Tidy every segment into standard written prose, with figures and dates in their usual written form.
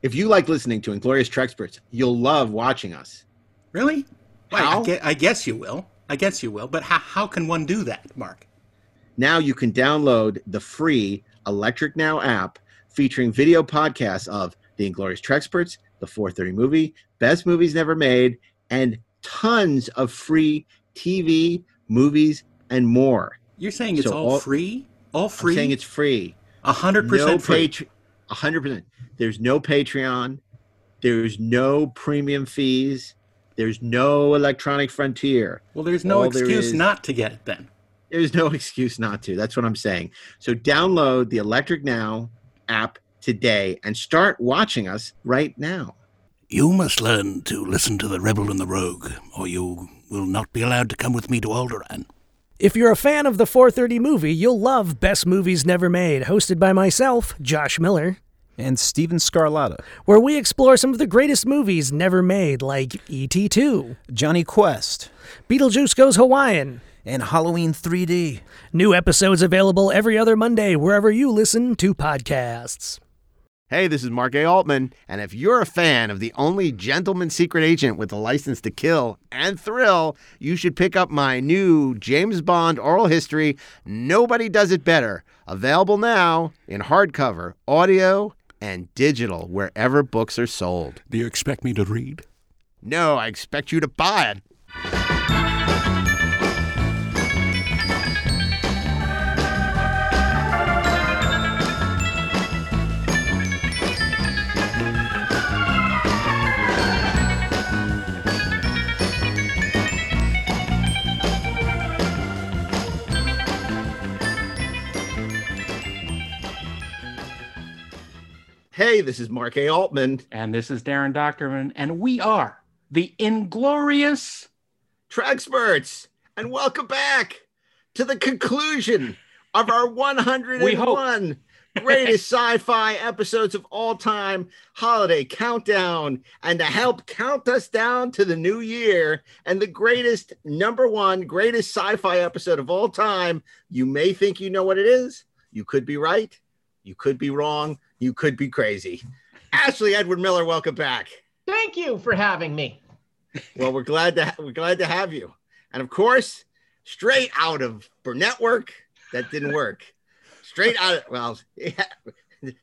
If you like listening to Inglourious Treksperts, you'll love watching us. Really? How? I guess you will. I guess you will. But how can one do that, Mark? Now you can download the free Electric Now app featuring video podcasts of The Inglourious Treksperts, The 430 Movie, Best Movies Never Made, and tons of free TV, movies, and more. You're saying it's all free? All free? I'm saying it's free. 100% free. 100%. There's no Patreon. There's no premium fees. There's no Electronic Frontier. Well, there's no excuse not to get it then. There's no excuse not to. That's what I'm saying. So download the Electric Now app today and start watching us right now. You must learn to listen to the Rebel and the Rogue, or you will not be allowed to come with me to Alderaan. If you're a fan of the 430 Movie, you'll love Best Movies Never Made, hosted by myself, Josh Miller. And Steven Scarlatta. Where we explore some of the greatest movies never made, like E.T. 2. Johnny Quest. Beetlejuice Goes Hawaiian. And Halloween 3D. New episodes available every other Monday, wherever you listen to podcasts. Hey, this is Mark A. Altman, and if you're a fan of the only gentleman secret agent with a license to kill and thrill, you should pick up my new James Bond oral history, Nobody Does It Better, available now in hardcover, audio, and digital, wherever books are sold. Do you expect me to read? No, I expect you to buy it. Hey, this is Mark A. Altman. And this is Darin Dockerman. And we are the Inglourious Treksperts. And welcome back to the conclusion of our 101 greatest sci-fi episodes of all time, holiday countdown. And to help count us down to the new year and the greatest, #1, greatest sci-fi episode of all time, you may think you know what it is. You could be right. You could be wrong. You could be crazy. Ashley Edward Miller, welcome back. Thank you for having me. Well, we're glad to have you. And of course, straight out of Burnett work, that didn't work. Straight out of, well, yeah,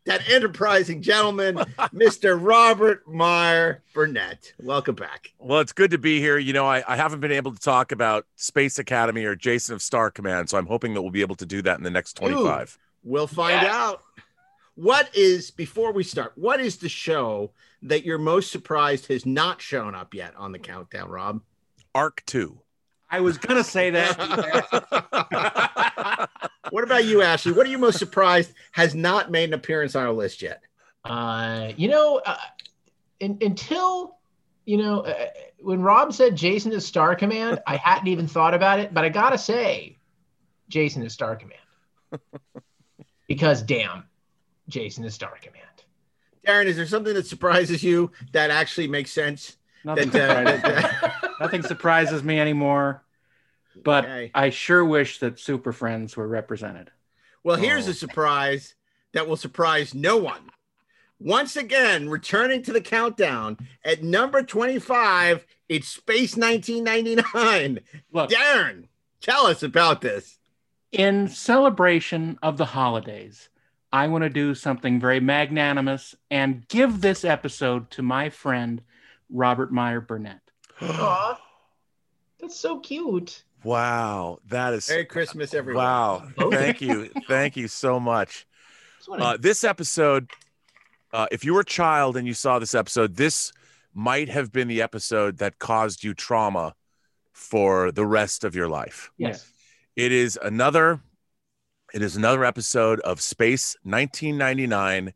that enterprising gentleman, Mr. Robert Meyer Burnett. Welcome back. Well, it's good to be here. You know, I haven't been able to talk about Space Academy or Jason of Star Command, so I'm hoping that we'll be able to do that in the next 25. We'll find out. Before we start, what is the show that you're most surprised has not shown up yet on the countdown, Rob? Arc 2. I was going to say that. What about you, Ashley? What are you most surprised has not made an appearance on our list yet? When Rob said Jason is Star Command, I hadn't even thought about it, but I got to say Jason is Star Command. Because damn. Jason is Star Command. Darin, is there something that surprises you that actually makes sense? Nothing surprises me anymore. But okay. I sure wish that Super Friends were represented. Well, here's a surprise that will surprise no one. Once again, returning to the countdown at number 25, it's Space 1999. Look, Darin, tell us about this. In celebration of the holidays, I want to do something very magnanimous and give this episode to my friend, Robert Meyer Burnett. Aww, that's so cute. Wow, that is... Merry Christmas, everyone. Wow, thank you. Thank you so much. This episode, if you were a child and you saw this episode, this might have been the episode that caused you trauma for the rest of your life. Yes. It is another episode of Space 1999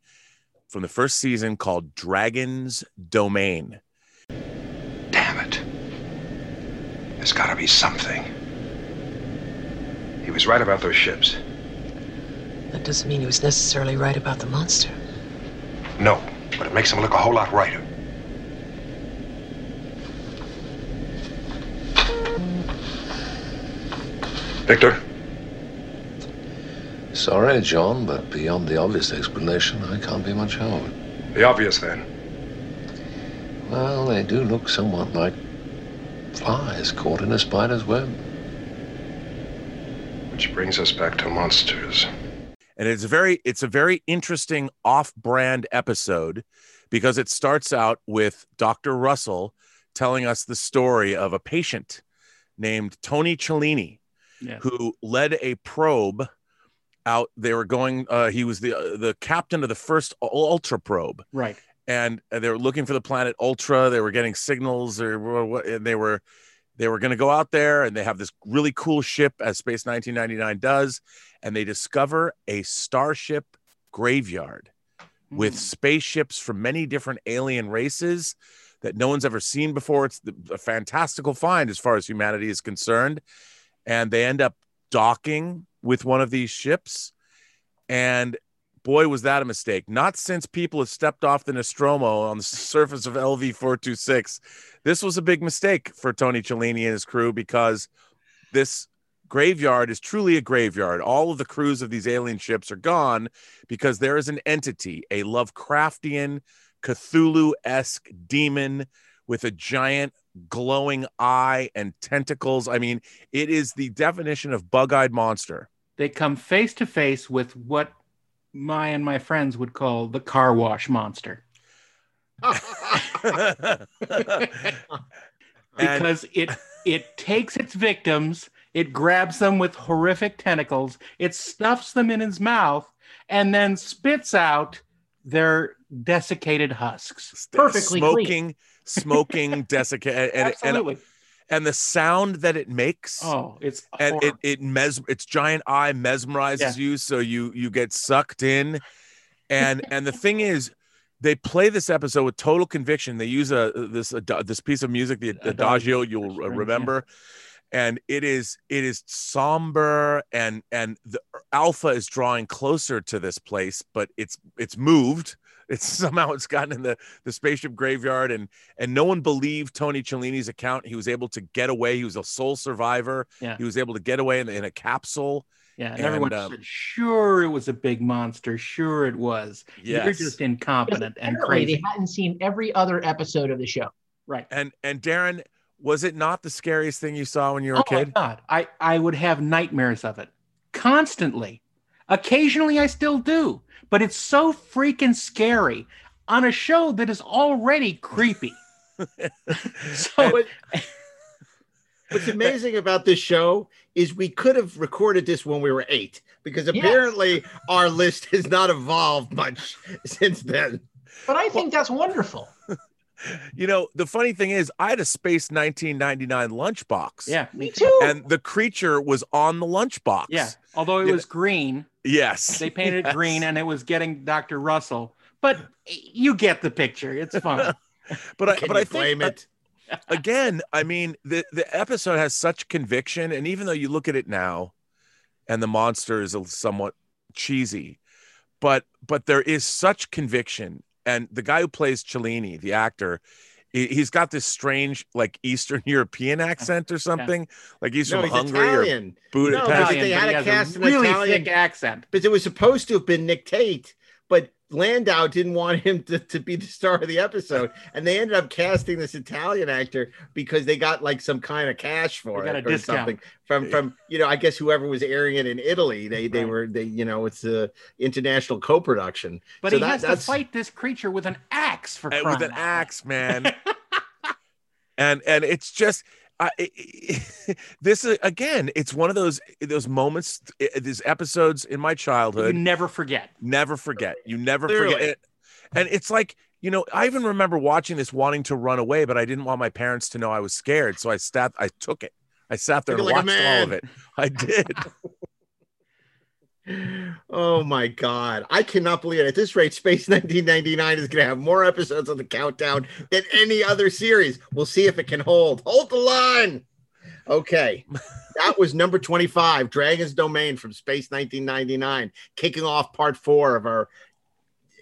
from the first season called Dragon's Domain. Damn it. There's got to be something. He was right about those ships. That doesn't mean he was necessarily right about the monster. No, but it makes him look a whole lot righter. Victor? Sorry, John, but beyond the obvious explanation, I can't be much help. The obvious, then. Well, they do look somewhat like flies caught in a spider's web. Which brings us back to monsters. And it's a very interesting off-brand episode because it starts out with Dr. Russell telling us the story of a patient named Tony Cellini, who led a probe out. They were going, he was the captain of the first Ultra probe. Right. And they were looking for the planet Ultra. They were getting signals, and they were going to go out there, and they have this really cool ship, as Space 1999 does, and they discover a starship graveyard with spaceships from many different alien races that no one's ever seen before. It's a fantastical find as far as humanity is concerned. And they end up docking with one of these ships. And boy, was that a mistake. Not since people have stepped off the Nostromo on the surface of LV-426. This was a big mistake for Tony Cellini and his crew, because this graveyard is truly a graveyard. All of the crews of these alien ships are gone because there is an entity, a Lovecraftian Cthulhu-esque demon with a giant glowing eye and tentacles. I mean, it is the definition of bug-eyed monster. They come face to face with what my and my friends would call the car wash monster. Because it takes its victims, it grabs them with horrific tentacles, it stuffs them in its mouth, and then spits out their desiccated husks. Perfectly clean. Smoking, desiccated. Absolutely. And the sound that it makes. Oh, it's horrible. And its giant eye mesmerizes you, so you get sucked in. And the thing is, they play this episode with total conviction. They use this piece of music, the Adagio, you'll remember. Yeah. And it is somber, and the Alpha is drawing closer to this place, but it's moved. It's somehow it's gotten in the spaceship graveyard, and no one believed Tony Cellini's account. He was able to get away. He was a sole survivor. Yeah. He was able to get away in a capsule. Yeah, and everyone said, sure, it was a big monster. Sure, it was. Yes. You're just incompetent and crazy. They hadn't seen every other episode of the show. Right. And Darin, was it not the scariest thing you saw when you were a kid? Oh, my God. I would have nightmares of it constantly. Occasionally, I still do. But it's so freaking scary on a show that is already creepy. What's amazing about this show is we could have recorded this when we were 8, because apparently our list has not evolved much since then. But I think that's wonderful. You know, the funny thing is, I had a Space 1999 lunchbox. Yeah, me too. And the creature was on the lunchbox. Yeah, although it was green. Yes. They painted it green, and it was getting Dr. Russell. But you get the picture. It's fun. But I think again, I mean, the episode has such conviction, and even though you look at it now, and the monster is somewhat cheesy, but there is such conviction. And the guy who plays Cellini, the actor, he's got this strange, like, Eastern European accent or something. Like he's from Hungary Italian. Or Budapest. No, they had a cast a really Italian thick accent. But it was supposed to have been Nick Tate, but Landau didn't want him to be the star of the episode. And they ended up casting this Italian actor because they got like some kind of cash for it or something from, you know, I guess whoever was airing it in Italy, they were, you know, it's a international co-production. But so he has to fight this creature with an axe for crying out. With an axe, man. and it's just, this is, again, it's one of those moments, these episodes in my childhood. You never forget. You never forget. And it's like, you know, I even remember watching this, wanting to run away, but I didn't want my parents to know I was scared. So I took it. I sat there and watched all of it. I did. Oh my God. I cannot believe it. At this rate, Space 1999 is going to have more episodes on the countdown than any other series. We'll see if it can hold. Hold the line. Okay. That was number 25, Dragon's Domain from Space 1999, kicking off part 4 of our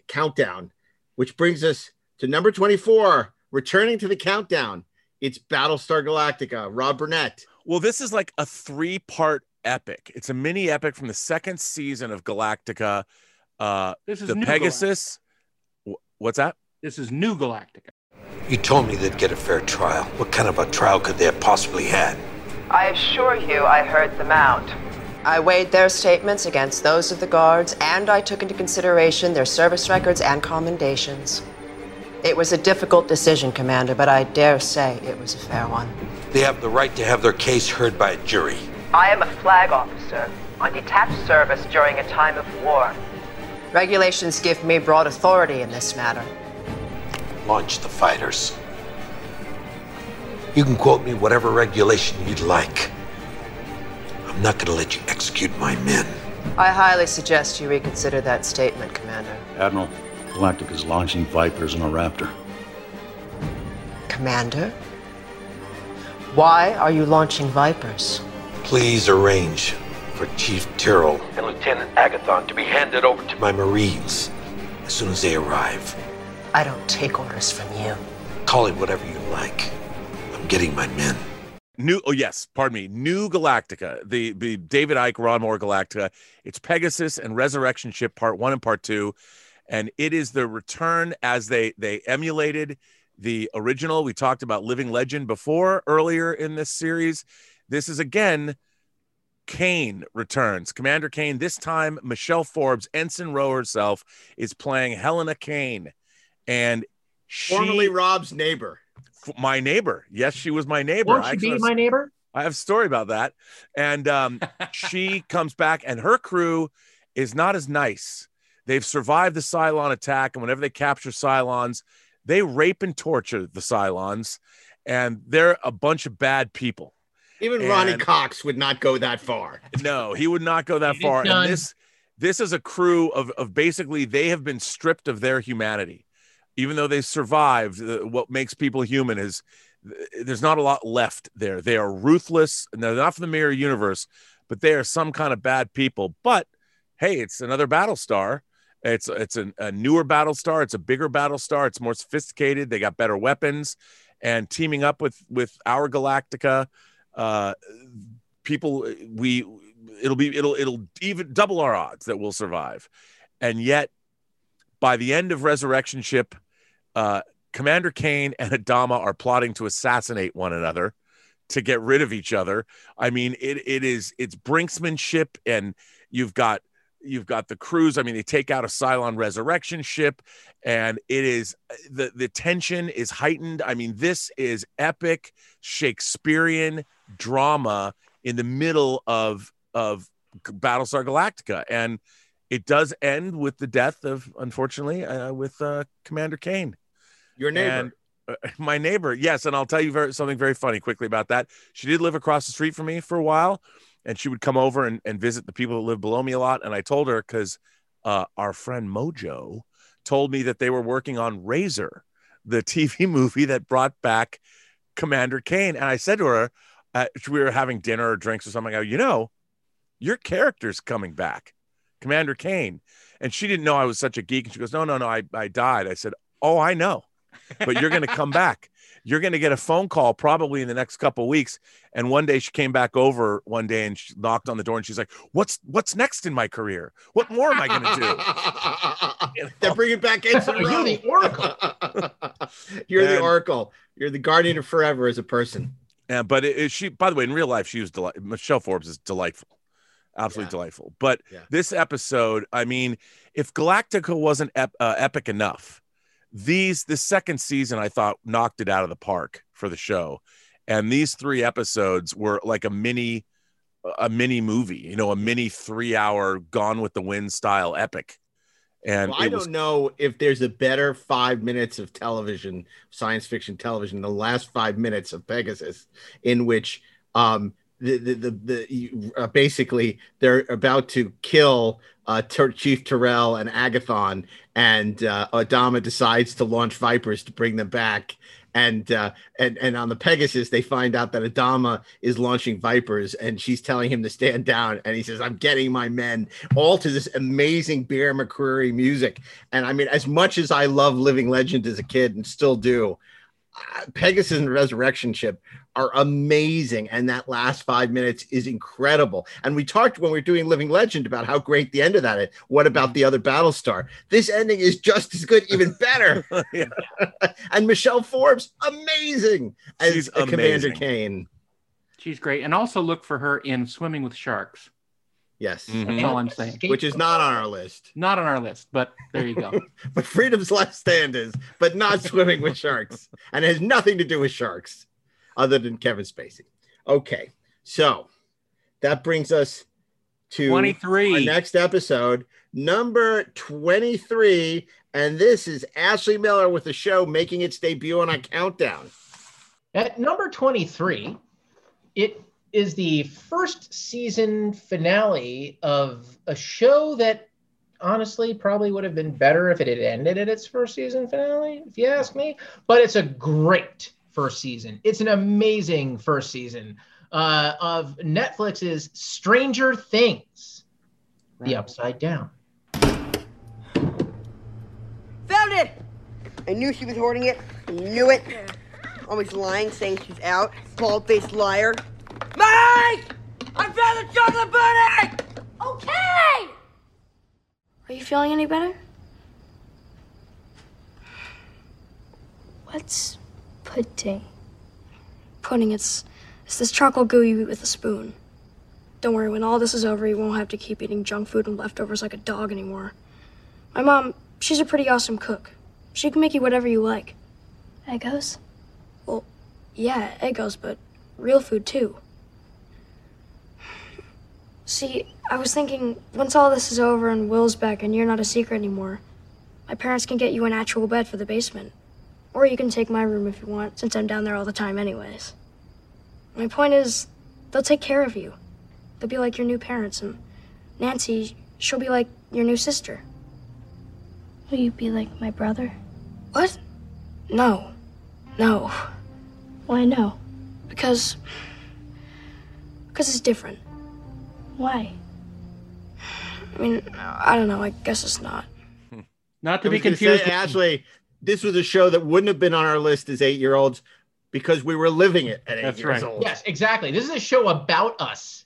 countdown, which brings us to number 24, returning to the countdown. It's Battlestar Galactica, Rob Burnett. Well, this is like a 3-part epic. It's a mini epic from the second season of Galactica. This is the Pegasus. What's that? This is New Galactica. You told me they'd get a fair trial. What kind of a trial could they have possibly had? I assure you I heard them out. I weighed their statements against those of the guards, and I took into consideration their service records and commendations. It was a difficult decision, Commander, but I dare say it was a fair one. They have the right to have their case heard by a jury. I am a flag officer on detached service during a time of war. Regulations give me broad authority in this matter. Launch the fighters. You can quote me whatever regulation you'd like. I'm not going to let you execute my men. I highly suggest you reconsider that statement, Commander. Admiral, Galactic is launching Vipers and a Raptor. Commander? Why are you launching Vipers? Please arrange for Chief Tyrrell and Lieutenant Agathon to be handed over to my Marines as soon as they arrive. I don't take orders from you. Call it whatever you like. I'm getting my men. New Galactica, the David Icke, Ron Moore Galactica. It's Pegasus and Resurrection Ship Part 1 and Part 2. And it is the return as they emulated the original. We talked about Living Legend before, earlier in this series. This is, again, Kane returns. Commander Kane, this time Michelle Forbes, Ensign Ro herself, is playing Helena Kane. And she... Formerly Rob's neighbor. My neighbor. Yes, she was my neighbor. Won't she be my neighbor? I have a story about that. And she comes back, and her crew is not as nice. They've survived the Cylon attack, and whenever they capture Cylons, they rape and torture the Cylons, and they're a bunch of bad people. Even Ronnie Cox would not go that far. No, he would not go that far. And this is a crew of basically they have been stripped of their humanity. Even though they survived, what makes people human is there's not a lot left there. They are ruthless. And they're not from the mirror universe, but they are some kind of bad people. But, hey, it's another Battlestar. It's a newer Battlestar. It's a bigger Battlestar. It's more sophisticated. They got better weapons. And teaming up with our Galactica, people, it'll even double our odds that we'll survive. And yet, by the end of Resurrection Ship, Commander Kane and Adama are plotting to assassinate one another to get rid of each other. I mean, it's brinksmanship, and you've got the crews. I mean, they take out a Cylon Resurrection Ship, and it is the tension is heightened. I mean, this is epic Shakespearean drama in the middle of Battlestar Galactica, and it does end with the death of, unfortunately, with Commander Kane. Your neighbor. And, my neighbor, yes. And I'll tell you something very funny quickly about that. She did live across the street from me for a while, and she would come over and visit the people that live below me a lot. And I told her, because our friend Mojo told me that they were working on Razor, the TV movie that brought back Commander Kane. And I said to her, we were having dinner or drinks or something, I go, you know, your character's coming back, Commander Kane. And she didn't know I was such a geek. And she goes, no, I died. I said, oh, I know. But you're going to come back. You're going to get a phone call probably in the next couple of weeks. And one day she came back over one day and she knocked on the door and she's like, what's next in my career? What more am I going to do? You know? They're bringing back Ensign Ro. You're the Oracle. The Oracle. You're the guardian of forever as a person. Yeah, but she, by the way, in real life, she was Michelle Forbes is delightful. Absolutely delightful. But this episode, I mean, if Galactica wasn't epic enough, the second season, I thought, knocked it out of the park for the show. And these three episodes were like a mini movie, you know, a mini 3-hour Gone with the Wind style epic. And well, I don't know if there's a better 5 minutes of television, science fiction television, the last 5 minutes of Pegasus, in which basically they're about to kill Chief Tyrrell and Agathon, and Adama decides to launch Vipers to bring them back, and on the Pegasus they find out that Adama is launching Vipers, and she's telling him to stand down, and he says, I'm getting my men, all to this amazing Bear McCreary music. And I mean, as much as I love Living Legend as a kid and still do, Pegasus and Resurrection Ship are amazing, and that last 5 minutes is incredible. And we talked when we were doing Living Legend about how great the end of that is. What about the other Battlestar? This ending is just as good, even better. Yeah. And Michelle Forbes, amazing as Commander Kane. She's great. And also look for her in Swimming with Sharks. Yes. Mm-hmm. That's all I'm saying. Which is not on our list. Not on our list, but there you go. But Freedom's Last Stand is, but not Swimming with Sharks. And it has nothing to do with sharks other than Kevin Spacey. Okay. So that brings us to 23. Our next episode, number 23. And this is Ashley Miller with the show making its debut on our countdown. At number 23, it is the first season finale of a show that honestly probably would have been better if it had ended at its first season finale, if you ask me. But it's a great first season. It's an amazing first season of Netflix's Stranger Things, The Upside Down. Found it! I knew she was hoarding it. I knew it. Always lying, saying she's out. Bald-faced liar. Mike! I found the chocolate bunny! Okay! Are you feeling any better? What's pudding? Pudding, it's this chocolate goo you eat with a spoon. Don't worry, when all this is over, you won't have to keep eating junk food and leftovers like a dog anymore. My mom, she's a pretty awesome cook. She can make you whatever you like. Eggos? Well, yeah, eggos, but real food, too. See, I was thinking, once all this is over and Will's back and you're not a secret anymore, my parents can get you an actual bed for the basement. Or you can take my room if you want, since I'm down there all the time anyways. My point is, they'll take care of you. They'll be like your new parents, and Nancy, she'll be like your new sister. Will you be like my brother? What? No. No. Why no? Because it's different. Why? I mean, I don't know. I guess it's not. Not to be confused. Ashley, this was a show that wouldn't have been on our list as 8-year-olds because we were living it at 8 years old. Yes, exactly. This is a show about us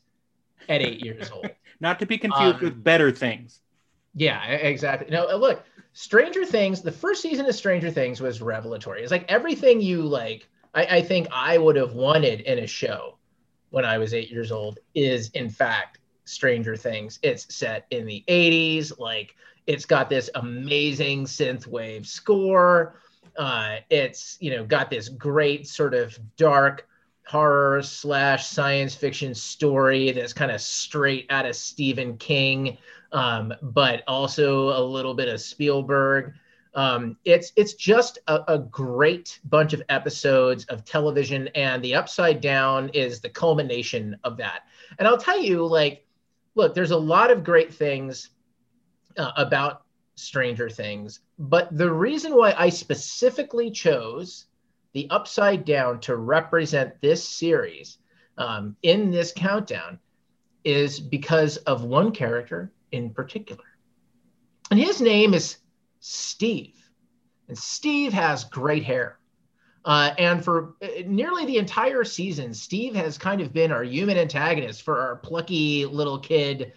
at 8 years old. Not to be confused with Better Things. Yeah, exactly. No, look, Stranger Things, the first season of Stranger Things was revelatory. It's like everything you like, I think I would have wanted in a show when I was 8 years old is, in fact, Stranger Things. It's set in the 80s. Like, it's got this amazing synthwave score. It's, you know, got this great sort of dark horror / science fiction story that's kind of straight out of Stephen King, but also a little bit of Spielberg. It's just a great bunch of episodes of television, and The Upside Down is the culmination of that. And I'll tell you, like, look, there's a lot of great things about Stranger Things, but the reason why I specifically chose The Upside Down to represent this series in this countdown is because of one character in particular. And his name is Steve. And Steve has great hair. And for nearly the entire season, Steve has kind of been our human antagonist for our plucky little kid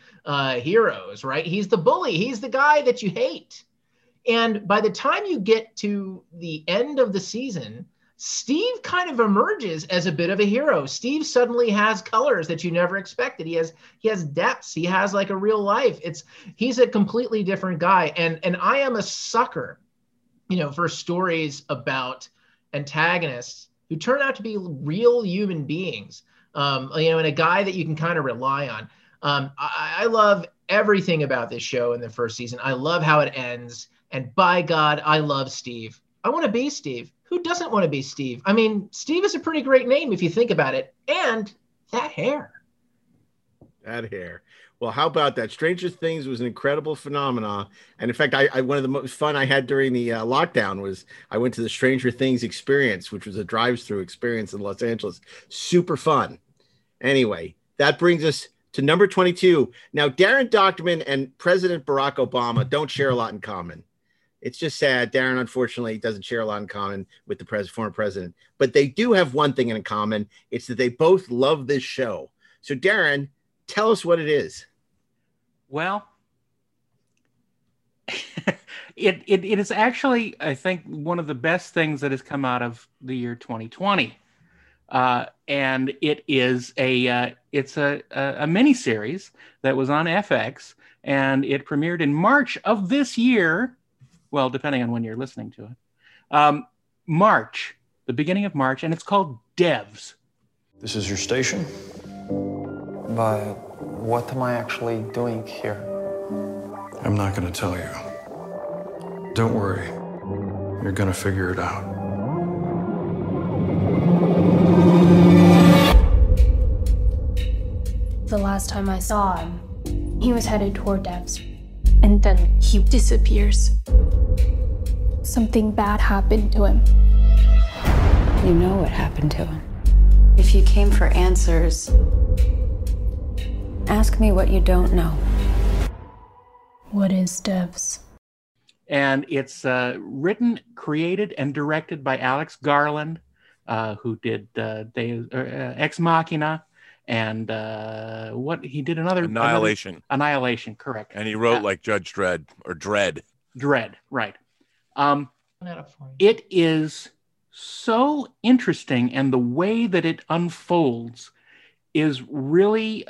heroes, right? He's the bully. He's the guy that you hate. And by the time you get to the end of the season, Steve kind of emerges as a bit of a hero. Steve suddenly has colors that you never expected. He has depths. He has like a real life. He's a completely different guy. And I am a sucker, you know, for stories about antagonists who turn out to be real human beings, you know, and a guy that you can kind of rely on. I love everything about this show in the first season. I love how it ends. And by God, I love Steve. I want to be Steve. Who doesn't want to be Steve? I mean, Steve is a pretty great name if you think about it. And that hair. That hair. Well, how about that? Stranger Things was an incredible phenomenon. And in fact, I one of the most fun I had during the lockdown was I went to the Stranger Things experience, which was a drive-through experience in Los Angeles. Super fun. Anyway, that brings us to number 22. Now, Darren Docterman and President Barack Obama don't share a lot in common. It's just sad. Darin, unfortunately, doesn't share a lot in common with the former president. But they do have one thing in common. It's that they both love this show. So, Darin, tell us what it is. Well, it is actually, I think, one of the best things that has come out of the year 2020. And it is a mini series that was on FX, and it premiered in March of this year. Well, depending on when you're listening to it, the beginning of March, and it's called Devs. This is your station. But what am I actually doing here? I'm not going to tell you. Don't worry. You're going to figure it out. The last time I saw him, he was headed toward Devs, and then he disappears. Something bad happened to him. You know what happened to him. If you came for answers, ask me what you don't know. What is Devs? And it's written, created, and directed by Alex Garland, who did Ex Machina. And what he did another Annihilation, correct? And he wrote like Judge Dredd or Dredd, right? It is so interesting, and the way that it unfolds is really,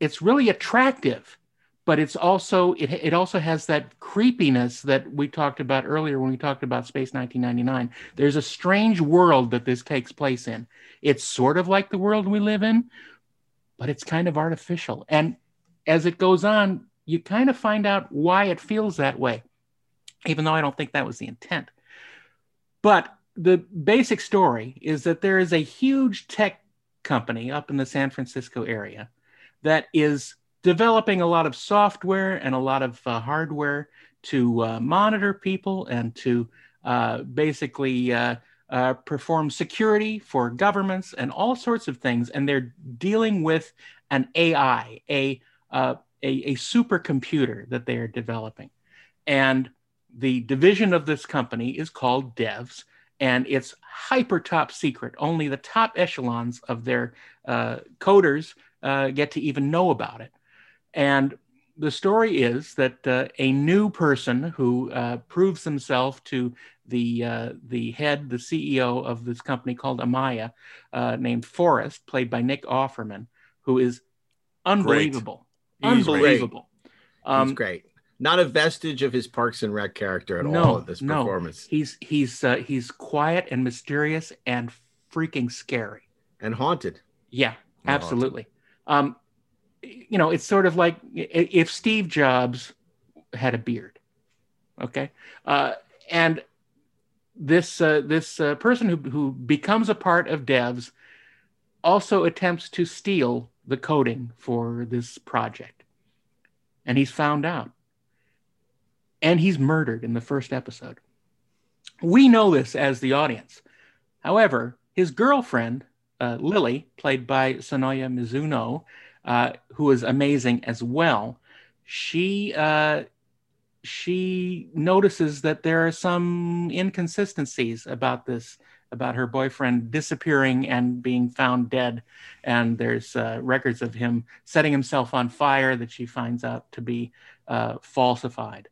it's really attractive. But it's also it also has that creepiness that we talked about earlier when we talked about Space 1999. There's a strange world that this takes place in. It's sort of like the world we live in, but it's kind of artificial. And as it goes on, you kind of find out why it feels that way, even though I don't think that was the intent. But the basic story is that there is a huge tech company up in the San Francisco area that is developing a lot of software and a lot of hardware to monitor people and to basically perform security for governments and all sorts of things. And they're dealing with an AI, a supercomputer that they are developing. And the division of this company is called Devs, and it's hyper top secret. Only the top echelons of their coders get to even know about it. And the story is that a new person who proves himself to the CEO of this company called Amaya, named Forrest, played by Nick Offerman, who is unbelievable. Great. Unbelievable. He's great. Not a vestige of his Parks and Rec character at all in this performance. He's quiet and mysterious and freaking scary. And haunted. Yeah, absolutely. Haunted. You know, it's sort of like if Steve Jobs had a beard, okay? And this person who becomes a part of Devs also attempts to steal the coding for this project. And he's found out. And he's murdered in the first episode. We know this as the audience. However, his girlfriend, Lily, played by Sonoya Mizuno, who is amazing as well, she notices that there are some inconsistencies about this, about her boyfriend disappearing and being found dead. And there's records of him setting himself on fire that she finds out to be falsified.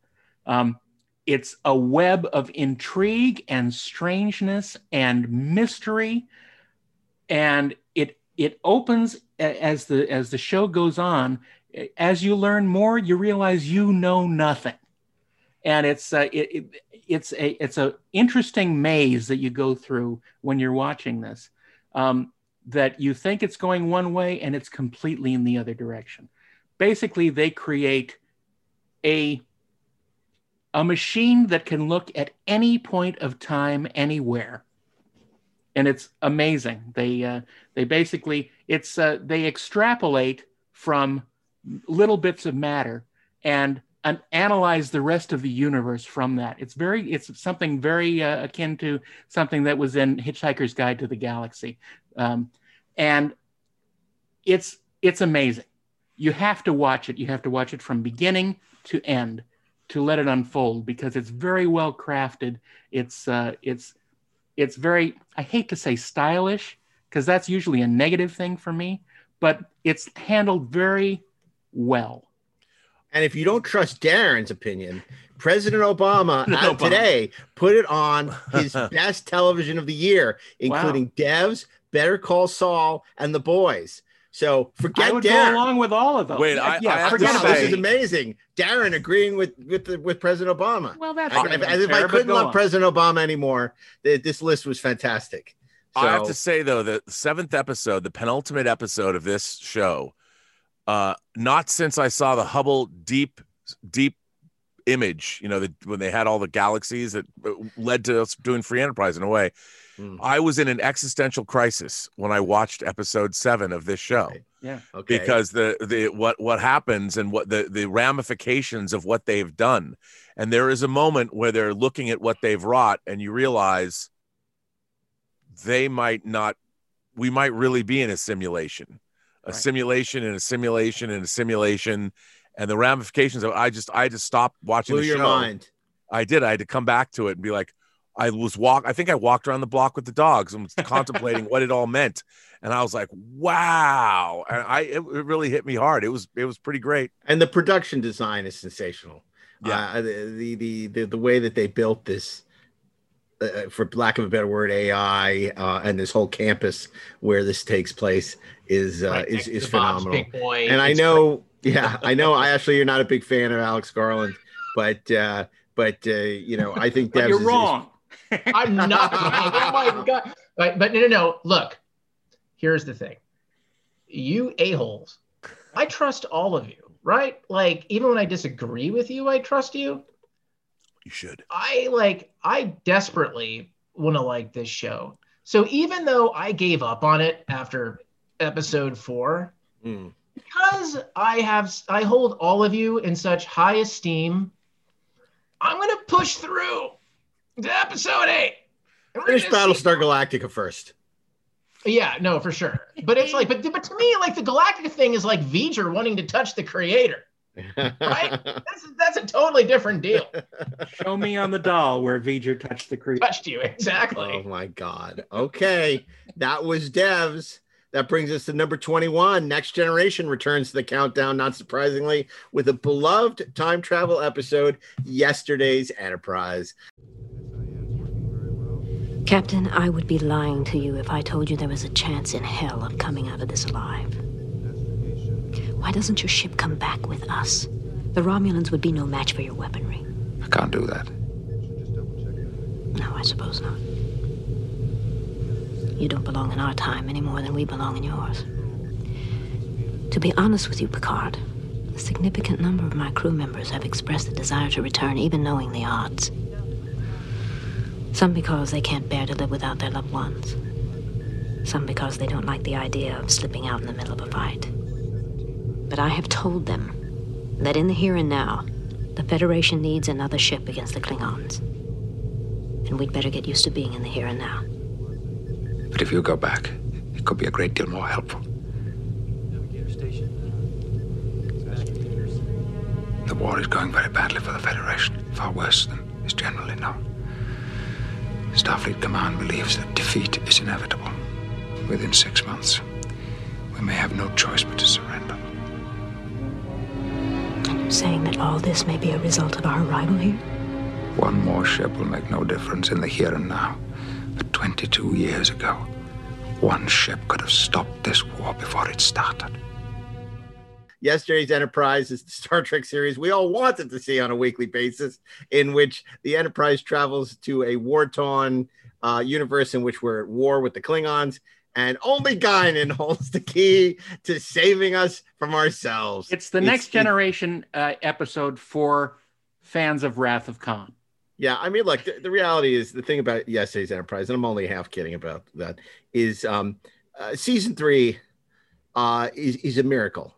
It's a web of intrigue and strangeness and mystery. And it opens as the show goes on. As you learn more, you realize you know nothing, and it's a interesting maze that you go through when you're watching this. That you think it's going one way, and it's completely in the other direction. Basically, they create a machine that can look at any point of time, anywhere. And it's amazing. They extrapolate from little bits of matter and analyze the rest of the universe from that. It's something very akin to something that was in Hitchhiker's Guide to the Galaxy, and it's amazing. You have to watch it. You have to watch it from beginning to end to let it unfold, because it's very well crafted. It's very, I hate to say stylish, because that's usually a negative thing for me, but it's handled very well. And if you don't trust Darin's opinion, President Obama today put it on his best television of the year, including Devs, Better Call Saul, and The Boys. So forget Darin. Go along with all of those. Wait, this is amazing. Darin agreeing with President Obama. Well, that's if I couldn't love President Obama anymore. This list was fantastic. So, I have to say though, the seventh episode, the penultimate episode of this show, not since I saw the Hubble deep image, you know, when they had all the galaxies that led to us doing Free Enterprise in a way. I was in an existential crisis when I watched episode 7 of this show. Right. Yeah, okay. Because what happens and what the ramifications of what they've done, and there is a moment where they're looking at what they've wrought, and you realize they might not. We might really be in a simulation, simulation, and a simulation, and a simulation, and the ramifications of. I just stopped watching. Blew the show. Your mind. I did. I had to come back to it and be like. I think I walked around the block with the dogs and was contemplating what it all meant. And I was like, wow. And it really hit me hard. It was pretty great. And the production design is sensational. Yeah. The way that they built this, for lack of a better word, AI, and this whole campus where this takes place is phenomenal. And I know, I actually, you're not a big fan of Alex Garland, but you know, I think Devs you're wrong. I'm not. Oh my God. But no. Look, here's the thing. You a-holes. I trust all of you, right? Like, even when I disagree with you, I trust you. You should. I desperately want to like this show. So even though I gave up on it after episode 4, because I hold all of you in such high esteem, I'm going to push through to episode 8. Finish Battlestar Galactica first. Yeah, no, for sure. But it's like, but to me, like, the Galactica thing is like V'ger wanting to touch the creator, right? that's a totally different deal. Show me on the doll where V'ger touched the creator. Touched you, exactly. Oh my God. Okay, that was Devs. That brings us to number 21. Next Generation returns to the countdown, not surprisingly, with a beloved time travel episode, Yesterday's Enterprise. Captain, I would be lying to you if I told you there was a chance in hell of coming out of this alive. Why doesn't your ship come back with us? The Romulans would be no match for your weaponry. I can't do that. No, I suppose not. You don't belong in our time any more than we belong in yours. To be honest with you, Picard, a significant number of my crew members have expressed the desire to return, even knowing the odds. Some because they can't bear to live without their loved ones. Some because they don't like the idea of slipping out in the middle of a fight. But I have told them that in the here and now, the Federation needs another ship against the Klingons. And we'd better get used to being in the here and now. But if you go back, it could be a great deal more helpful. Navigator station. The war is going very badly for the Federation, far worse than is generally known. Starfleet Command believes that defeat is inevitable. Within 6 months, we may have no choice but to surrender. And you're saying that all this may be a result of our arrival here? One more ship will make no difference in the here and now. But 22 years ago, one ship could have stopped this war before it started. Yesterday's Enterprise is the Star Trek series we all wanted to see on a weekly basis, in which the Enterprise travels to a war-torn universe in which we're at war with the Klingons, and only Guinan holds the key to saving us from ourselves. It's the Next Generation episode for fans of Wrath of Khan. Yeah, I mean, look, the reality is, the thing about Yesterday's Enterprise, and I'm only half kidding about that, is season 3 is a miracle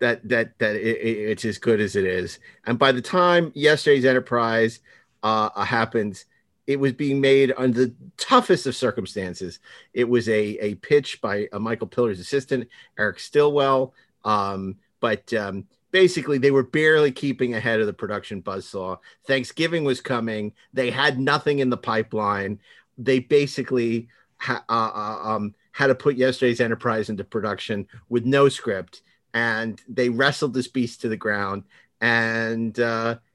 that it's as good as it is. And by the time Yesterday's Enterprise happens, it was being made under the toughest of circumstances. It was a pitch by Michael Pillar's assistant, Eric Stilwell, but basically they were barely keeping ahead of the production buzzsaw. Thanksgiving was coming. They had nothing in the pipeline. They basically had to put Yesterday's Enterprise into production with no script, and they wrestled this beast to the ground. And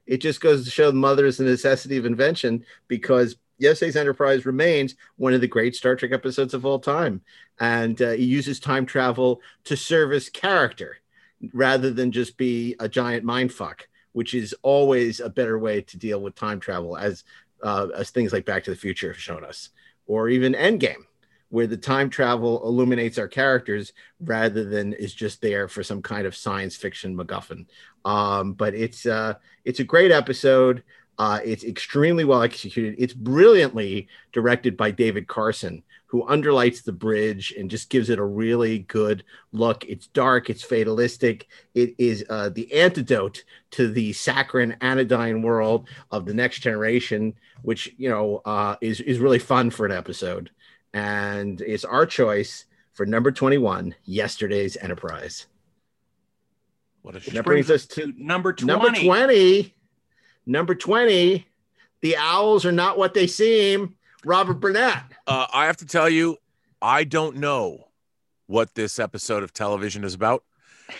it just goes to show the mother is the necessity of invention, because Yesterday's Enterprise remains one of the great Star Trek episodes of all time. And it uses time travel to service character rather than just be a giant mindfuck, which is always a better way to deal with time travel, as things like Back to the Future have shown us, or even Endgame, where the time travel illuminates our characters rather than is just there for some kind of science fiction MacGuffin. But it's a great episode. It's extremely well executed. It's brilliantly directed by David Carson, who underlights the bridge and just gives it a really good look. It's dark. It's fatalistic. It is the antidote to the saccharine anodyne world of The Next Generation, which, you know, is really fun for an episode. And it's our choice for number 21, Yesterday's Enterprise. What a that brings us to number 20. Number 20, The Owls Are Not What They Seem, Robert Burnett. I have to tell you, I don't know what this episode of television is about.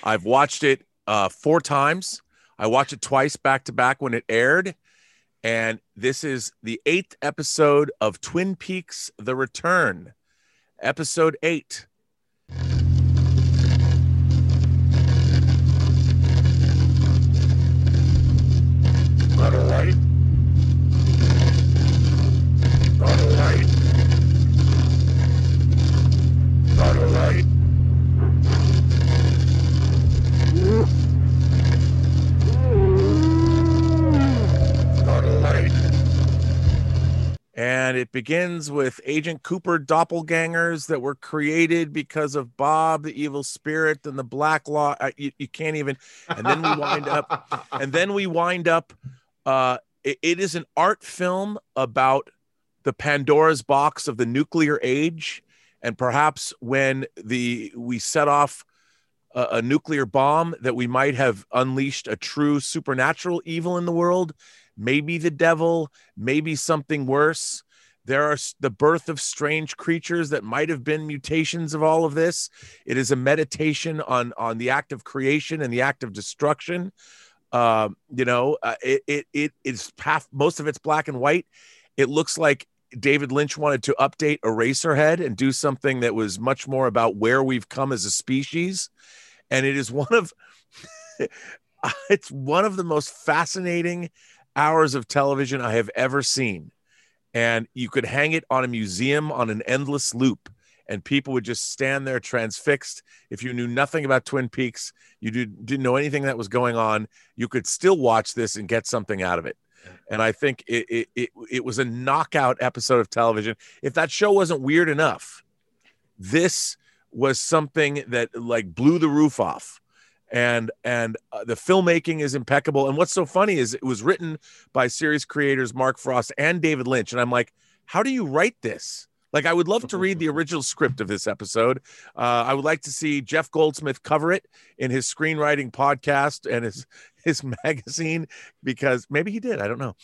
I've watched it 4 times. I watched it twice back to back when it aired. And this is the 8th episode of Twin Peaks, The Return, episode 8. Got a light. And it begins with Agent Cooper doppelgangers that were created because of Bob, the evil spirit, and the Black Law. You can't even. And then we wind up. It is an art film about the Pandora's box of the nuclear age, and perhaps when we set off a nuclear bomb, that we might have unleashed a true supernatural evil in the world. Maybe the devil, maybe something worse. There are the birth of strange creatures that might have been mutations of all of this. It is a meditation on the act of creation and the act of destruction. It is half, most of it's black and white. It looks like David Lynch wanted to update Eraserhead and do something that was much more about where we've come as a species. And it is one of the most fascinating hours of television I have ever seen. And you could hang it on a museum on an endless loop, and people would just stand there transfixed. If you knew nothing about Twin Peaks, you didn't know anything that was going on, you could still watch this and get something out of it. And I think it was a knockout episode of television. If that show wasn't weird enough, this was something that like blew the roof off. And the filmmaking is impeccable. And what's so funny is it was written by series creators Mark Frost and David Lynch. And I'm like, how do you write this? Like, I would love to read the original script of this episode. I would like to see Jeff Goldsmith cover it in his screenwriting podcast and his magazine, because maybe he did. I don't know.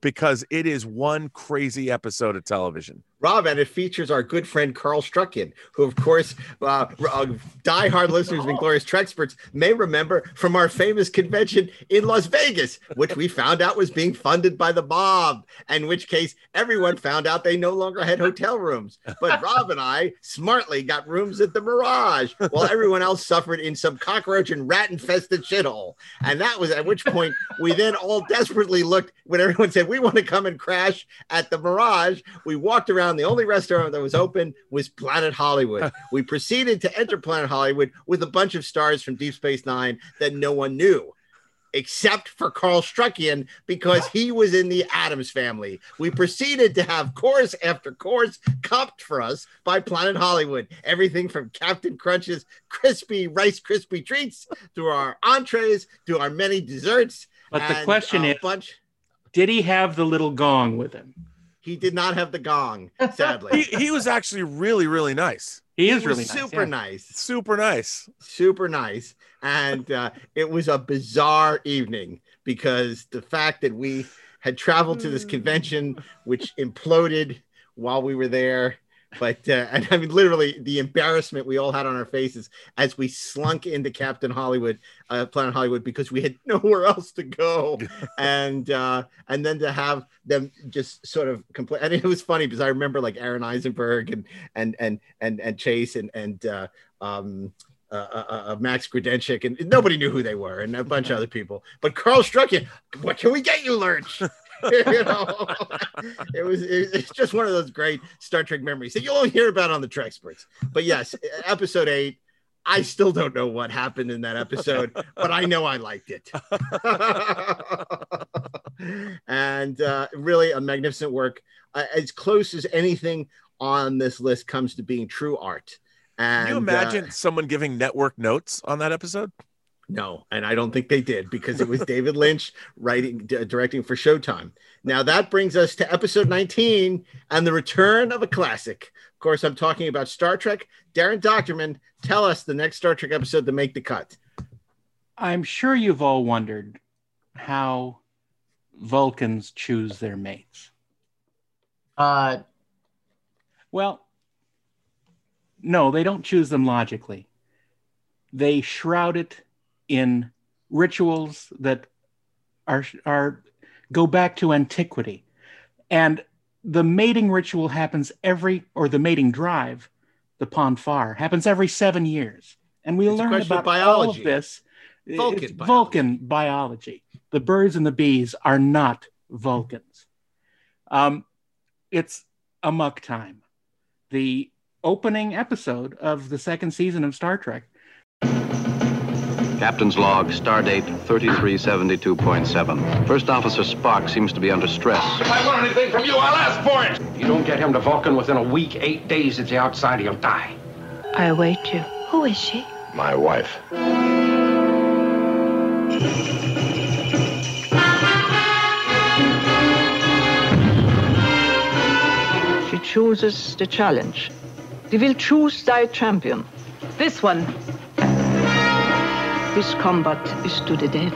Because it is one crazy episode of television. Rob, and it features our good friend Carl Struycken, who, of course, diehard listeners of Inglourious Treksperts may remember from our famous convention in Las Vegas, which we found out was being funded by the mob, in which case everyone found out they no longer had hotel rooms. But Rob and I smartly got rooms at the Mirage, while everyone else suffered in some cockroach and rat-infested shithole. And that was at which point we then all desperately looked, when everyone said, we want to come and crash at the Mirage, we walked around. The only restaurant that was open was Planet Hollywood. We proceeded to enter Planet Hollywood with a bunch of stars from Deep Space Nine that no one knew, except for Carl Struycken, because he was in the Addams Family. We proceeded to have course after course copped for us by Planet Hollywood. Everything from Captain Crunch's crispy Rice Krispie treats to our entrees to our many desserts. But the question is, did he have the little gong with him? He did not have the gong, sadly. he was actually really, really nice. He is really super nice. Super nice. Super nice. And it was a bizarre evening because the fact that we had traveled to this convention, which imploded while we were there. But and I mean, literally the embarrassment we all had on our faces as we slunk into Captain Hollywood, Planet Hollywood, because we had nowhere else to go. And then to have them just sort of complain. And it was funny because I remember like Aaron Eisenberg and Chase and Max Grudenschik, and nobody knew who they were, and a bunch of other people. But Carl Struycken, what can we get you, Lurch? You know, it's just one of those great Star Trek memories that you'll only hear about on the Treksperts. But yes, episode 8, I still don't know what happened in that episode, but I know I liked it. And really a magnificent work, as close as anything on this list comes to being true art. And, can you imagine someone giving network notes on that episode? No, and I don't think they did, because it was David Lynch writing, directing for Showtime. Now that brings us to episode 19 and the return of a classic. Of course, I'm talking about Star Trek. Darren Doctorman, tell us the next Star Trek episode to make the cut. I'm sure you've all wondered how Vulcans choose their mates. Well, no, they don't choose them logically. They shroud it in rituals that are go back to antiquity. And the mating ritual happens the mating drive, the Ponfar, happens every 7 years. And we learn about biology. All of this. Vulcan biology. The birds and the bees are not Vulcans. It's amok time. The opening episode of the second season of Star Trek. Captain's log, stardate 3372.7. First Officer Spock seems to be under stress. If I want anything from you, I'll ask for it! If you don't get him to Vulcan within a week, 8 days, if you're outside, he'll die. I await you. Who is she? My wife. She chooses the challenge. They will choose thy champion. This one. This combat is to the dead.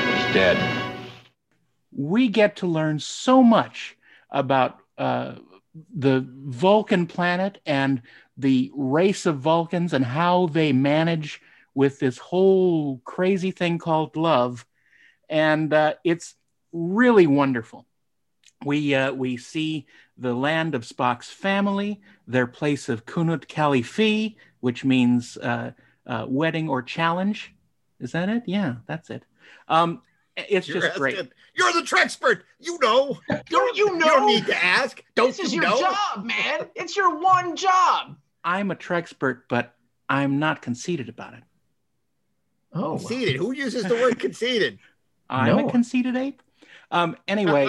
He's dead. We get to learn so much about the Vulcan planet and the race of Vulcans and how they manage with this whole crazy thing called love. And it's really wonderful. We see the land of Spock's family, their place of Kunut Khalifi, which means wedding or challenge. Is that it? Yeah, that's it. It's you're just great. You're the Trekspert. You know. You know. You don't need to ask. This is your job, man. It's your one job. I'm a Trekspert, but I'm not conceited about it. Oh, conceited. Who uses the word conceited? I'm a conceited ape. Anyway,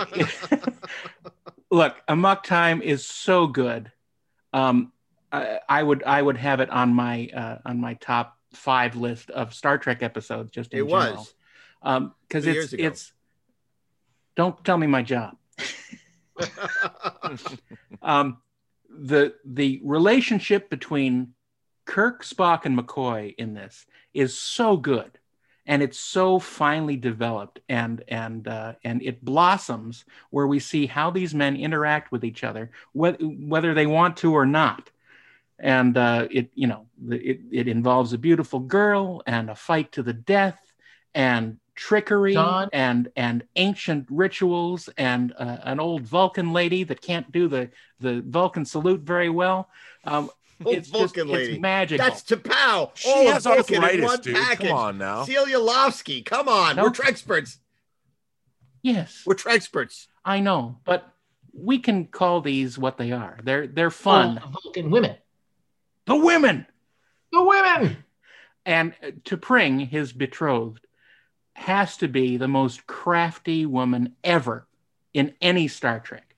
look, Amok Time is so good. I would have it on my top 5 list of Star Trek episodes. Just in it general. Was. Because it's don't tell me my job. The relationship between Kirk, Spock, and McCoy in this is so good, and it's so finely developed, and it blossoms where we see how these men interact with each other, whether they want to or not. And it involves a beautiful girl and a fight to the death and trickery, John, and ancient rituals, and an old Vulcan lady that can't do the Vulcan salute very well. It's magical. That's T'Pau. She has arthritis, dude. Package. Come on now. Celia Lofsky, come on. Nope. We're Treksperts. Yes. We're Treksperts. I know, but we can call these what they are. They're fun. Oh, Vulcan women. The women. The women! And to Pring, his betrothed, has to be the most crafty woman ever in any Star Trek.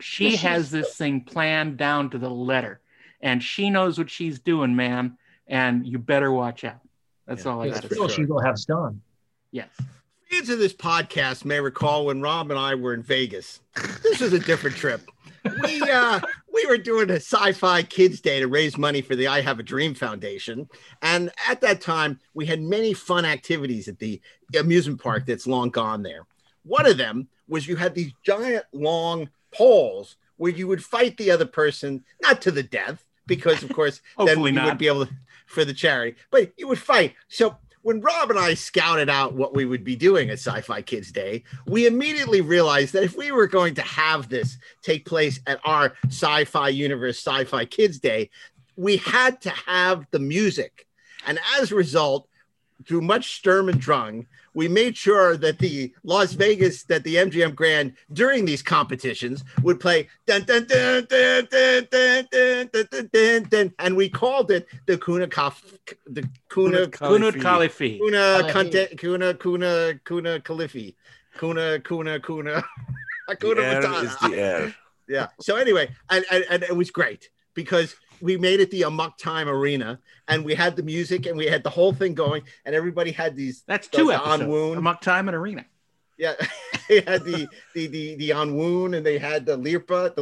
She has this thing planned down to the letter, and she knows what she's doing, man, and you better watch out. That's all I got to say. She will have done. Yes. Fans of this podcast may recall when Rob and I were in Vegas. This was a different trip. We were doing a sci-fi kids day to raise money for the I Have a Dream Foundation. And at that time, we had many fun activities at the amusement park that's long gone there. One of them was you had these giant long poles where you would fight the other person, not to the death, because of course, then we would be able to, for the charity, but you would fight. So when Rob and I scouted out what we would be doing at Sci-Fi Kids Day, we immediately realized that if we were going to have this take place at our Sci-Fi Universe Sci-Fi Kids Day, we had to have the music. And as a result, through much Sturm und Drang, we made sure that the Las Vegas, that the MGM Grand during these competitions would play dun, dun, dun, dun, dun, dun, dun, dun, dun, dun, and we called it the Kuna Khalifi. Yeah. So anyway, and it was great because we made it the Amok Time Arena, and we had the music, and we had the whole thing going, and everybody had these. That's two episodes. Amok Time and Arena. Yeah, they had the Anwoon, and they had the Lirpa,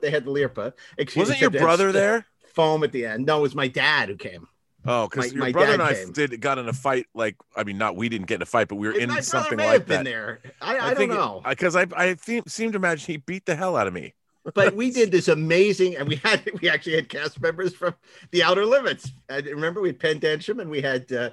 They had the Lirpa. Wasn't your brother there? Foam at the end. No, it was my dad who came. Oh, because your brother and I got in a fight. Like, I mean, not we didn't get in a fight, but we were in something like that. I don't know because I seem to imagine he beat the hell out of me. But we did this amazing, and we actually had cast members from the Outer Limits. Remember, we had Penn Densham, and we had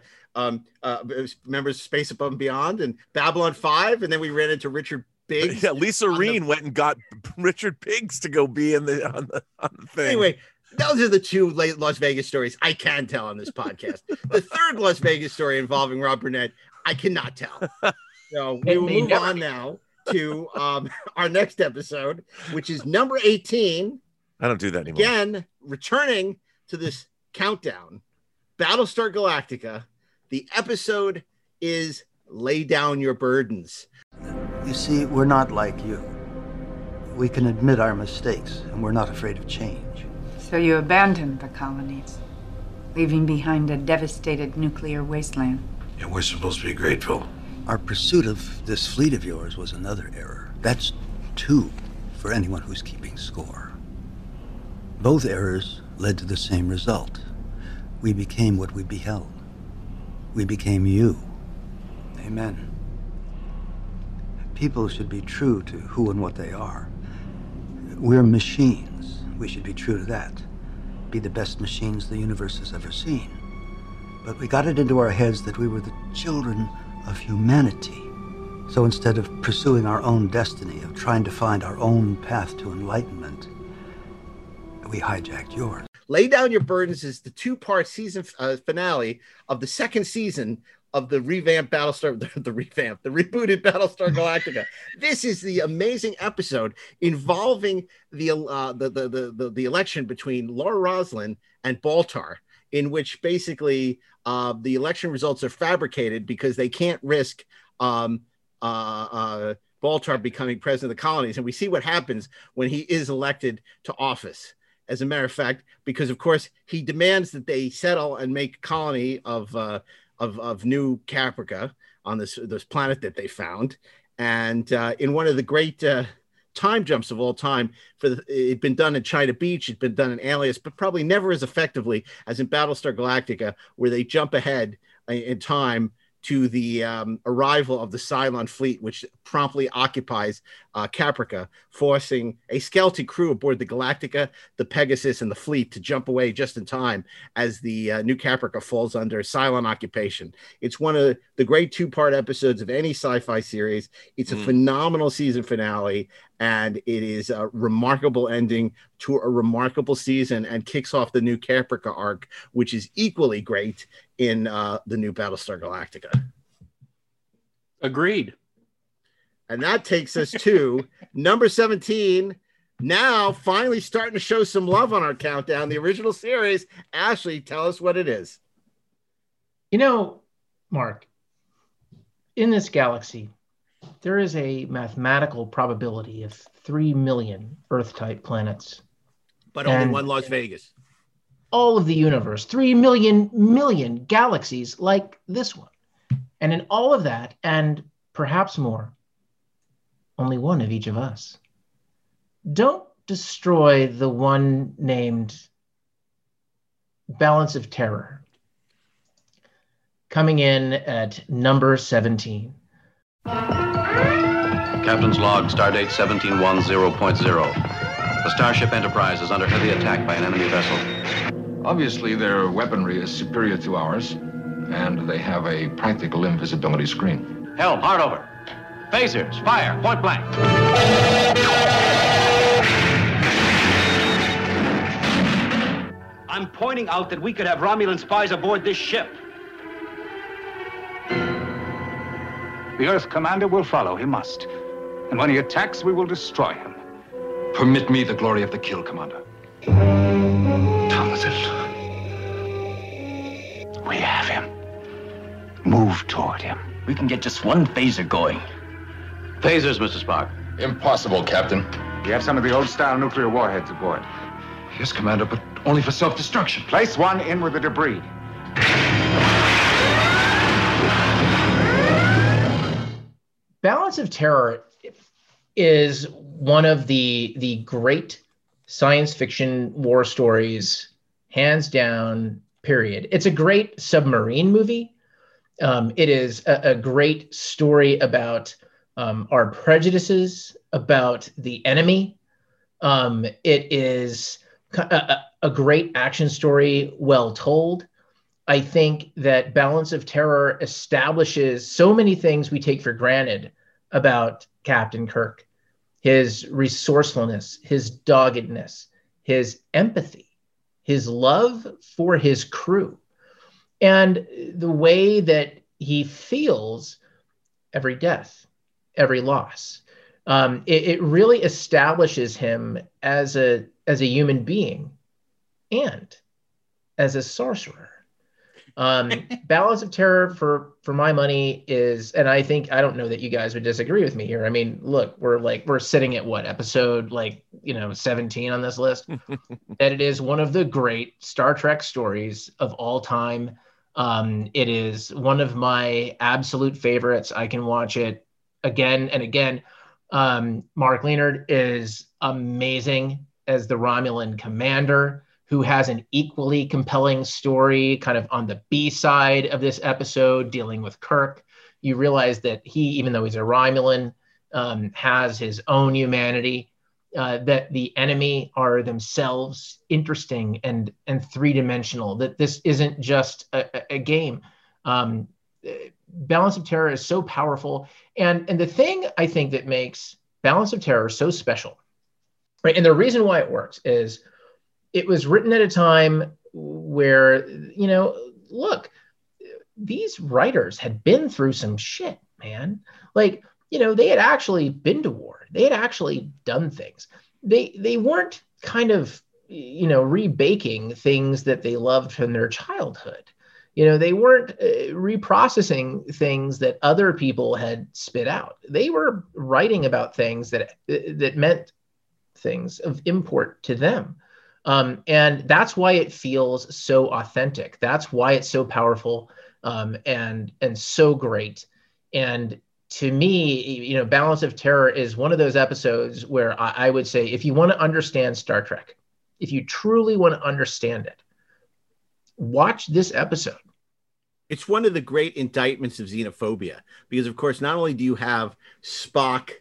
members of Space Above and Beyond, and Babylon 5, and then we ran into Richard Biggs. Yeah, Lisa Reen went and got Richard Biggs to go be on the thing. Anyway, those are the two late Las Vegas stories I can tell on this podcast. The third Las Vegas story involving Rob Burnett, I cannot tell. So we will move on now to our next episode, which is number 18. I don't do that anymore. Again, returning to this countdown, Battlestar Galactica. The episode is Lay Down Your Burdens. You see, we're not like you. We can admit our mistakes, and we're not afraid of change. So you abandoned the colonies, leaving behind a devastated nuclear wasteland. And we're supposed to be grateful. Our pursuit of this fleet of yours was another error. That's two for anyone who's keeping score. Both errors led to the same result. We became what we beheld. We became you. Amen. People should be true to who and what they are. We're machines. We should be true to that. Be the best machines the universe has ever seen. But we got it into our heads that we were the children of humanity. So instead of pursuing our own destiny, of trying to find our own path to enlightenment, we hijacked yours. Lay Down Your Burdens is the two-part season finale of the second season of the revamped Battlestar, the rebooted Battlestar Galactica. This is the amazing episode involving the election between Laura Roslin and Baltar, in which basically the election results are fabricated because they can't risk Baltar becoming president of the colonies. And we see what happens when he is elected to office. As a matter of fact, because of course he demands that they settle and make a colony of New Caprica on this planet that they found. And in one of the great time jumps of all time, it'd been done in China Beach, it'd been done in Alias, but probably never as effectively as in Battlestar Galactica, where they jump ahead in time to the arrival of the Cylon fleet, which promptly occupies Caprica, forcing a skeleton crew aboard the Galactica, the Pegasus, and the fleet to jump away just in time as the New Caprica falls under Cylon occupation. It's one of the great two-part episodes of any sci-fi series. It's a phenomenal season finale, and it is a remarkable ending to a remarkable season and kicks off the New Caprica arc, which is equally great in the new Battlestar Galactica. Agreed. And that takes us to number 17, now finally starting to show some love on our countdown, the original series. Ashley, tell us what it is. You know, Mark, in this galaxy, there is a mathematical probability of 3 million Earth-type planets. But only one Las Vegas. All of the universe, 3 million galaxies like this one. And in all of that, and perhaps more, only one of each of us. Don't destroy the one named Balance of Terror. Coming in at number 17. Captain's log, stardate 1710.0. The Starship Enterprise is under heavy attack by an enemy vessel. Obviously, their weaponry is superior to ours, and they have a practical invisibility screen. Helm, hard over. Phasers, fire, point blank. I'm pointing out that we could have Romulan spies aboard this ship. The Earth commander will follow, he must. And when he attacks, we will destroy him. Permit me the glory of the kill, Commander. Thomasil. We have him. Move toward him. We can get just one phaser going. Phasers, Mr. Spock. Impossible, Captain. We have some of the old-style nuclear warheads aboard. Yes, Commander, but only for self-destruction. Place one in with the debris. Balance of Terror is one of the great science fiction war stories, hands down, period. It's a great submarine movie. It is a great story about our prejudices, about the enemy. It is a great action story, well told. I think that Balance of Terror establishes so many things we take for granted about Captain Kirk. His resourcefulness, his doggedness, his empathy, his love for his crew, and the way that he feels every death, every loss. It really establishes him as a human being and as a sorcerer. Balance of Terror, for my money, is, and I think, I don't know that you guys would disagree with me here. I mean, look, we're sitting at what, episode 17 on this list? That it is one of the great Star Trek stories of all time. It is one of my absolute favorites. I can watch it again and again. Mark Leonard is amazing as the Romulan commander, who has an equally compelling story kind of on the B side of this episode dealing with Kirk. You realize that he, even though he's a Romulan, has his own humanity, that the enemy are themselves interesting and three-dimensional, that this isn't just a game. Balance of Terror is so powerful. And the thing I think that makes Balance of Terror so special, right? And the reason why it works is it was written at a time where, you know, look, these writers had been through some shit, man. Like, you know, they had actually been to war. They had actually done things. They weren't kind of, you know, rebaking things that they loved from their childhood. You know, they weren't reprocessing things that other people had spit out. They were writing about things that meant things of import to them. And that's why it feels so authentic. That's why it's so powerful and so great. And to me, you know, Balance of Terror is one of those episodes where I would say, if you want to understand Star Trek, if you truly want to understand it, watch this episode. It's one of the great indictments of xenophobia, because of course, not only do you have Spock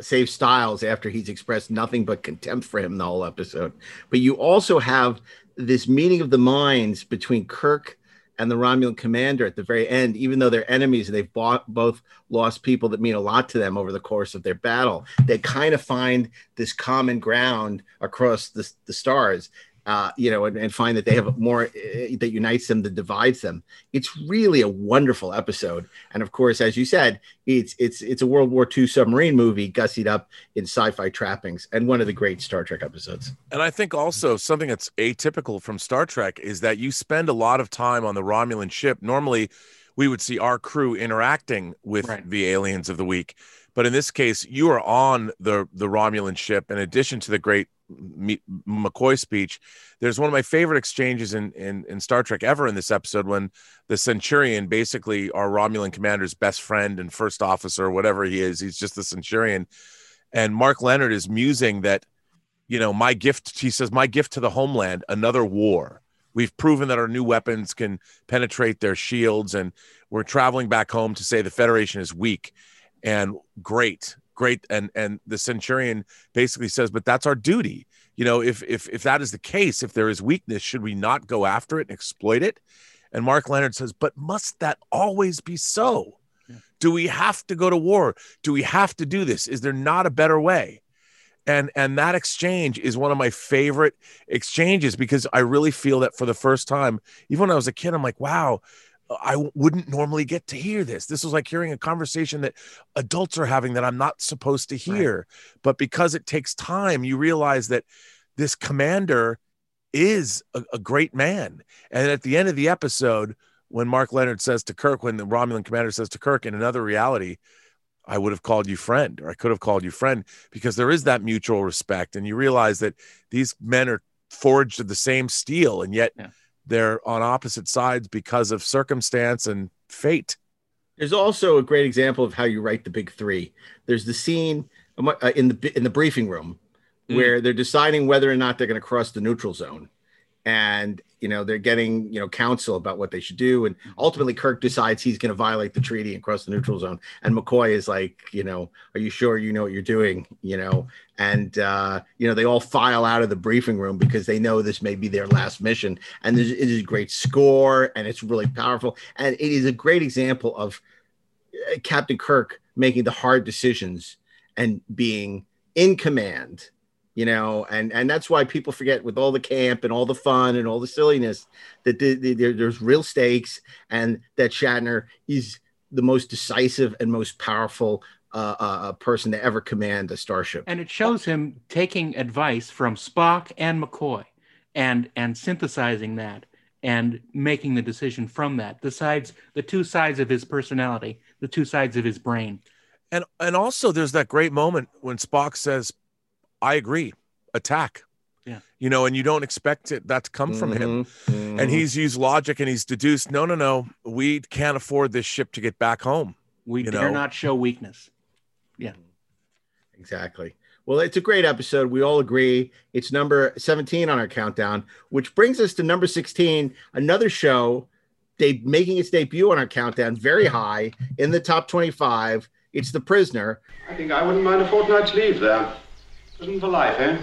save Styles after he's expressed nothing but contempt for him the whole episode, but you also have this meeting of the minds between Kirk and the Romulan commander at the very end, even though they're enemies and they've both lost people that mean a lot to them over the course of their battle. They kind of find this common ground across the stars. and find that they have more that unites them than divides them. It's really a wonderful episode. And of course, as you said, it's a World War II submarine movie gussied up in sci-fi trappings, and one of the great Star Trek episodes. And I think also something that's atypical from Star Trek is that you spend a lot of time on the Romulan ship. Normally, we would see our crew interacting with the aliens of the week. But in this case, you are on the Romulan ship. In addition to the great McCoy speech, there's one of my favorite exchanges in Star Trek ever in this episode, when the Centurion, basically our Romulan commander's best friend and first officer, whatever he is, he's just the Centurion. And Mark Leonard is musing that, you know, my gift, he says, my gift to the homeland, another war. We've proven that our new weapons can penetrate their shields, and we're traveling back home to say the Federation is weak. And great. And the Centurion basically says, but that's our duty. You know, if that is the case, if there is weakness, should we not go after it and exploit it? And Mark Leonard says, but must that always be so? Yeah. Do we have to go to war? Do we have to do this? Is there not a better way? And that exchange is one of my favorite exchanges, because I really feel that for the first time, even when I was a kid, I'm like, wow, I wouldn't normally get to hear this. This was like hearing a conversation that adults are having that I'm not supposed to hear. Right. But because it takes time, you realize that this commander is a great man. And at the end of the episode, when Mark Leonard says to Kirk, when the Romulan commander says to Kirk, in another reality, I would have called you friend, or I could have called you friend, because there is that mutual respect. And you realize that these men are forged of the same steel, and yet they're on opposite sides because of circumstance and fate. There's also a great example of how you write the big three. There's the scene in the briefing room where they're deciding whether or not they're going to cross the neutral zone. And, you know, they're getting, you know, counsel about what they should do. And ultimately, Kirk decides he's going to violate the treaty and cross the neutral zone. And McCoy is like, you know, are you sure you know what you're doing? You know, and, you know, they all file out of the briefing room because they know this may be their last mission. And it is a great score, and it's really powerful. And it is a great example of Captain Kirk making the hard decisions and being in command. You know, and that's why people forget, with all the camp and all the fun and all the silliness, that there's real stakes, and that Shatner is the most decisive and most powerful person to ever command a starship. And it shows him taking advice from Spock and McCoy and synthesizing that and making the decision from that. The two sides of his personality, the two sides of his brain. And also there's that great moment when Spock says, I agree. Attack. Yeah. You know, and you don't expect that to come from him. Mm-hmm. And he's used logic, and he's deduced, no, we can't afford this ship to get back home. We dare not show weakness. Yeah. Exactly. Well, it's a great episode. We all agree. It's number 17 on our countdown, which brings us to number 16, another show making its debut on our countdown, very high in the top 25. It's The Prisoner. I think I wouldn't mind a fortnight's leave there. Prison for life, eh?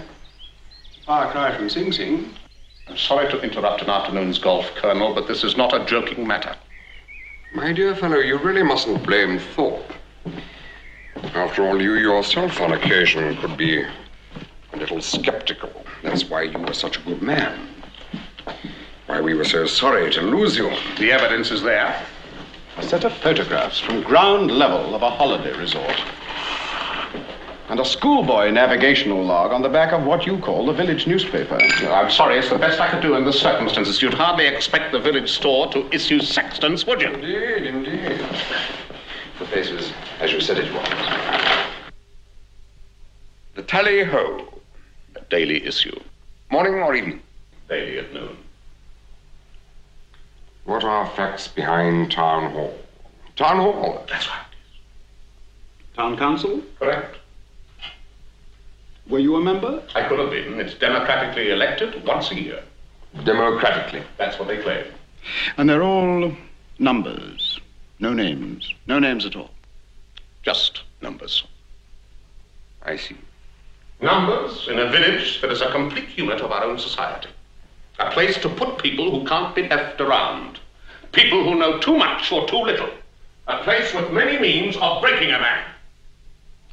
Far cry from Sing Sing. I'm sorry to interrupt an afternoon's golf, Colonel, but this is not a joking matter. My dear fellow, you really mustn't blame Thorpe. After all, you yourself on occasion could be a little skeptical. That's why you were such a good man. Why we were so sorry to lose you. The evidence is there. A set of photographs from ground level of a holiday resort. And a schoolboy navigational log on the back of what you call the village newspaper. I'm sorry, it's the best I could do in the circumstances. You'd hardly expect the village store to issue sextants, would you? Indeed. The face was as you said it was. The Tally Ho. A daily issue. Morning or evening? Daily at noon. What are facts behind Town Hall? Town Hall? That's right. Town Council? Correct. Were you a member? I could have been. It's democratically elected once a year. Democratically? That's what they claim. And they're all numbers. No names. No names at all. Just numbers. I see. Numbers in a village that is a complete unit of our own society. A place to put people who can't be left around. People who know too much or too little. A place with many means of breaking a man.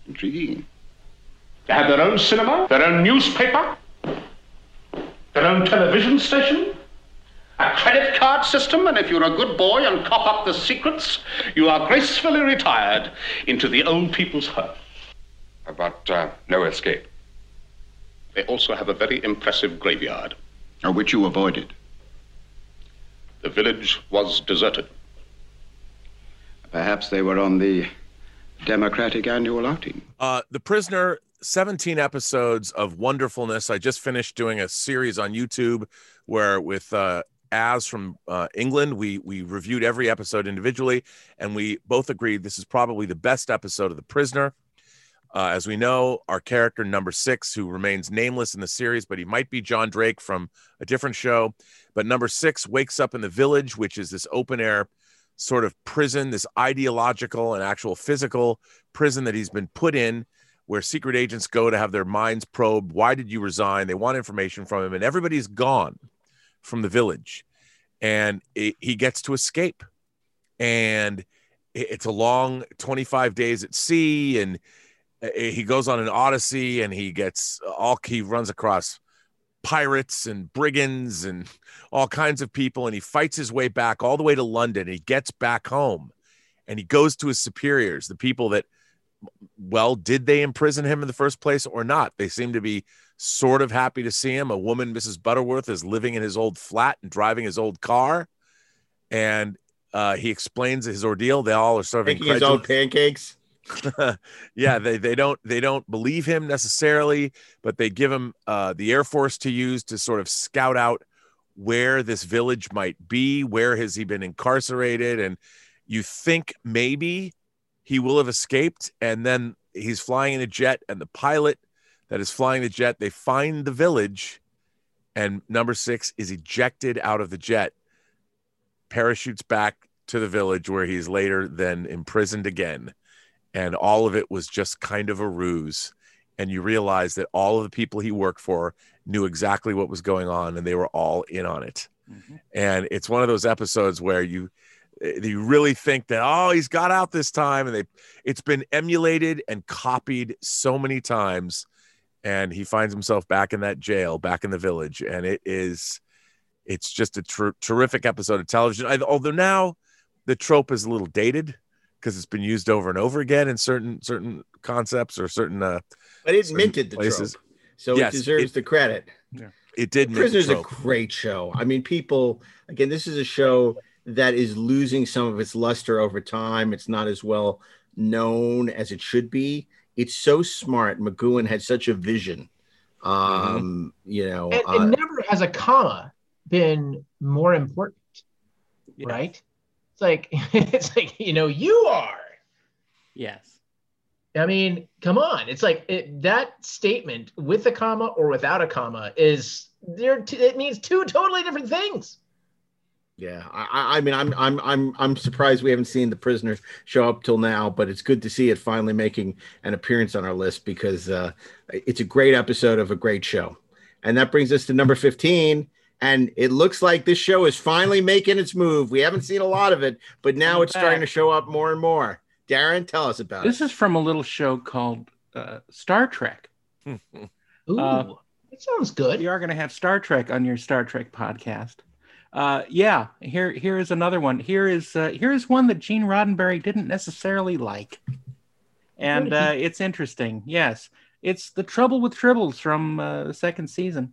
Intriguing. They have their own cinema, their own newspaper. Their own television station? A credit card system, and if you're a good boy and cop up the secrets, you are gracefully retired into the old people's home. But no escape. They also have a very impressive graveyard. Which you avoided. The village was deserted. Perhaps they were on the Democratic annual outing. The Prisoner, 17 episodes of wonderfulness. I just finished doing a series on YouTube where with Az from England, we reviewed every episode individually, and we both agreed this is probably the best episode of The Prisoner. As we know, our character number 6, who remains nameless in the series, but he might be John Drake from a different show. But number 6 wakes up in the village, which is this open air sort of prison, this ideological and actual physical prison that he's been put in, where secret agents go to have their minds probed. Why did you resign? They want information from him, and everybody's gone from the village, and he gets to escape. And it's a long 25 days at sea, and he goes on an odyssey, and he runs across pirates and brigands and all kinds of people, and he fights his way back all the way to London. He gets back home, and he goes to his superiors, the people that, well, did they imprison him in the first place or not? They seem to be sort of happy to see him. A woman, Mrs. Butterworth, is living in his old flat and driving his old car, and he explains his ordeal. They all are sort of incredulous. Making his own pancakes. Yeah, they don't believe him necessarily, but they give him the Air Force to use to sort of scout out where this village might be, where has he been incarcerated, and you think maybe he will have escaped, and then he's flying in a jet, and the pilot that is flying the jet, they find the village, and number 6 is ejected out of the jet, parachutes back to the village, where he's later then imprisoned again. And all of it was just kind of a ruse. And you realize that all of the people he worked for knew exactly what was going on, and they were all in on it. Mm-hmm. And it's one of those episodes where you really think that, oh, he's got out this time. And it's been emulated and copied so many times. And he finds himself back in that jail, back in the village. And it's just a terrific episode of television. Although now the trope is a little dated, because it's been used over and over again in certain concepts or certain but it minted the places. Trope, so yes, it deserves the credit. Yeah. It did. The Prisoner's a great show. I mean, people, again, this is a show that is losing some of its luster over time. It's not as well known as it should be. It's so smart. McGowan had such a vision. You know, it never has a comma been more important, yeah. Right? It's like, you know, you are. Yes. I mean, come on. It's like that statement with a comma or without a comma is there. It means two totally different things. Yeah. I mean, I'm surprised we haven't seen The Prisoner show up till now, but it's good to see it finally making an appearance on our list, because it's a great episode of a great show. And that brings us to number 15. And it looks like this show is finally making its move. We haven't seen a lot of it, but now it's starting to show up more and more. Darin, tell us about it. This is from a little show called Star Trek. Ooh, that sounds good. You are going to have Star Trek on your Star Trek podcast. Yeah, here is another one. Here is one that Gene Roddenberry didn't necessarily like. And it's interesting. Yes, it's The Trouble with Tribbles from the second season.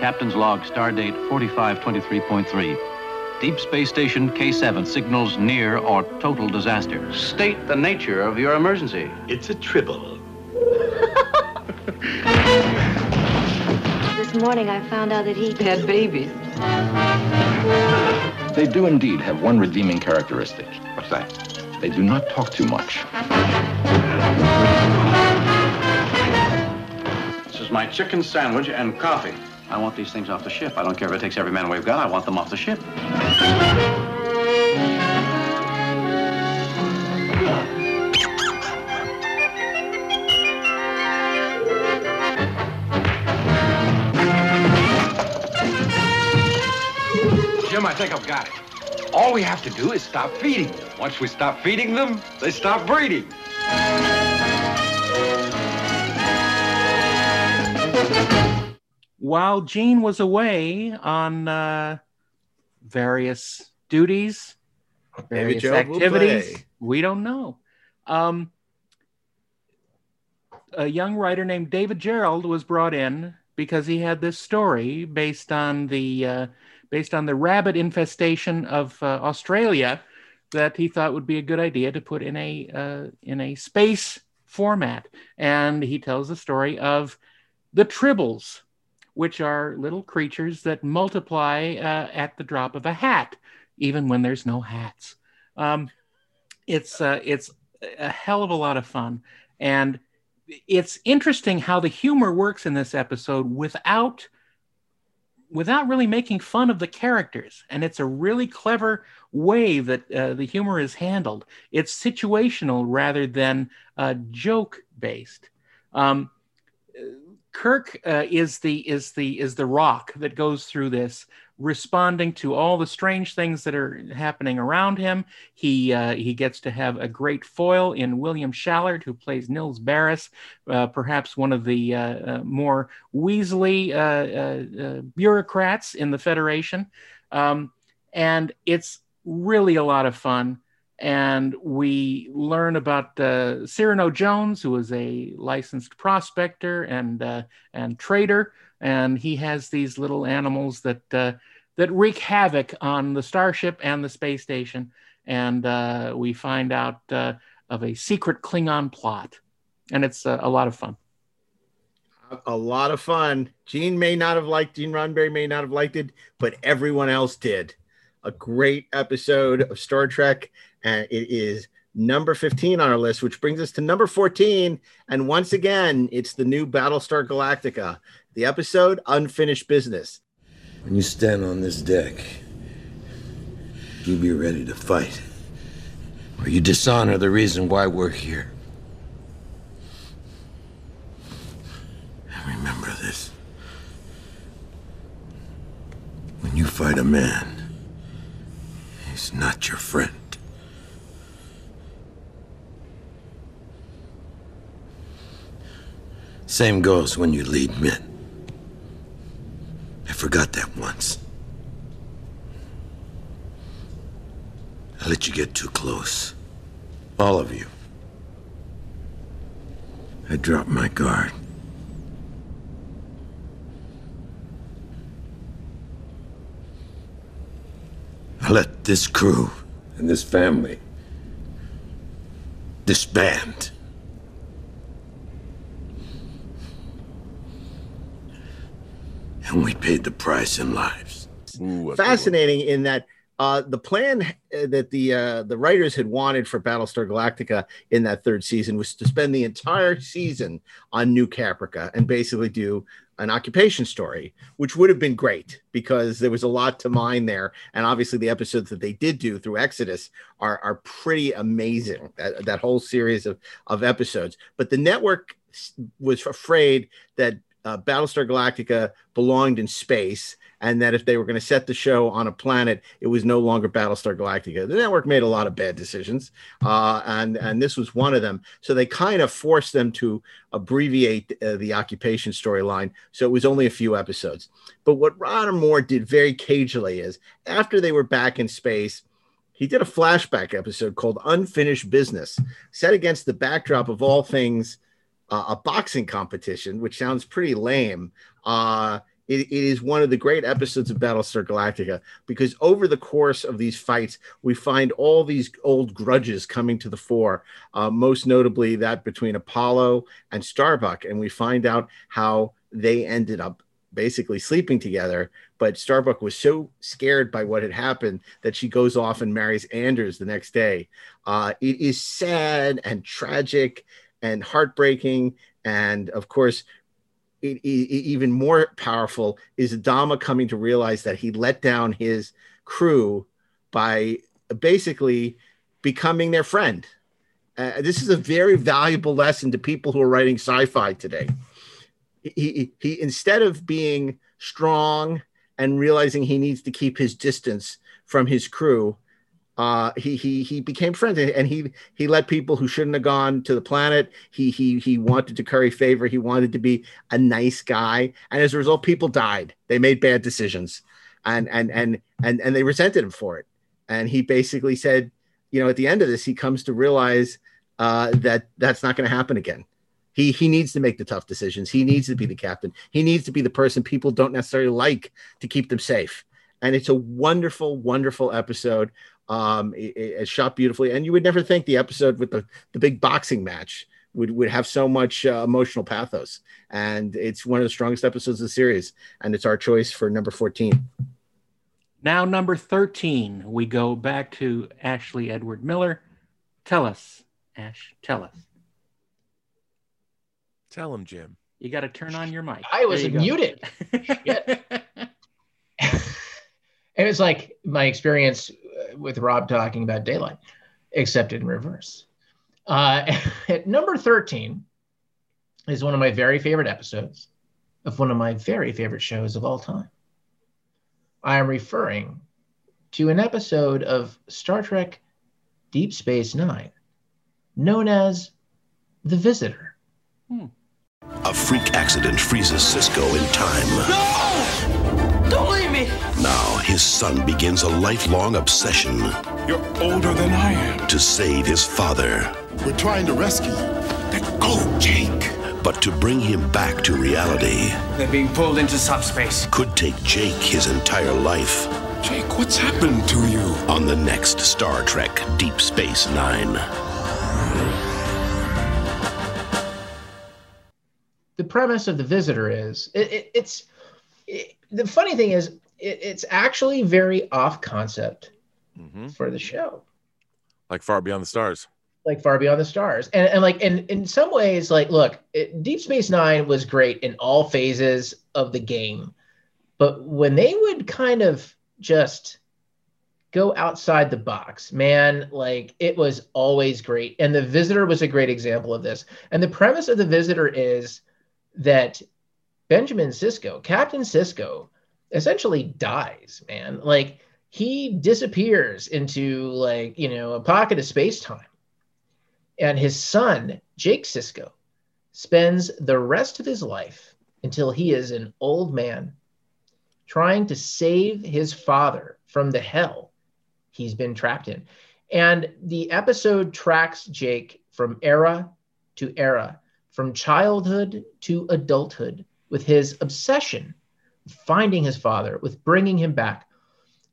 Captain's log, stardate 4523.3. Deep Space Station K7 signals near or total disaster. State the nature of your emergency. It's a tribble. This morning I found out that he had babies. They do indeed have one redeeming characteristic. What's that? They do not talk too much. This is my chicken sandwich and coffee. I want these things off the ship. I don't care if it takes every man we've got. I want them off the ship. Jim, I think I've got it. All we have to do is stop feeding them. Once we stop feeding them, they stop breeding. while Gene was away on various duties, various activities, we don't know. A young writer named David Gerald was brought in because he had this story based on the rabbit infestation of Australia that he thought would be a good idea to put in a space format. And he tells the story of the tribbles, which are little creatures that multiply at the drop of a hat, even when there's no hats. It's a hell of a lot of fun. And it's interesting how the humor works in this episode without really making fun of the characters. And it's a really clever way that the humor is handled. It's situational rather than joke-based. Kirk is the rock that goes through this, responding to all the strange things that are happening around him. He gets to have a great foil in William Shallard, who plays Nils Barris, perhaps one of the more weaselly bureaucrats in the Federation. And it's really a lot of fun. And we learn about Cyrano Jones, who is a licensed prospector and trader, and he has these little animals that wreak havoc on the starship and the space station. And we find out of a secret Klingon plot, and it's a lot of fun. A lot of fun. Gene Roddenberry may not have liked it, but everyone else did. A great episode of Star Trek, and it is number 15 on our list, which brings us to number 14. And once again, it's the new Battlestar Galactica, the episode Unfinished Business. When you stand on this deck, you be ready to fight, or you dishonor the reason why we're here. And remember this. When you fight a man, he's not your friend. Same goes when you lead men. I forgot that once. I let you get too close. All of you. I dropped my guard. I let this crew and this family disband. And we paid the price in lives. Ooh, fascinating in that the plan that the writers had wanted for Battlestar Galactica in that third season was to spend the entire season on New Caprica and basically do an occupation story, which would have been great because there was a lot to mine there. And obviously the episodes that they did do through Exodus are pretty amazing, that whole series of episodes. But the network was afraid that Battlestar Galactica belonged in space, and that if they were going to set the show on a planet, it was no longer Battlestar Galactica. The network made a lot of bad decisions, and this was one of them. So they kind of forced them to abbreviate the occupation storyline, so it was only a few episodes. But what Ron Moore did very cagely is, after they were back in space, he did a flashback episode called Unfinished Business, set against the backdrop of all things a boxing competition, which sounds pretty lame. It is one of the great episodes of Battlestar Galactica because over the course of these fights, we find all these old grudges coming to the fore, most notably that between Apollo and Starbuck. And we find out how they ended up basically sleeping together, but Starbuck was so scared by what had happened that she goes off and marries Anders the next day. It is sad and tragic and heartbreaking, and of course, even more powerful is Adama coming to realize that he let down his crew by basically becoming their friend. This is a very valuable lesson to people who are writing sci-fi today. He instead of being strong and realizing he needs to keep his distance from his crew, He became friends, and he let people who shouldn't have gone to the planet. He wanted to curry favor. He wanted to be a nice guy, and as a result, people died. They made bad decisions, and they resented him for it. And he basically said, you know, at the end of this, he comes to realize that that's not going to happen again. He needs to make the tough decisions. He needs to be the captain. He needs to be the person people don't necessarily like to keep them safe. And it's a wonderful, wonderful episode. It's shot beautifully, and you would never think the episode with the big boxing match would have so much emotional pathos. And it's one of the strongest episodes of the series, and it's our choice for number 14. Now, number 13, we go back to Ashley Edward Miller. Tell us, Ash, tell us. Tell him, Jim. You got to turn on your mic. I was muted. Yeah. It was like my experience with Rob talking about Daylight, except in reverse. At number 13 is one of my very favorite episodes of one of my very favorite shows of all time. I am referring to an episode of Star Trek Deep Space Nine known as The Visitor. A freak accident freezes Cisco in time. No! Don't leave me! Now his son begins a lifelong obsession. You're older than I am. To save his father. We're trying to rescue you. Let go, Jake. But to bring him back to reality. They're being pulled into subspace. Could take Jake his entire life. Jake, what's happened to you? On the next Star Trek Deep Space Nine. The premise of The Visitor is, the funny thing is, it's actually very off concept for the show. Like Far Beyond the Stars. Like Far Beyond the Stars. And in some ways, like, look, Deep Space Nine was great in all phases of the game. But when they would kind of just go outside the box, man, like, it was always great. And The Visitor was a great example of this. And the premise of The Visitor is that Benjamin Sisko, Captain Sisko, essentially dies, man. Like, he disappears into, like, you know, a pocket of space-time. And his son, Jake Sisko, spends the rest of his life until he is an old man trying to save his father from the hell he's been trapped in. And the episode tracks Jake from era to era, from childhood to adulthood, with his obsession with finding his father, with bringing him back.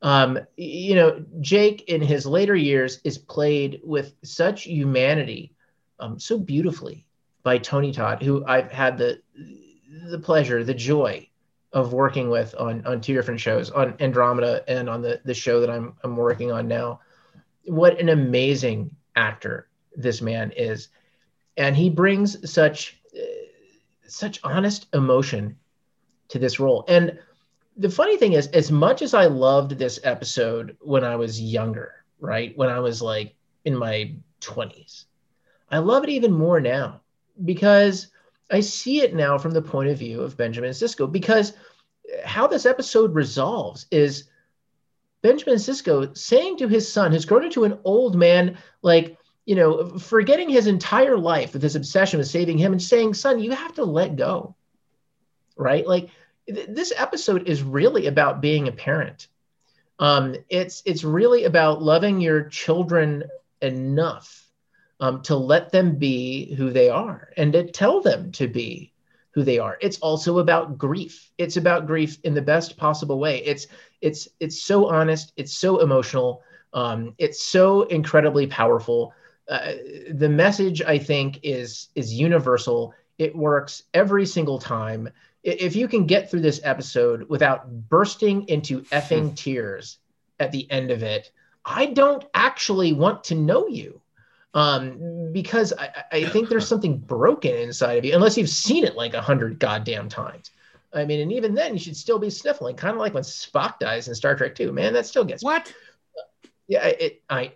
You know, Jake in his later years is played with such humanity, so beautifully by Tony Todd, who I've had the pleasure, the joy of working with on two different shows, on Andromeda and on the show that I'm working on now. What an amazing actor this man is. And he brings such honest emotion to this role. And the funny thing is, as much as I loved this episode when I was younger, right, when I was like in my 20s, I love it even more now because I see it now from the point of view of Benjamin Sisko, because how this episode resolves is Benjamin Sisko saying to his son, who's grown into an old man, like, you know, forgetting his entire life with this obsession with saving him, and saying, son, you have to let go, right? Like, this episode is really about being a parent. It's really about loving your children enough to let them be who they are and to tell them to be who they are. It's also about grief. It's about grief in the best possible way. It's so honest. It's so emotional. It's so incredibly powerful. The message, I think, is universal. It works every single time. If you can get through this episode without bursting into effing tears at the end of it, I don't actually want to know you, because I think there's something broken inside of you, unless you've seen it like 100 goddamn times. I mean, and even then, you should still be sniffling, kind of like when Spock dies in Star Trek II. Man, that still gets me. Yeah,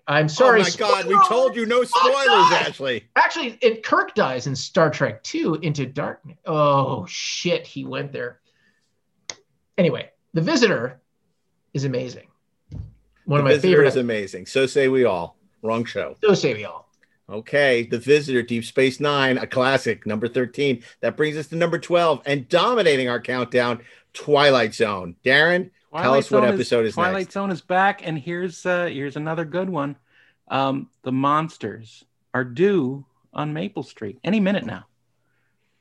I'm sorry. Oh my God, we told you no spoilers, Ashley. Actually, Kirk dies in Star Trek II Into Darkness. Oh, shit, he went there. Anyway, The Visitor is amazing. One of my favorite is amazing. So Say We All. Wrong show. So Say We All. Okay, The Visitor, Deep Space Nine, a classic, number 13. That brings us to number 12, and dominating our countdown, Twilight Zone. Darren, tell us what episode is next. Twilight Zone is back, and here's another good one. The monsters are due on Maple Street any minute now.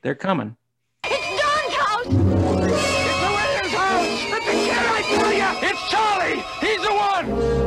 They're coming. It's Don's house! It's Luella's house! Let the kid I tell you! It's Charlie! He's the one!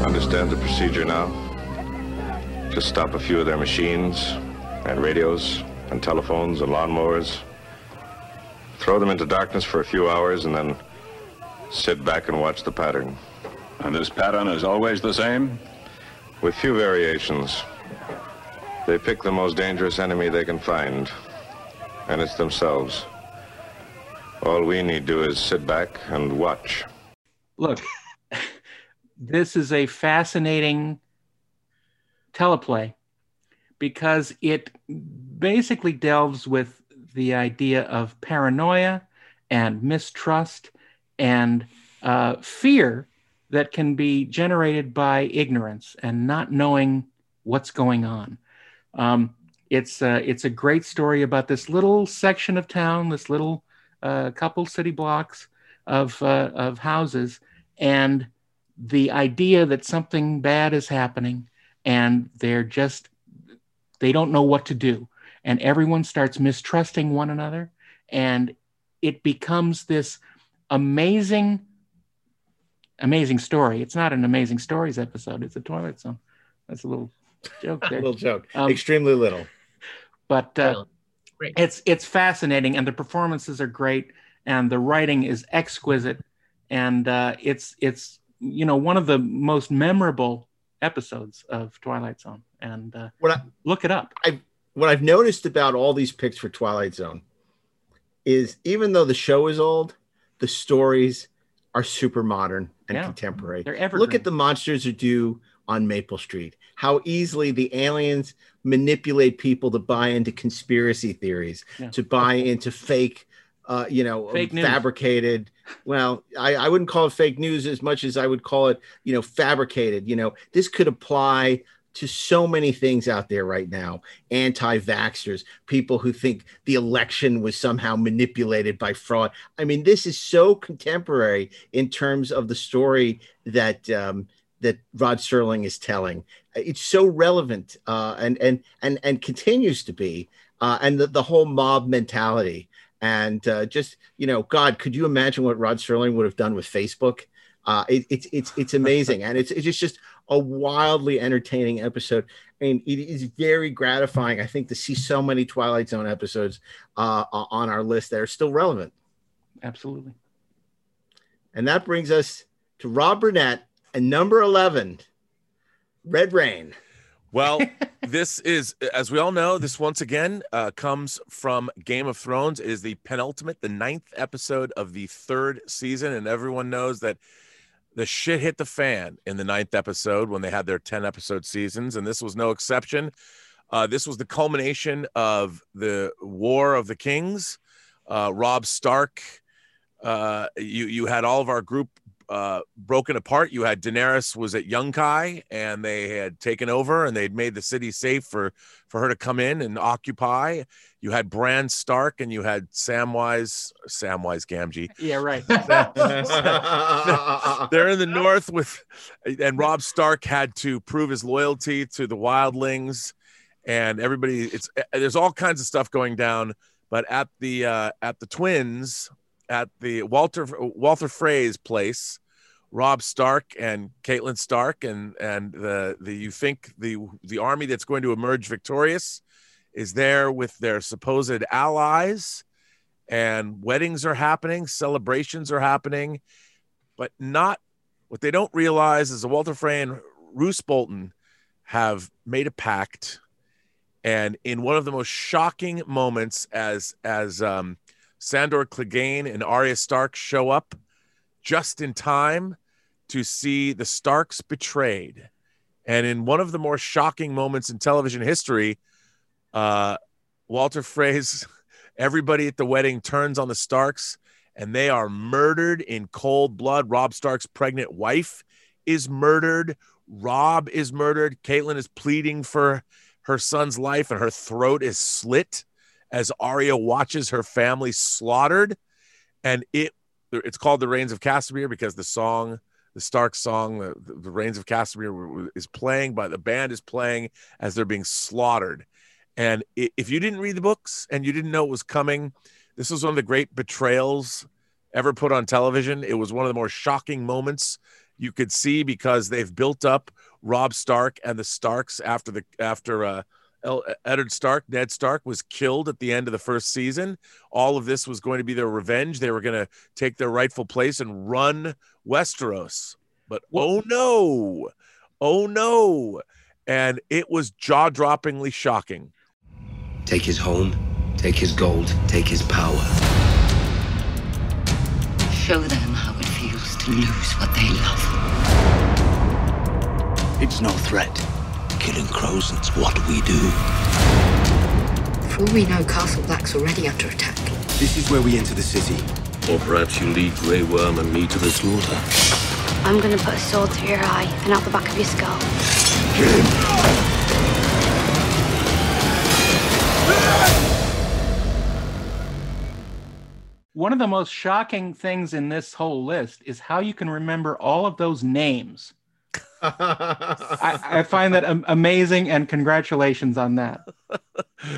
Understand the procedure now? Just stop a few of their machines and radios and telephones and lawnmowers. Throw them into darkness for a few hours and then sit back and watch the pattern. And this pattern is always the same? With few variations. They pick the most dangerous enemy they can find, and it's themselves. All we need to do is sit back and watch. Look. This is a fascinating teleplay because it basically delves with the idea of paranoia and mistrust and fear that can be generated by ignorance and not knowing what's going on. It's a great story about this little section of town, this little couple city blocks of houses, and the idea that something bad is happening and they don't know what to do. And everyone starts mistrusting one another. And it becomes this amazing, amazing story. It's not an Amazing Stories episode. It's a Twilight Zone. That's a little joke there. Extremely little. But it's fascinating. And the performances are great. And the writing is exquisite. And you know, one of the most memorable episodes of Twilight Zone, and look it up. What I've noticed about all these picks for Twilight Zone is even though the show is old, the stories are super modern and contemporary. They're evergreen. Look at The Monsters Are Due on Maple Street, how easily the aliens manipulate people to buy into conspiracy theories, to buy into fake fabricated news. Well, I wouldn't call it fake news as much as I would call it, fabricated. This could apply to so many things out there right now. Anti-vaxxers, people who think the election was somehow manipulated by fraud. I mean, this is so contemporary in terms of the story that that Rod Serling is telling. It's so relevant and continues to be, and the whole mob mentality. And God, could you imagine what Rod Serling would have done with Facebook? It's amazing, and it's just a wildly entertaining episode, and it is very gratifying, I think, to see so many Twilight Zone episodes on our list that are still relevant. Absolutely. And that brings us to Rob Burnett and number 11, Red Rain. Well, this is, as we all know, this once again comes from Game of Thrones. It is the penultimate, the 9th episode of the 3rd season. And everyone knows that the shit hit the fan in the 9th episode when they had their 10-episode seasons. And this was no exception. This was the culmination of the War of the Kings. Robb Stark, you had all of our group broken apart. You had Daenerys was at Youngkai, and they had taken over, and they'd made the city safe for her to come in and occupy. You had Bran Stark, and you had Samwise Gamgee. Yeah, right. They're in the north and Robb Stark had to prove his loyalty to the wildlings, and everybody. There's all kinds of stuff going down, but at the Walther Frey's place, Robb Stark and Catelyn Stark and the you think the army that's going to emerge victorious is there with their supposed allies, and weddings are happening, celebrations are happening, but not what they don't realize is that Walter Frey and Roose Bolton have made a pact, and in one of the most shocking moments, as Sandor Clegane and Arya Stark show up just in time to see the Starks betrayed, and in one of the more shocking moments in television history, Walter Frey's everybody at the wedding turns on the Starks, and they are murdered in cold blood. Rob Stark's pregnant wife is murdered. Rob is murdered. Catelyn is pleading for her son's life, and her throat is slit as Arya watches her family slaughtered. And it's called The Reigns of Castamere because the song, the Stark song, the Reigns of Castamere is playing, but the band is playing as they're being slaughtered. And if you didn't read the books and you didn't know it was coming, this was one of the great betrayals ever put on television. It was one of the more shocking moments you could see because they've built up Robb Stark and the Starks after Eddard Stark, Ned Stark, was killed at the end of the first season. All of this was going to be their revenge. They were going to take their rightful place and run Westeros. But oh no. And it was jaw-droppingly shocking. Take his home, take his gold, take his power. Show them how it feels to lose what they love. It's no threat. Killing crows, it's what we do. For all we know, Castle Black's already under attack. This is where we enter the city. Or perhaps you lead Grey Worm and me to the slaughter. I'm gonna put a sword through your eye and out the back of your skull. One of the most shocking things in this whole list is how you can remember all of those names. I find that amazing, and congratulations on that.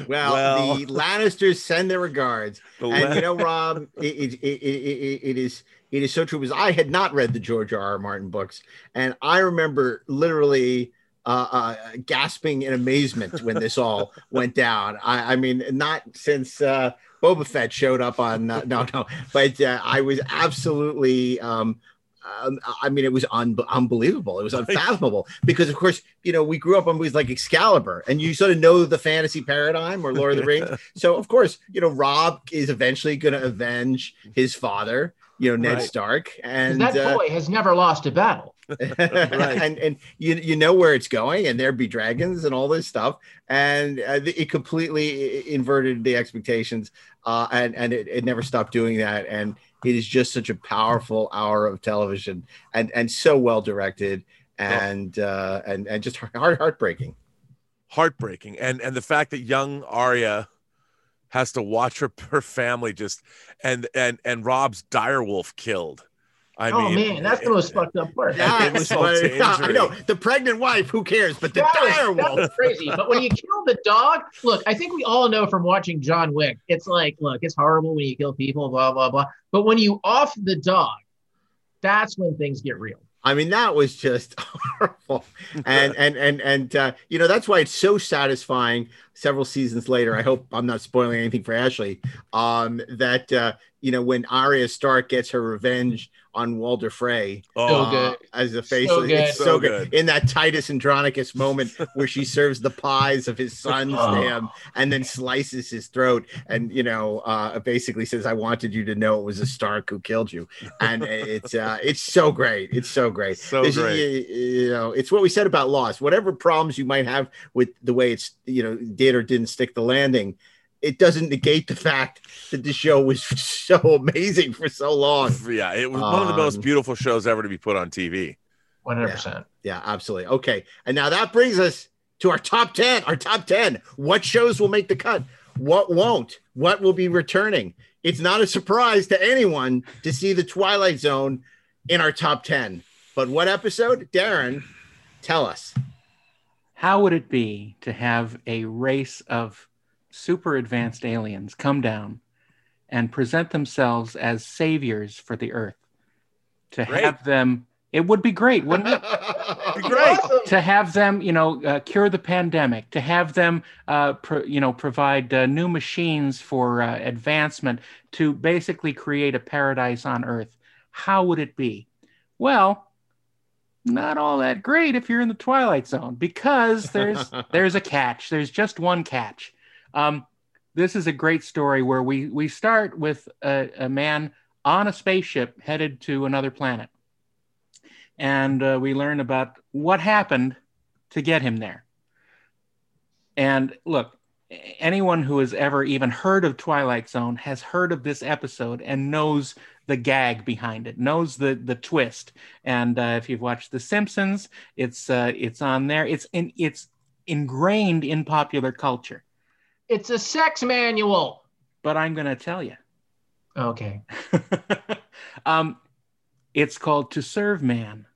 Well, the Lannisters send their regards. And you know, Rob, it is so true, because I had not read the George R.R. Martin books, and I remember literally gasping in amazement when this all went down. I mean, not since Boba Fett showed up on but I was absolutely I mean, it was unbelievable. It was unfathomable because, of course, you know, we grew up on movies like Excalibur, and you sort of know the fantasy paradigm, or Lord of the Rings. So, of course, you know, Rob is eventually going to avenge his father, you know, Ned Stark. And that boy has never lost a battle. And you know where it's going, and there'd be dragons and all this stuff. And it completely inverted the expectations, and it never stopped doing that. And it is just such a powerful hour of television, and so well directed, and just heartbreaking, and the fact that young Arya has to watch her family just and Rob's direwolf killed. I mean, that's the most fucked up part. I know, the pregnant wife, who cares? But the direwolf, that's crazy. But when you kill the dog, look, I think we all know from watching John Wick, it's like, look, it's horrible when you kill people, blah blah blah. But when you off the dog, that's when things get real. I mean, that was just horrible, and you know, that's why it's so satisfying. Several seasons later, I hope I'm not spoiling anything for Ashley. You know, when Arya Stark gets her revenge on Walter Frey, as the face, it's so good. In that Titus Andronicus moment where she serves the pies of his sons to him, and then slices his throat, and you know, basically says, "I wanted you to know it was a Stark who killed you," and it's so great. It's so great. You know, it's what we said about Lost. Whatever problems you might have with the way it's, you know, did or didn't stick the landing, it doesn't negate the fact that the show was so amazing for so long. Yeah, it was one of the most beautiful shows ever to be put on TV. 100%. Yeah, absolutely. Okay, and now that brings us to our top 10. Our top 10. What shows will make the cut? What won't? What will be returning? It's not a surprise to anyone to see The Twilight Zone in our top 10. But what episode? Darin, tell us. How would it be to have a race of super advanced aliens come down and present themselves as saviors for the Earth, to have them It would be great, wouldn't it? It'd be great to have them, you know, cure the pandemic, to have them, provide new machines for advancement, to basically create a paradise on Earth. How would it be? Well, not all that great if you're in the Twilight Zone, because there's a catch. There's just one catch. This is a great story where we start with a man on a spaceship headed to another planet. And we learn about what happened to get him there. And look, anyone who has ever even heard of Twilight Zone has heard of this episode and knows the gag behind it, knows the twist. And if you've watched The Simpsons, it's on there. It's ingrained in popular culture. It's a sex manual. But I'm going to tell you. Okay. It's called To Serve Man.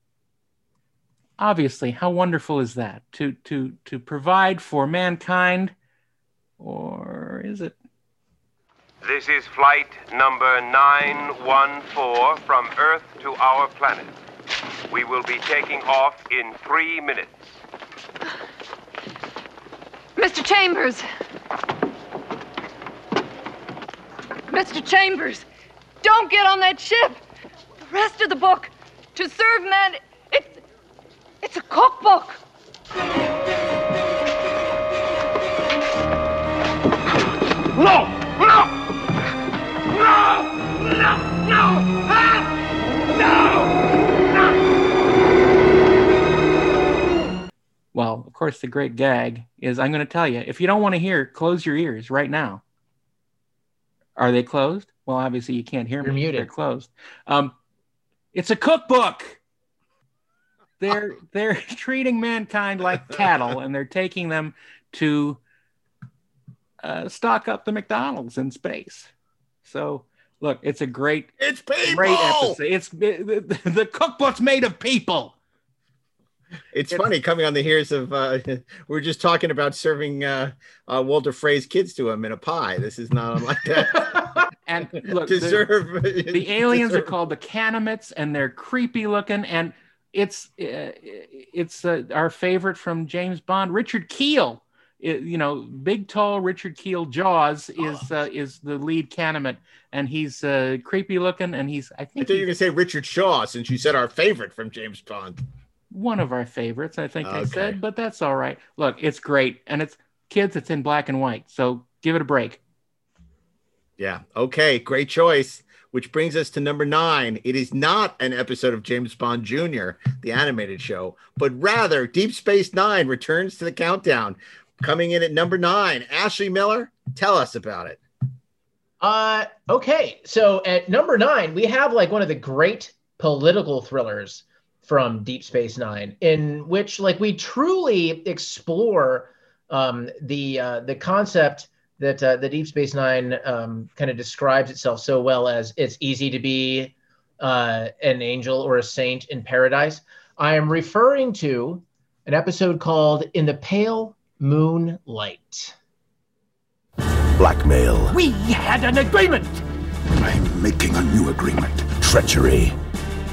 Obviously, how wonderful is that? To provide for mankind, or is it? This is flight number 914 from Earth to our planet. We will be taking off in 3 minutes. Mr. Chambers! Mr. Chambers, don't get on that ship! The rest of the book, To Serve Man, it's a cookbook. No! No! No! No! No! Ah! No! No! Well, of course, the great gag is, I'm going to tell you, if you don't want to hear, close your ears right now. Are they closed? Well, obviously, you can't hear me. You're muted. They're closed. It's a cookbook. They're treating mankind like cattle, and they're taking them to stock up the McDonald's in space. So, look, it's a great, great episode. It's the cookbook's made of people. It's funny coming on the heels of we're just talking about serving Walter Frey's kids to him in a pie. This is not unlike that. And look, the aliens are called the Canamites, and they're creepy looking. And it's our favorite from James Bond, Richard Kiel. Big, tall Richard Kiel. Jaws is the lead Canamite, and he's creepy looking. And I thought you were gonna say Richard Shaw, since you said our favorite from James Bond. One of our favorites, I think they said, but that's all right. Look, it's great, and it's kids. It's in black and white, so give it a break. Yeah. Okay. Great choice. Which brings us to number 9. It is not an episode of James Bond Jr., the animated show, but rather Deep Space Nine returns to the countdown. Coming in at number 9, Ashley Miller, tell us about it. Okay. So at number 9, we have like one of the great political thrillers from Deep Space Nine, in which like we truly explore the concept that the Deep Space Nine kind of describes itself so well as, it's easy to be an angel or a saint in paradise. I am referring to an episode called In the Pale Moonlight. Blackmail. We had an agreement. I'm making a new agreement. Treachery.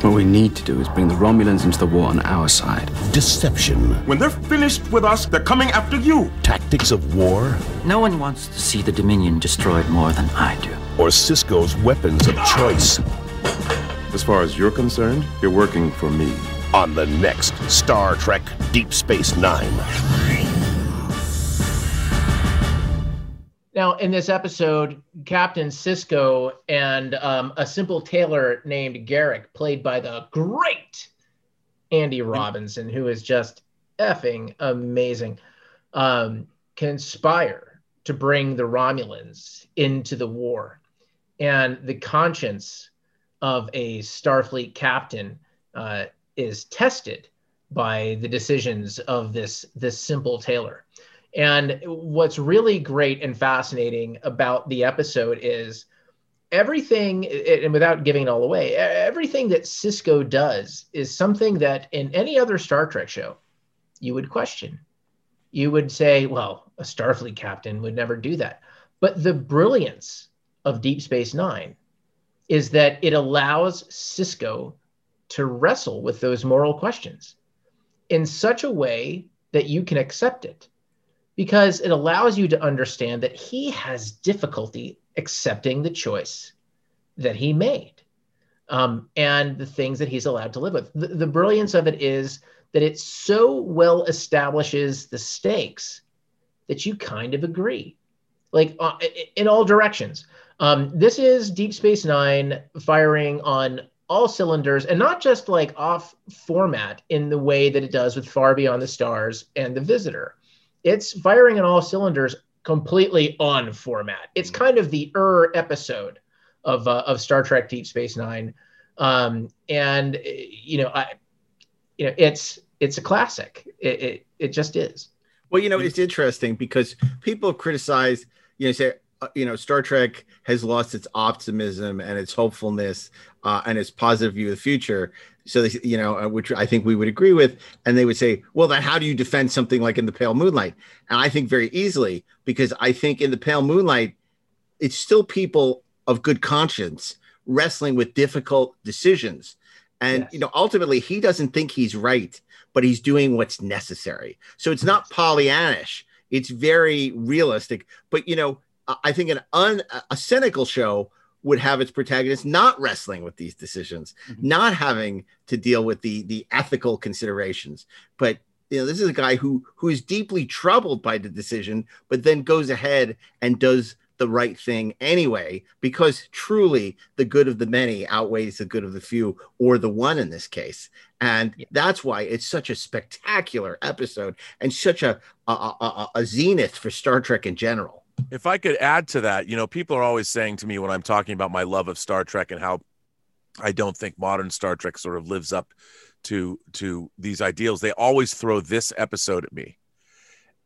What we need to do is bring the Romulans into the war on our side. Deception. When they're finished with us, they're coming after you. Tactics of war. No one wants to see the Dominion destroyed more than I do. Or Sisko's weapons of choice. As far as you're concerned, you're working for me. On the next Star Trek Deep Space Nine. Now, in this episode, Captain Sisko and a simple tailor named Garrick, played by the great Andy Robinson, who is just effing amazing, conspire to bring the Romulans into the war. And the conscience of a Starfleet captain is tested by the decisions of this simple tailor. And what's really great and fascinating about the episode is everything, and without giving it all away, everything that Sisko does is something that in any other Star Trek show, you would question. You would say, well, a Starfleet captain would never do that. But the brilliance of Deep Space Nine is that it allows Sisko to wrestle with those moral questions in such a way that you can accept it, because it allows you to understand that he has difficulty accepting the choice that he made and the things that he's allowed to live with. The brilliance of it is that it so well establishes the stakes that you kind of agree, like in all directions. This is Deep Space Nine firing on all cylinders, and not just like off format in the way that it does with Far Beyond the Stars and The Visitor. It's firing on all cylinders, completely on format. It's kind of the episode of Star Trek Deep Space Nine, and it's a classic. It just is. Well, it's interesting because people criticize, say, Star Trek has lost its optimism and its hopefulness and its positive view of the future. So, they, which I think we would agree with. And they would say, well, then how do you defend something like In the Pale Moonlight? And I think very easily, because I think In the Pale Moonlight, it's still people of good conscience wrestling with difficult decisions. And, ultimately, he doesn't think he's right, but he's doing what's necessary. So it's not Pollyannish. It's very realistic. But, I think a cynical show would have its protagonist not wrestling with these decisions, not having to deal with the ethical considerations. But this is a guy who is deeply troubled by the decision, but then goes ahead and does the right thing anyway, because truly the good of the many outweighs the good of the few, or the one in this case. And that's why it's such a spectacular episode and such a zenith for Star Trek in general. If I could add to that, people are always saying to me when I'm talking about my love of Star Trek and how I don't think modern Star Trek sort of lives up to these ideals, they always throw this episode at me.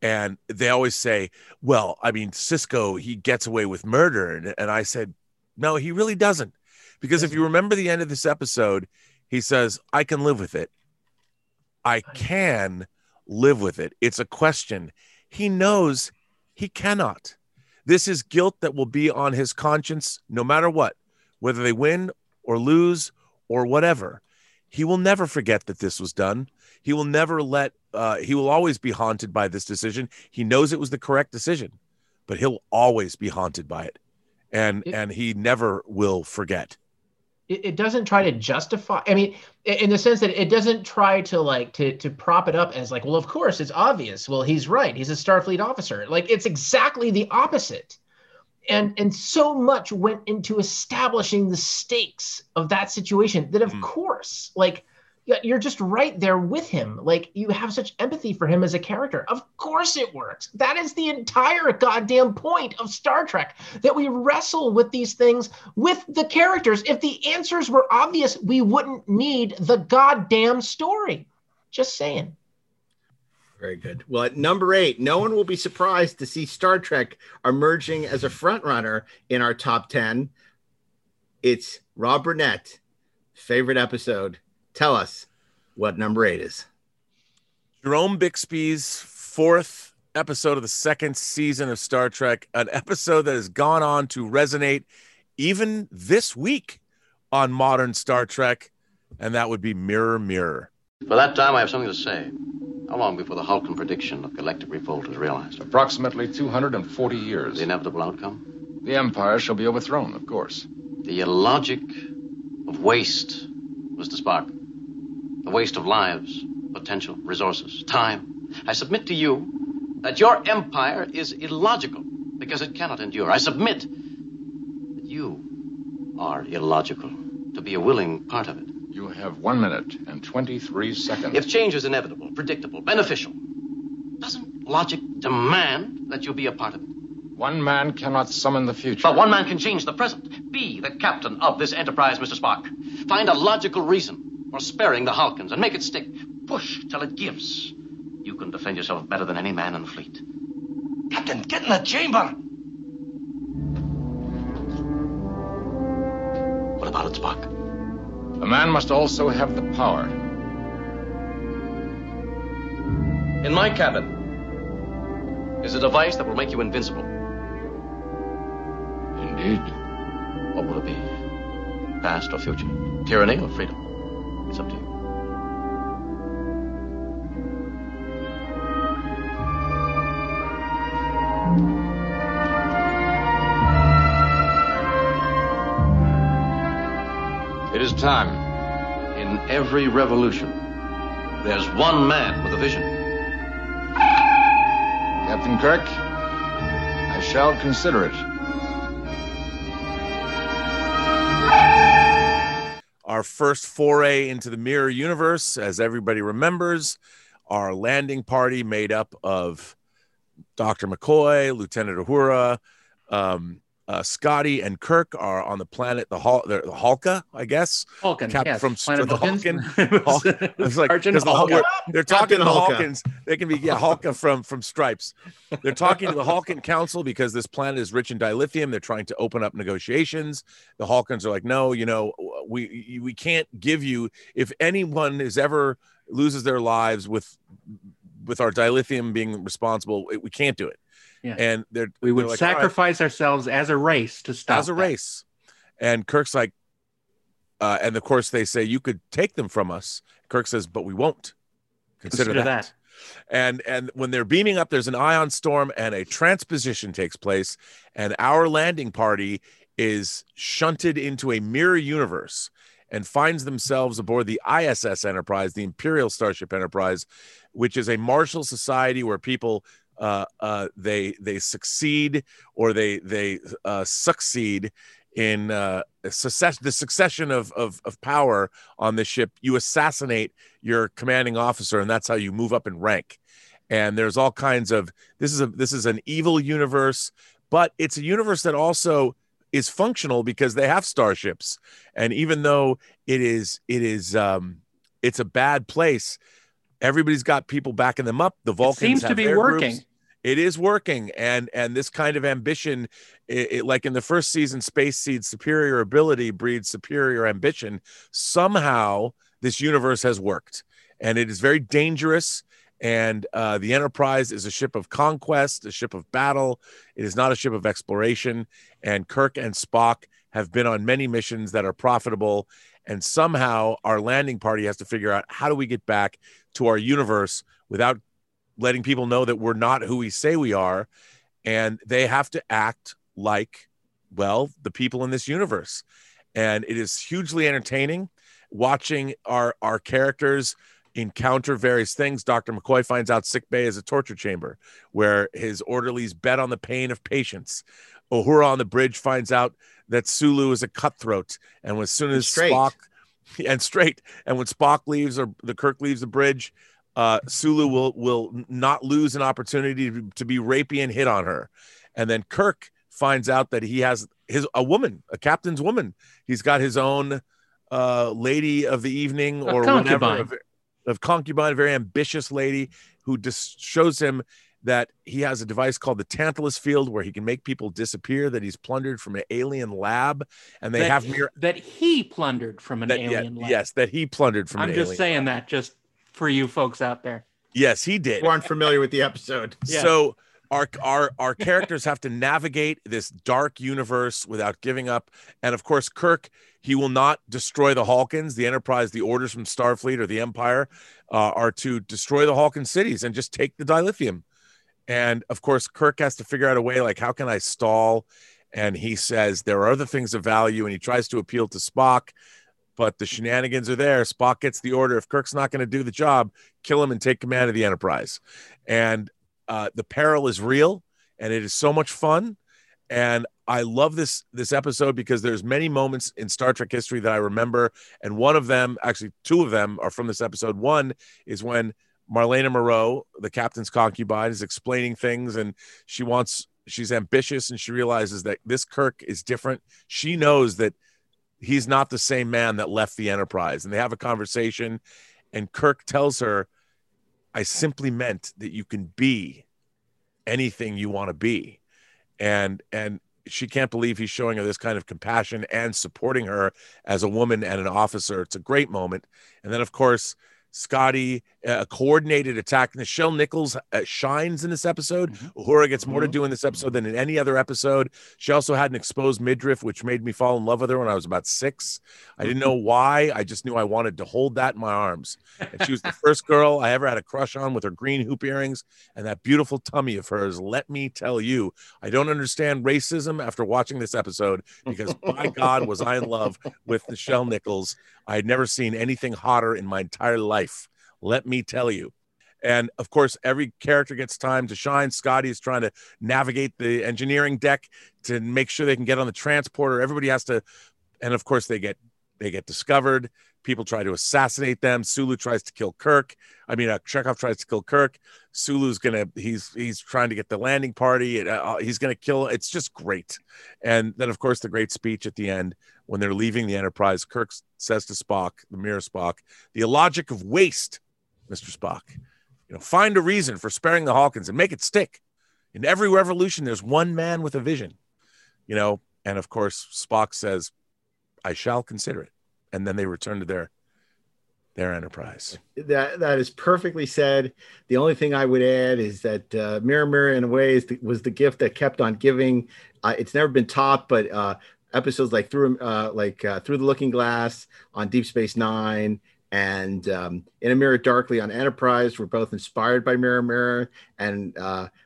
And they always say, well, I mean, Sisko, he gets away with murder. And I said, no, he really doesn't. Because if you remember the end of this episode, he says, I can live with it. I can live with it. It's a question. He knows he cannot. This is guilt that will be on his conscience no matter what, whether they win or lose or whatever. He will never forget that this was done. He will never he will always be haunted by this decision. He knows it was the correct decision, but he'll always be haunted by it. And he never will forget. It doesn't try to justify, in the sense that it doesn't try to to prop it up as like, well, of course, it's obvious. Well, he's right. He's a Starfleet officer. Like, it's exactly the opposite. And so much went into establishing the stakes of that situation that, of course, like, you're just right there with him. Like, you have such empathy for him as a character. Of course it works. That is the entire goddamn point of Star Trek, that we wrestle with these things with the characters. If the answers were obvious, we wouldn't need the goddamn story. Just saying. Very good. Well, at number 8, no one will be surprised to see Star Trek emerging as a frontrunner in our top 10. It's Rob Burnett, favorite episode. Tell us what number 8 is. Jerome Bixby's 4th episode of the 2nd season of Star Trek, an episode that has gone on to resonate even this week on modern Star Trek, and that would be Mirror, Mirror. By that time, I have something to say. How long before the Hulkin prediction of galactic revolt is realized? Approximately 240 years. The inevitable outcome? The Empire shall be overthrown, of course. The illogic of waste was the spark. The waste of lives, potential, resources, time. I submit to you that your empire is illogical because it cannot endure. I submit that you are illogical to be a willing part of it. You have 1 minute and 23 seconds. If change is inevitable, predictable, beneficial, doesn't logic demand that you be a part of it? One man cannot summon the future. But one man can change the present. Be the captain of this enterprise, Mr. Spock. Find a logical reason for sparing the Halkins and make it stick. Push till it gives. You can defend yourself better than any man in the fleet. Captain, get in the chamber! What about it, Spock? A man must also have the power. In my cabin is a device that will make you invincible. Indeed. What will it be? Past or future? Tyranny or freedom? It's up to you. It is time. In every revolution, there's one man with a vision. Captain Kirk, I shall consider it. Our first foray into the mirror universe, as everybody remembers, our landing party made up of Dr. McCoy, Lieutenant Uhura, Scotty and Kirk are on the planet, the Hulka, I guess. Hulkin, yes. From the Hulkin. It's like, they're talking to the Hulkins. They can be, yeah, Hulka from Stripes. They're talking to the Hulkin Council because this planet is rich in dilithium. They're trying to open up negotiations. The Hulkins are like, no, you know, we can't give you, if anyone is ever loses their lives with our dilithium being responsible, we can't do it. Yeah. And we would like, sacrifice ourselves as a race to stop as a race. And Kirk's like, and of course they say, you could take them from us. Kirk says, but we won't. Consider that. And when they're beaming up, there's an ion storm and a transposition takes place. And our landing party is shunted into a mirror universe and finds themselves aboard the ISS Enterprise, the Imperial Starship Enterprise, which is a martial society where people... they succeed or they succeed in the succession of power on the ship. You assassinate your commanding officer, and that's how you move up in rank. And there's all kinds of this is an evil universe, but it's a universe that also is functional because they have starships. And even though it's a bad place, everybody's got people backing them up. The Vulcans seems to be working. Groups. It is working, and this kind of ambition, like in the first season, Space Seed, superior ability breeds superior ambition. Somehow, this universe has worked, and it is very dangerous. And the Enterprise is a ship of conquest, a ship of battle. It is not a ship of exploration. And Kirk and Spock have been on many missions that are profitable. And somehow our landing party has to figure out, how do we get back to our universe without letting people know that we're not who we say we are? And they have to act like, well, the people in this universe. And it is hugely entertaining watching our characters encounter various things. Dr. McCoy finds out sick bay is a torture chamber where his orderlies bet on the pain of patients. Uhura on the bridge finds out that Sulu is a cutthroat, and as soon as Spock leaves, or the Kirk leaves the bridge, Sulu will not lose an opportunity to be rapey and hit on her. And then Kirk finds out that he has a woman, a captain's woman. He's got his own lady of the evening, or concubine. Whatever, of concubine, a very ambitious lady who just shows him that he has a device called the Tantalus field where he can make people disappear, that he's plundered from an alien lab. And they have mirror... That he plundered from an alien lab. Yes, that he plundered from an alien lab. I'm just saying that just for you folks out there. Yes, he did. Who aren't familiar with the episode. Yeah. So our characters have to navigate this dark universe without giving up. And of course, Kirk, he will not destroy the Hulkins. The Enterprise, the orders from Starfleet or the Empire are to destroy the Hulkin cities and just take the dilithium. And of course, Kirk has to figure out a way, like, how can I stall? And he says, there are other things of value. And he tries to appeal to Spock, but the shenanigans are there. Spock gets the order. If Kirk's not going to do the job, kill him and take command of the Enterprise. And the peril is real, and it is so much fun. And I love this episode because there's many moments in Star Trek history that I remember. And one of them, actually two of them, are from this episode. One is when Marlena Moreau, the captain's concubine, is explaining things, and she's ambitious, and she realizes that this Kirk is different. She knows that he's not the same man that left the Enterprise, and they have a conversation, and Kirk tells her, I simply meant that you can be anything you want to be. And she can't believe he's showing her this kind of compassion and supporting her as a woman and an officer. It's a great moment. And then, of course, Scotty, a coordinated attack. Nichelle Nichols shines in this episode. Uhura gets more to do in this episode than in any other episode. She also had an exposed midriff, which made me fall in love with her when I was about 6. I didn't know why. I just knew I wanted to hold that in my arms. And she was the first girl I ever had a crush on, with her green hoop earrings and that beautiful tummy of hers. Let me tell you, I don't understand racism after watching this episode, because by God, was I in love with Nichelle Nichols. I had never seen anything hotter in my entire life. Let me tell you. And of course, every character gets time to shine. Scotty is trying to navigate the engineering deck to make sure they can get on the transporter. Everybody has to. And of course, they get discovered. People try to assassinate them. Sulu tries to kill Kirk. Chekhov tries to kill Kirk. Sulu's he's trying to get the landing party. He's going to kill. It's just great. And then, of course, the great speech at the end when they're leaving the Enterprise. Kirk says to Spock, the mirror Spock, "The illogic of waste, Mr. Spock. Find a reason for sparing the Hawkins and make it stick. In every revolution, there's one man with a vision." And of course, Spock says, "I shall consider it." And then they return to their Enterprise. That is perfectly said. The only thing I would add is that Mirror, Mirror, in a way, was the gift that kept on giving. It's never been topped, but episodes like Through the Looking Glass on Deep Space Nine and In a Mirror Darkly on Enterprise were both inspired by Mirror, Mirror, and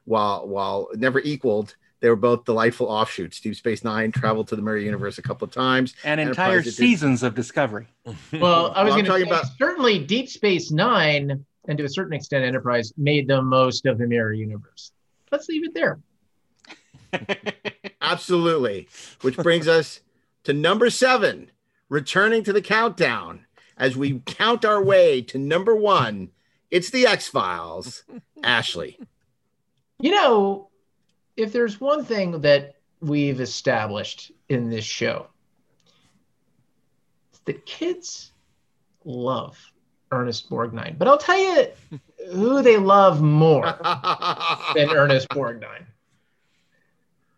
while never equaled, they were both delightful offshoots. Deep Space Nine traveled to the mirror universe a couple of times. And entire seasons of Discovery. Well, I was going to say, certainly Deep Space Nine, and to a certain extent Enterprise, made the most of the mirror universe. Let's leave it there. Absolutely. Which brings us to number 7, returning to the countdown. As we count our way to number 1, it's The X-Files. Ashley. If there's one thing that we've established in this show, it's that kids love Ernest Borgnine. But I'll tell you who they love more than Ernest Borgnine.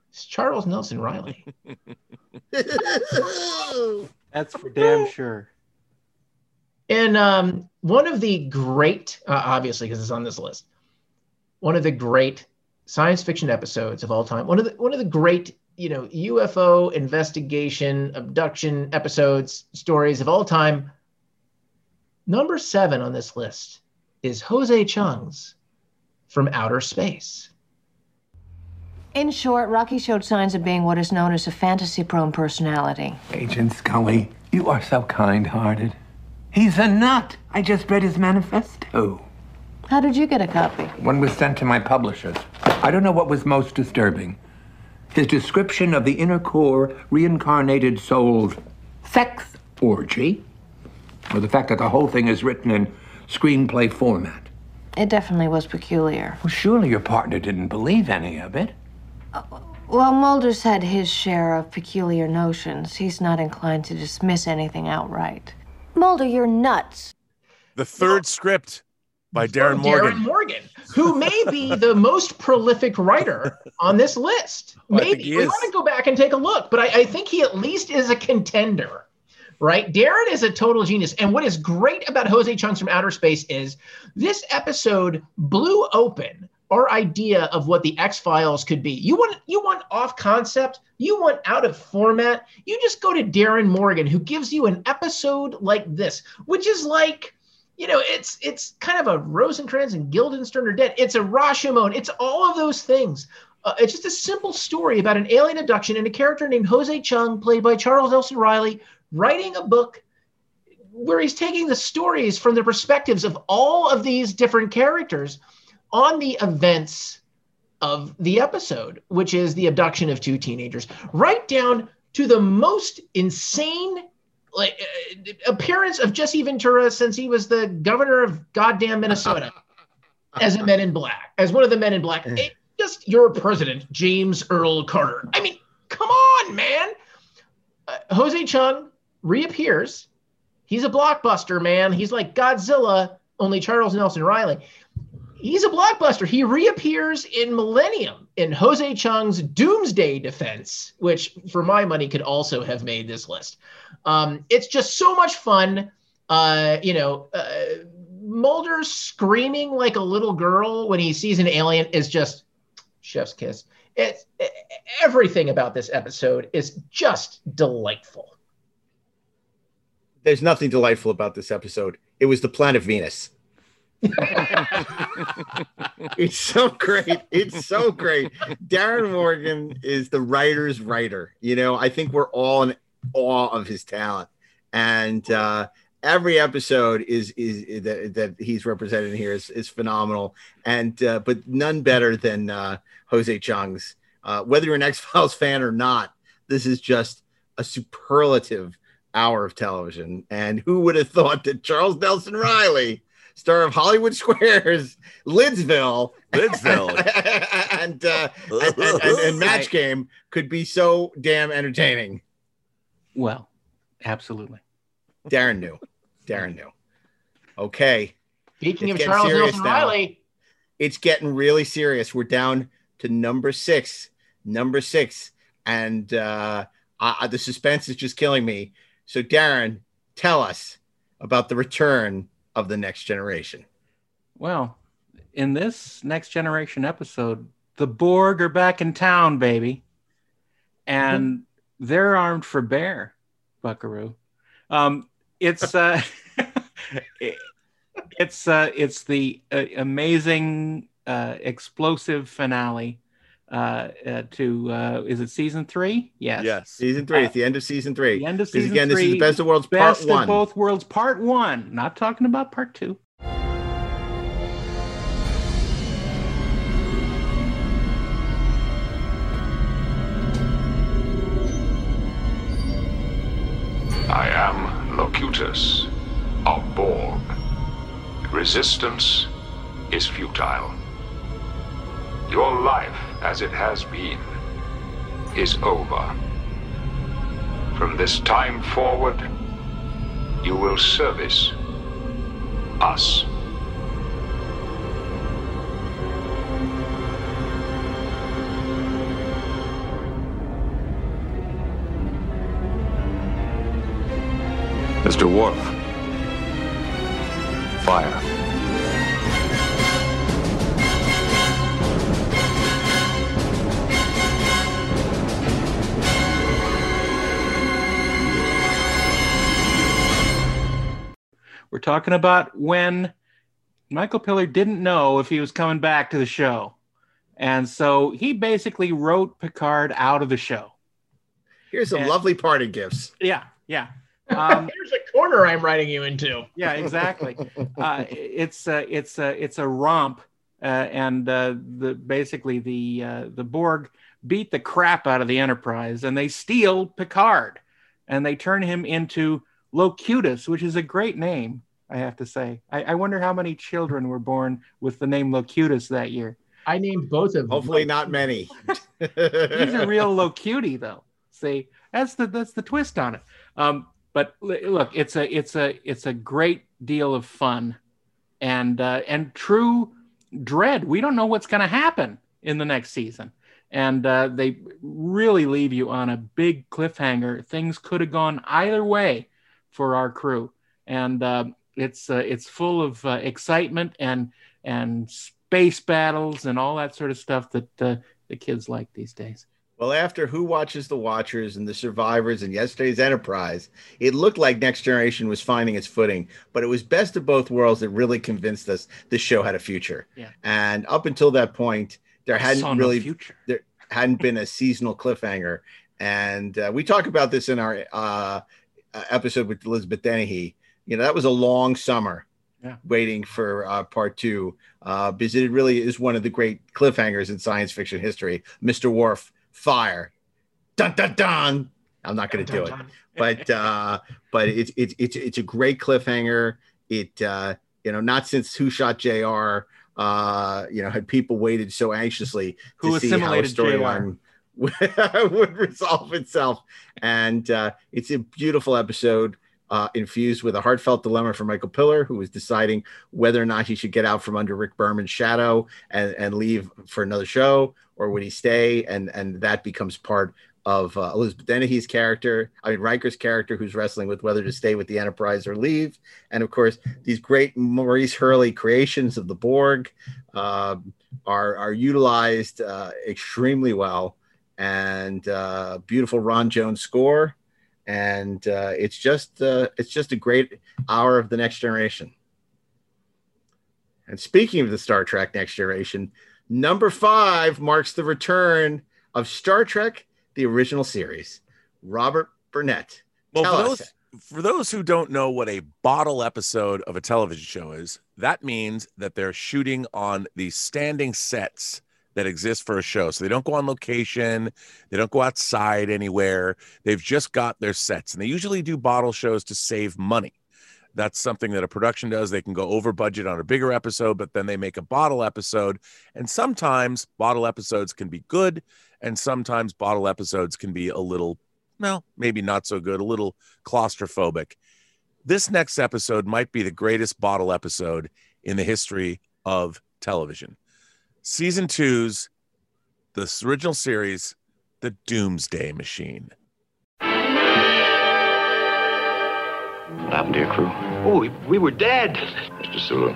It's Charles Nelson Reilly. That's for damn sure. And one of the great, obviously, because it's on this list, one of the great science fiction episodes of all time. One of the great, UFO investigation, abduction episodes, stories of all time. Number 7 on this list is Jose Chung's From Outer Space. In short, Rocky showed signs of being what is known as a fantasy-prone personality. Agent Scully, you are so kind-hearted. He's a nut. I just read his manifesto. How did you get a copy? One was sent to my publishers. I don't know what was most disturbing. His description of the inner core, reincarnated soul's sex orgy, or the fact that the whole thing is written in screenplay format. It definitely was peculiar. Well, surely your partner didn't believe any of it. Well, Mulder's had his share of peculiar notions. He's not inclined to dismiss anything outright. Mulder, you're nuts. The third script. By Darin Morgan. Darin Morgan, who may be the most prolific writer on this list. Maybe. We want to go back and take a look, but I think he at least is a contender, right? Darin is a total genius. And what is great about Jose Chung's From Outer Space is this episode blew open our idea of what the X-Files could be. You want off concept, you want out of format, you just go to Darin Morgan, who gives you an episode like this, which is like, it's kind of a Rosencrantz and Guildenstern are dead. It's a Rashomon. It's all of those things. It's just a simple story about an alien abduction and a character named Jose Chung, played by Charles Nelson Reilly, writing a book where he's taking the stories from the perspectives of all of these different characters on the events of the episode, which is the abduction of 2 teenagers, right down to the most insane appearance of Jesse Ventura since he was the governor of goddamn Minnesota as a Men in Black, as one of the Men in Black. Just your president, James Earl Carter. Come on, man. Jose Chung reappears. He's a blockbuster, man. He's like Godzilla, only Charles Nelson Reilly. He's a blockbuster. He reappears in Millennium in Jose Chung's Doomsday Defense, which for my money could also have made this list. It's just so much fun. Mulder screaming like a little girl when he sees an alien is just chef's kiss. It's everything about this episode is just delightful. There's nothing delightful about this episode. It was the planet Venus. It's so great. It's so great. Darin Morgan is the writer's writer. You know, I think we're all in awe of his talent. And every episode that he's represented here is phenomenal. And but none better than Jose Chung's. Whether you're an X-Files fan or not, this is just a superlative hour of television. And who would have thought that Charles Nelson Reilly, star of Hollywood Squares, Lidsville, and Match Game could be so damn entertaining. Well, absolutely. Darin knew. Darin knew. Okay. Speaking of Charles Nelson Reilly, it's getting really serious. We're down to number six, and the suspense is just killing me. So, Darin, tell us about The Return of the Next Generation. Well, in this Next Generation episode, the Borg are back in town, baby. And they're armed for bear, buckaroo. It's the amazing explosive finale to is it season 3? Yes. Season 3, at the end of season 3. The end of season 3. Again, this is the Best of Worlds Part 1. Best of Both Worlds Part 1. Not talking about Part 2. I am Locutus of Borg. Resistance is futile. Your life, as it has been, is over. From this time forward, you will service us. Mr. Worf, fire. We're talking about when Michael Piller didn't know if he was coming back to the show. And so he basically wrote Picard out of the show. Here's a lovely party gifts. Yeah. Here's a corner I'm writing you into. Yeah, exactly. It's a romp, and the Borg beat the crap out of the Enterprise, and they steal Picard, and they turn him into Locutus, which is a great name, I have to say. I wonder how many children were born with the name Locutus that year. I named both of them. Hopefully not many. He's a real locutie, though. See, that's the twist on it. But look, it's a great deal of fun, and true dread. We don't know what's going to happen in the next season, and they really leave you on a big cliffhanger. Things could have gone either way for our crew, and it's full of excitement and space battles and all that sort of stuff that the kids like these days. Well, after Who Watches the Watchers and The Survivors and Yesterday's Enterprise, it looked like Next Generation was finding its footing, but it was Best of Both Worlds that really convinced us this show had a future. Yeah. And up until that point, there hadn't been a seasonal cliffhanger. And we talk about this in our episode with Elizabeth Dennehy. You know, that was a long summer. Yeah. Waiting for part two, because it really is one of the great cliffhangers in science fiction history. Mr. Worf, fire. Dun, dun, dun. I'm not going to do it. But it's a great cliffhanger. It, not since Who Shot J.R., had people waited so anxiously to see how a storyline would resolve itself. And it's a beautiful episode. Infused with a heartfelt dilemma for Michael Piller, who was deciding whether or not he should get out from under Rick Berman's shadow and leave for another show, or would he stay? And that becomes part of Elizabeth Dennehy's character, Riker's character, who's wrestling with whether to stay with the Enterprise or leave. And of course, these great Maurice Hurley creations of the Borg are utilized extremely well, and beautiful Ron Jones score. And it's just a great hour of the Next Generation. And speaking of the Star Trek Next Generation, number 5 marks the return of Star Trek, the original series. Robert Burnett. Well, for those who don't know what a bottle episode of a television show is, that means that they're shooting on the standing sets that exist for a show. So they don't go on location. They don't go outside anywhere. They've just got their sets. And they usually do bottle shows to save money. That's something that a production does. They can go over budget on a bigger episode, but then they make a bottle episode. And sometimes bottle episodes can be good. And sometimes bottle episodes can be a little, well, maybe not so good, a little claustrophobic. This next episode might be the greatest bottle episode in the history of television. Season 2's, the original series, The Doomsday Machine. What happened to your crew? Oh, we were dead. Mr. Sulu,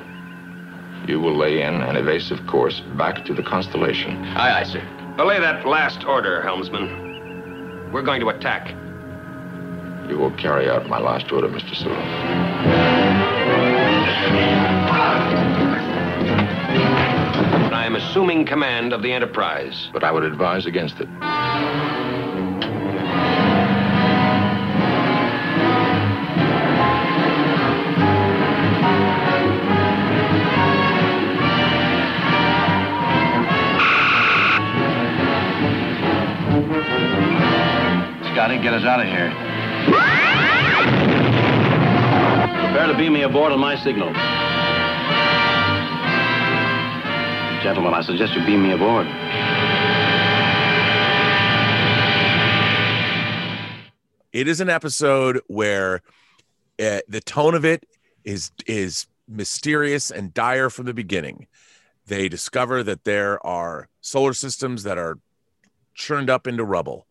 you will lay in an evasive course back to the Constellation. Aye, aye, sir. Belay that last order, helmsman. We're going to attack. You will carry out my last order, Mr. Sulu. I am assuming command of the Enterprise. But I would advise against it. Scotty, get us out of here. Prepare to beam me aboard on my signal. Gentlemen, I suggest you beam me aboard. It is an episode where the tone of it is mysterious and dire from the beginning. They discover that there are solar systems that are churned up into rubble.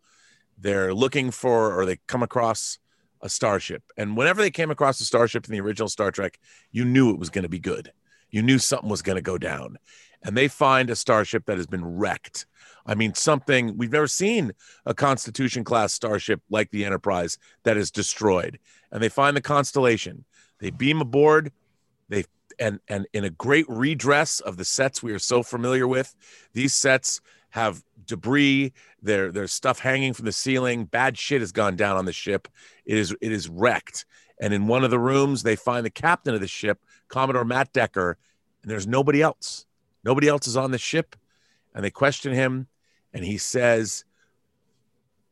They're looking for, or they come across a starship. And whenever they came across a starship in the original Star Trek, you knew it was going to be good. You knew something was going to go down. And they find a starship that has been wrecked. I mean, something, we've never seen a Constitution-class starship like the Enterprise that is destroyed. And they find the Constellation. They beam aboard. And in a great redress of the sets we are so familiar with, these sets have debris, there's stuff hanging from the ceiling, bad shit has gone down on the ship, it is wrecked. And in one of the rooms, they find the captain of the ship, Commodore Matt Decker, and there's nobody else. Nobody else is on the ship, and they question him, and he says,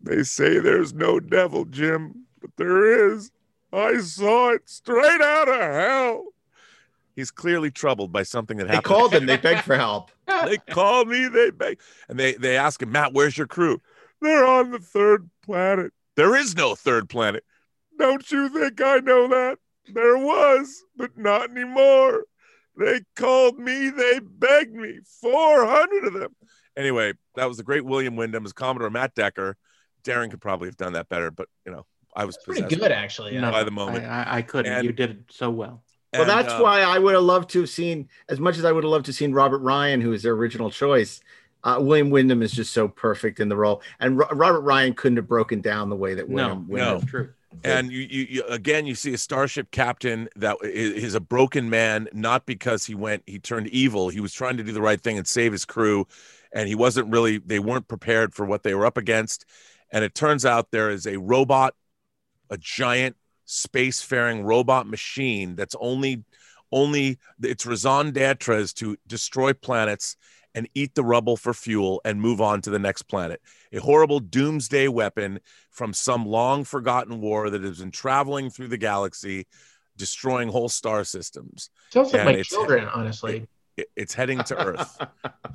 "They say there's no devil, Jim, but there is. I saw it straight out of hell." He's clearly troubled by something that happened. They called him. They begged for help. They called me. They begged. And they ask him, "Matt, where's your crew?" "They're on the third planet." "There is no third planet." "Don't you think I know that? There was, but not anymore. They called me. They begged me. 400 of them." Anyway, that was the great William Wyndham as Commodore Matt Decker. Darren could probably have done that better, but, you know, I was pretty good, actually. Yeah. By the moment. I couldn't. And you did it so well. Well, that's why I would have loved to have seen, as much as I would have loved to have seen Robert Ryan, who is their original choice, William Wyndham is just so perfect in the role. And Robert Ryan couldn't have broken down the way that William Wyndham. No, true. And you again, you see a starship captain that is a broken man, not because he turned evil. He was trying to do the right thing and save his crew. And they weren't prepared for what they were up against. And it turns out there is a robot, a giant spacefaring robot machine that's only its raison d'etre is to destroy planets and eat the rubble for fuel and move on to the next planet. A horrible doomsday weapon from some long forgotten war that has been traveling through the galaxy, destroying whole star systems. Sounds like my children, honestly. It's heading to Earth.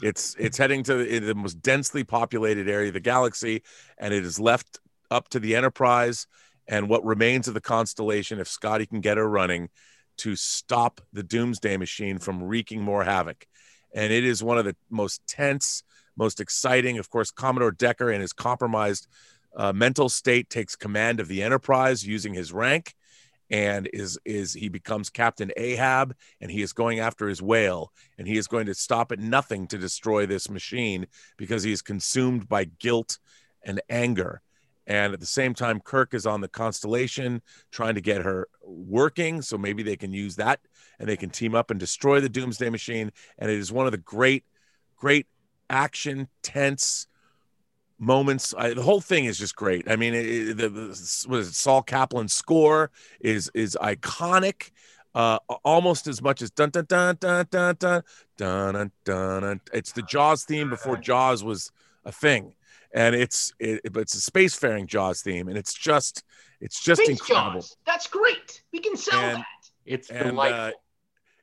It's heading to the most densely populated area of the galaxy, and it is left up to the Enterprise and what remains of the Constellation, if Scotty can get her running, to stop the Doomsday Machine from wreaking more havoc. And it is one of the most tense, most exciting. Of course, Commodore Decker and his compromised mental state takes command of the Enterprise using his rank, and he becomes Captain Ahab, and he is going after his whale, and he is going to stop at nothing to destroy this machine because he is consumed by guilt and anger. And at the same time, Kirk is on the Constellation trying to get her working, so maybe they can use that and they can team up and destroy the Doomsday Machine. And it is one of the great, great action, tense moments. The whole thing is just great. I mean, Saul Kaplan's score is iconic, almost as much as dun dun dun dun dun dun dun dun dun. It's the Jaws theme before Jaws was a thing. And it's a spacefaring Jaws theme, and it's just Space incredible. Jaws. That's great. We can sell that. It's delightful.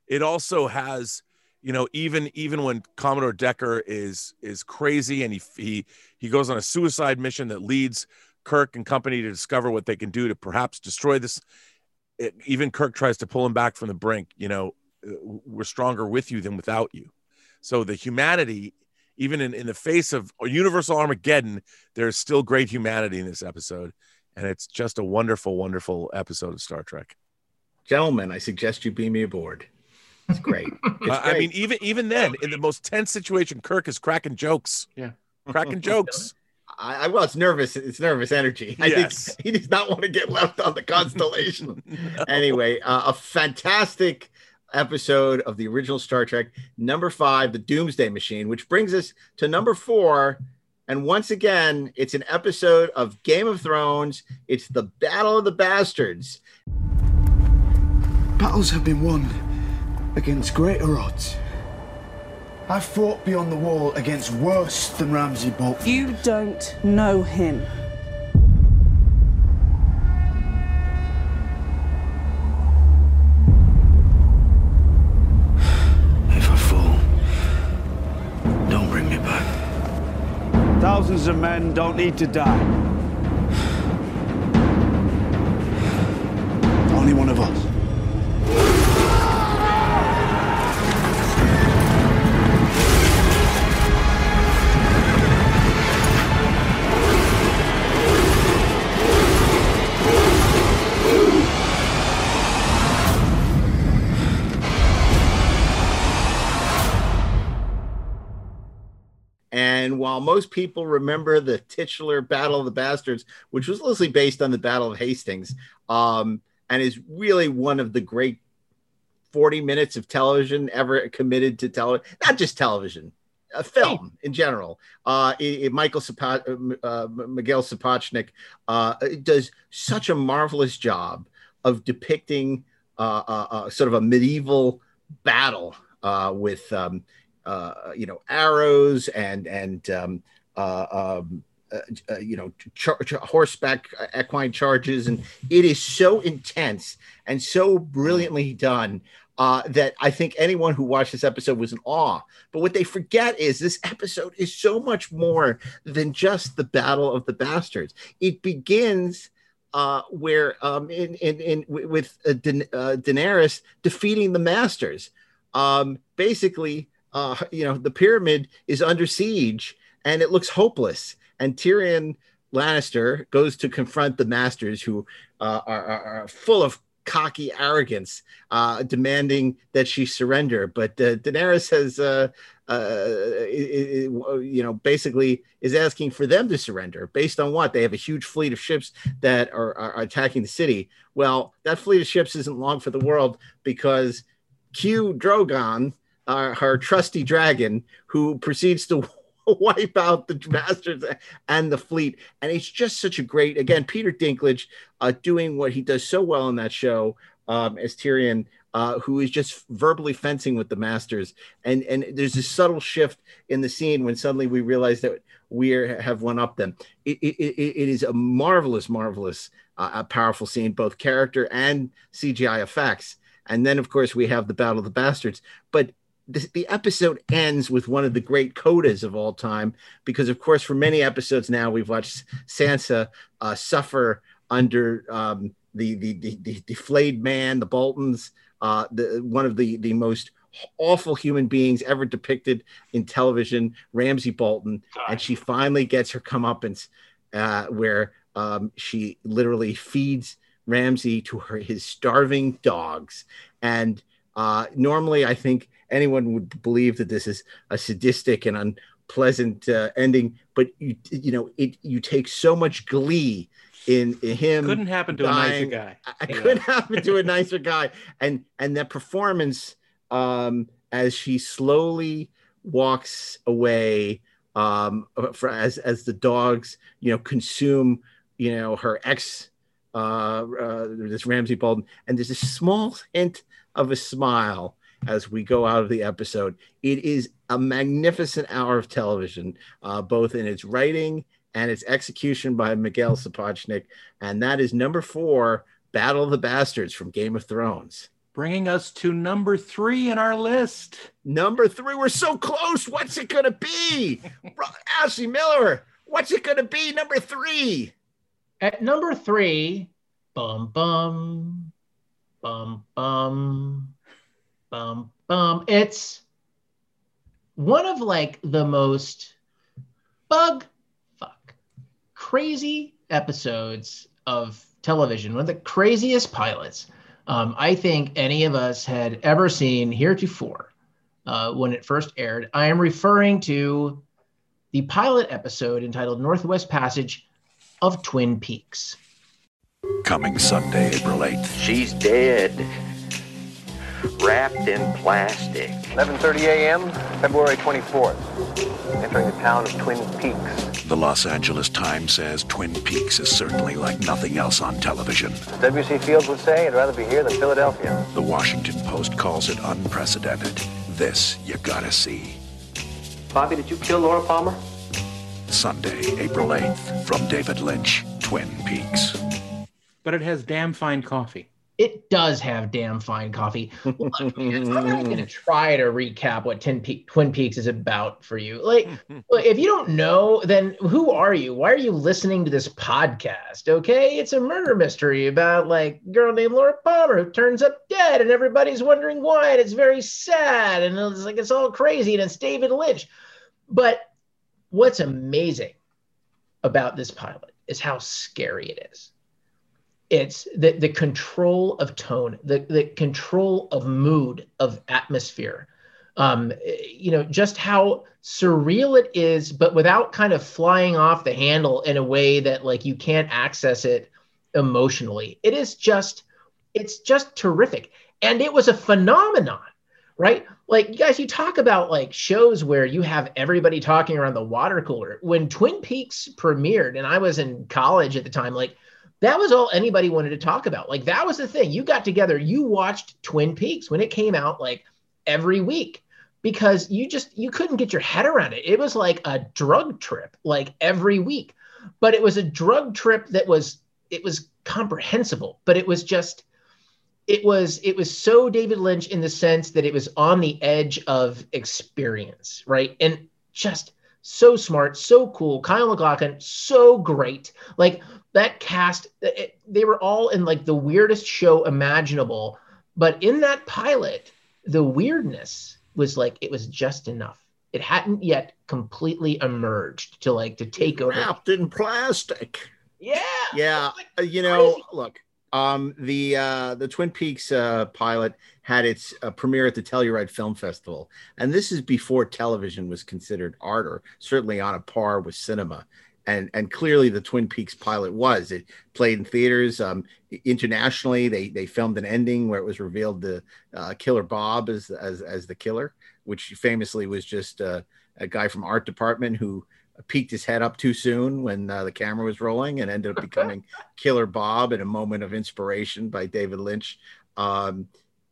It also has, you know, even when Commodore Decker is crazy and he goes on a suicide mission that leads Kirk and company to discover what they can do to perhaps destroy this. Even Kirk tries to pull him back from the brink. You know, we're stronger with you than without you. So the humanity. Even in the face of Universal Armageddon, there's still great humanity in this episode. And it's just a wonderful, wonderful episode of Star Trek. Gentlemen, I suggest you beam me aboard. It's great. I mean, even then, in the most tense situation, Kirk is cracking jokes. Yeah. Cracking jokes. Well, it's nervous. It's nervous energy. I think he does not want to get left on the Constellation. No. Anyway, a fantastic episode of the original Star Trek, number 5, The Doomsday Machine, which brings us to number 4. And once again, it's an episode of Game of Thrones. It's the Battle of the Bastards. Battles have been won against greater odds. I fought beyond the wall against worse than Ramsay Bolton. You don't know him. Thousands of men don't need to die. Only one of us. And while most people remember the titular Battle of the Bastards, which was loosely based on the Battle of Hastings, and is really one of the great 40 minutes of television ever committed to television, not just television, a film in general. Mikhail Sapochnik does such a marvelous job of depicting sort of a medieval battle with... you know, arrows and you know, horseback equine charges. And it is so intense and so brilliantly done that I think anyone who watched this episode was in awe. But what they forget is this episode is so much more than just the Battle of the Bastards. It begins... where with Daenerys defeating the Masters. Basically... you know, the pyramid is under siege and it looks hopeless. And Tyrion Lannister goes to confront the Masters, who are full of cocky arrogance, demanding that she surrender. But Daenerys has, you know, basically is asking for them to surrender based on what? They have a huge fleet of ships that are attacking the city. Well, that fleet of ships isn't long for the world because Khue Drogon, her trusty dragon, who proceeds to wipe out the Masters and the fleet. And it's just such a great, again, Peter Dinklage doing what he does so well in that show as Tyrion, who is just verbally fencing with the Masters. And there's this subtle shift in the scene when suddenly we realize that we have one up them. It is a marvelous, marvelous, powerful scene, both character and CGI effects. And then, of course, we have the Battle of the Bastards. But the episode ends with one of the great codas of all time, because, of course, for many episodes now, we've watched Sansa suffer under the flayed man, the Boltons, one of the most awful human beings ever depicted in television, Ramsay Bolton. And she finally gets her comeuppance where she literally feeds Ramsey to his starving dogs. And normally, I think anyone would believe that this is a sadistic and unpleasant ending, but you take so much glee in him. Couldn't happen to dying. A nicer guy. I couldn't happen to a nicer guy. And that performance as she slowly walks away as the dogs consume her ex. This Ramsey Bolton, and there's a small hint of a smile as we go out of the episode. It is a magnificent hour of television, both in its writing and its execution by Miguel Sapochnik, and that is number 4, Battle of the Bastards from Game of Thrones. Bringing us to number 3 in our list. Number 3, we're so close. What's it going to be? Ashley Miller, what's it going to be? Number 3. At number 3, bum bum bum bum bum bum. It's one of like the most crazy episodes of television. One of the craziest pilots I think any of us had ever seen heretofore when it first aired. I am referring to the pilot episode entitled Northwest Passage of Twin Peaks. Coming Sunday, April 8th. She's dead, wrapped in plastic. 11:30 a.m., February 24th. Entering the town of Twin Peaks. The Los Angeles Times says Twin Peaks is certainly like nothing else on television. W.C. Fields would say, I'd rather be here than Philadelphia. The Washington Post calls it unprecedented. This you gotta see. Bobby, did you kill Laura Palmer? Sunday, April 8th, from David Lynch, Twin Peaks. But it has damn fine coffee. It does have damn fine coffee. Look, I'm not going to try to recap what Twin Peaks is about for you. Like, if you don't know, then who are you? Why are you listening to this podcast? Okay, it's a murder mystery about like a girl named Laura Palmer who turns up dead, and everybody's wondering why, and it's very sad, and it's like it's all crazy, and it's David Lynch, but. What's amazing about this pilot is how scary it is. It's the control of tone, the control of mood, of atmosphere, just how surreal it is, but without kind of flying off the handle in a way that like you can't access it emotionally. It is just, it's just terrific. And it was a phenomenon. Right? Like, you guys, you talk about like shows where you have everybody talking around the water cooler. When Twin Peaks premiered, and I was in college at the time, like that was all anybody wanted to talk about. Like that was the thing. You got together, you watched Twin Peaks when it came out like every week because you couldn't get your head around it. It was like a drug trip, like every week. But it was a drug trip that was comprehensible, but it was just It was so David Lynch in the sense that it was on the edge of experience, right? And just so smart, so cool. Kyle MacLachlan, so great. Like that cast, they were all in like the weirdest show imaginable. But in that pilot, the weirdness was like, it was just enough. It hadn't yet completely emerged to take over. Wrapped in plastic. Yeah. Yeah. Like look. The Twin Peaks pilot had its premiere at the Telluride Film Festival, and this is before television was considered art, or certainly on a par with cinema, and clearly the Twin Peaks pilot was. It played in theaters internationally. They filmed an ending where it was revealed the Killer Bob as the killer, which famously was just a guy from art department who peeked his head up too soon when the camera was rolling and ended up becoming Killer Bob in a moment of inspiration by David Lynch.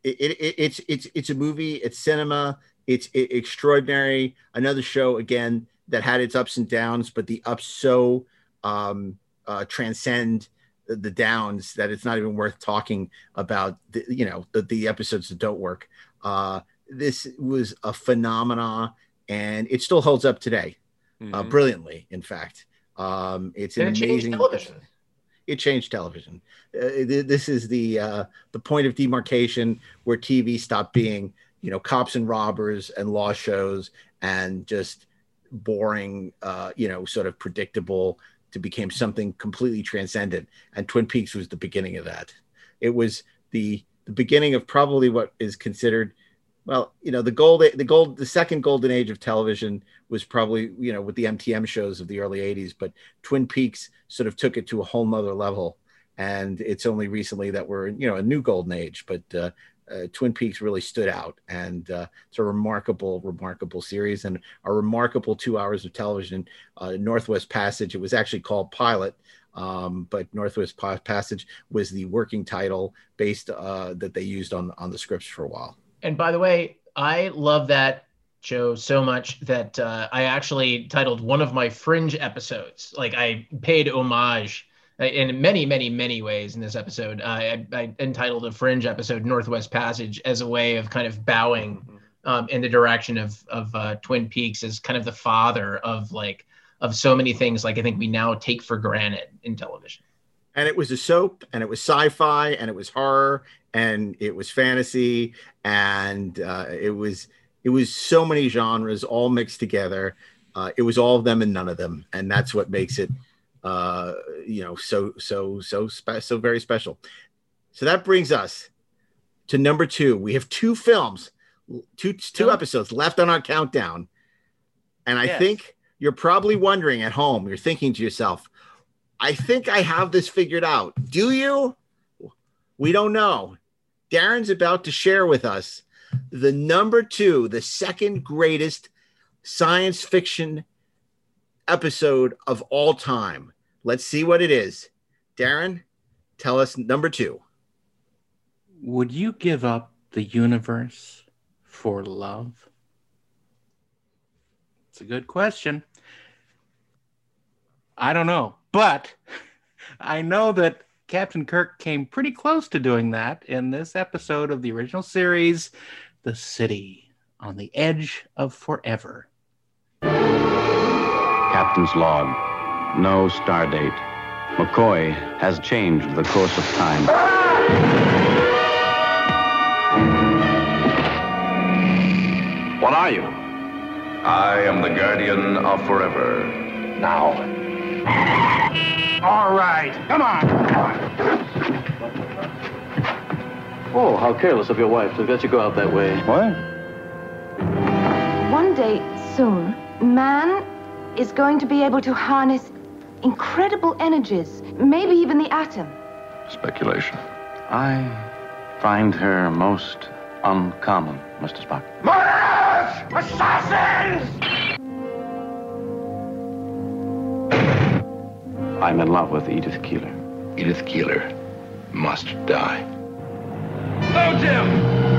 It's a movie, it's cinema, it's extraordinary. Another show, again, that had its ups and downs, but the ups so transcend the downs that it's not even worth talking about, the episodes that don't work. This was a phenomena, and it still holds up today. Brilliantly, in fact. It's an amazing television. It changed television. This is the point of demarcation where TV stopped being, cops and robbers and law shows and just boring, sort of predictable to become something completely transcendent. And Twin Peaks was the beginning of that. It was the beginning of probably what is considered, well, you know, the second golden age of television was probably, you know, with the MTM shows of the early 80s, but Twin Peaks sort of took it to a whole nother level. And it's only recently that we're, you know, a new golden age, but Twin Peaks really stood out. And it's a remarkable, remarkable series and a remarkable 2 hours of television. Northwest Passage, it was actually called Pilot, but Northwest Passage was the working title based that they used on the scripts for a while. And by the way, I love that show so much that I actually titled one of my Fringe episodes. Like, I paid homage in many, many, many ways in this episode. I entitled a Fringe episode Northwest Passage as a way of kind of bowing in the direction of Twin Peaks as kind of the father of so many things, like I think we now take for granted in television. And it was a soap, and it was sci-fi, and it was horror, and it was fantasy, and it was so many genres all mixed together. It was all of them and none of them, and that's what makes it you know, so very special. So that brings us to number two. We have two films, two episodes left on our countdown. And I think you're probably wondering at home, you're thinking to yourself, I think I have this figured out. Do you? We don't know. Darin's about to share with us the number two, the second greatest science fiction episode of all time. Let's see what it is. Darin, tell us number two. Would you give up the universe for love? It's a good question. I don't know, but I know that Captain Kirk came pretty close to doing that in this episode of the original series, The City on the Edge of Forever. Captain's log. No stardate. McCoy has changed the course of time. What are you? I am the guardian of forever. Now. All right. Come on. Oh, how careless of your wife to let you go out that way. What? One day soon, man is going to be able to harness incredible energies, maybe even the atom. Speculation. I find her most uncommon, Mr. Spock. Murderers! Assassins! I'm in love with Edith Keeler. Edith Keeler must die. Hello, Jim!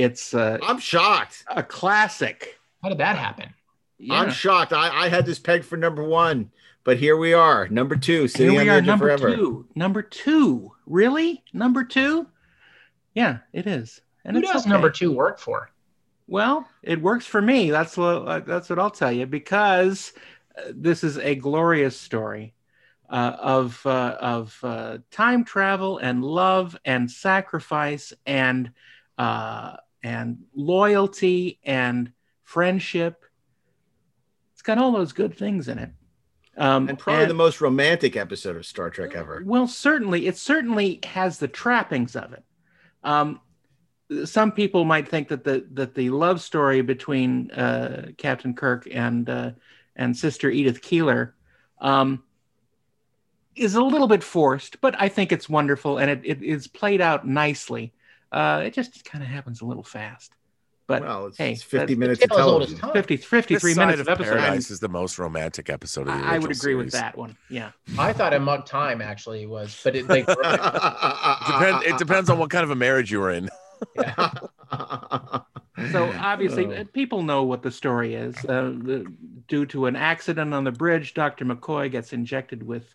I'm shocked. A classic. How did that happen? Yeah. I'm shocked. I had this pegged for number one, but here we are. Number two. City on the Edge of Forever. Number two. Really? Number two? Yeah, it is. And who does number two work for? Well, it works for me. That's what I'll tell you, because this is a glorious story of time travel and love and sacrifice and loyalty and friendship. It's got all those good things in it. And probably the most romantic episode of Star Trek ever. Well, certainly. It certainly has the trappings of it. Some people might think that the love story between Captain Kirk and Sister Edith Keeler is a little bit forced, but I think it's wonderful, and it is played out nicely. It just kind of happens a little fast, but well, it's 50 minutes of television. 53 minutes of episode. Paradise is the most romantic episode of the original I would agree series. With that one. Yeah, I thought A Mug Time actually was, but it, like, it depends on what kind of a marriage you were in. Yeah. So obviously, people know what the story is. Due to an accident on the bridge, Dr. McCoy gets injected with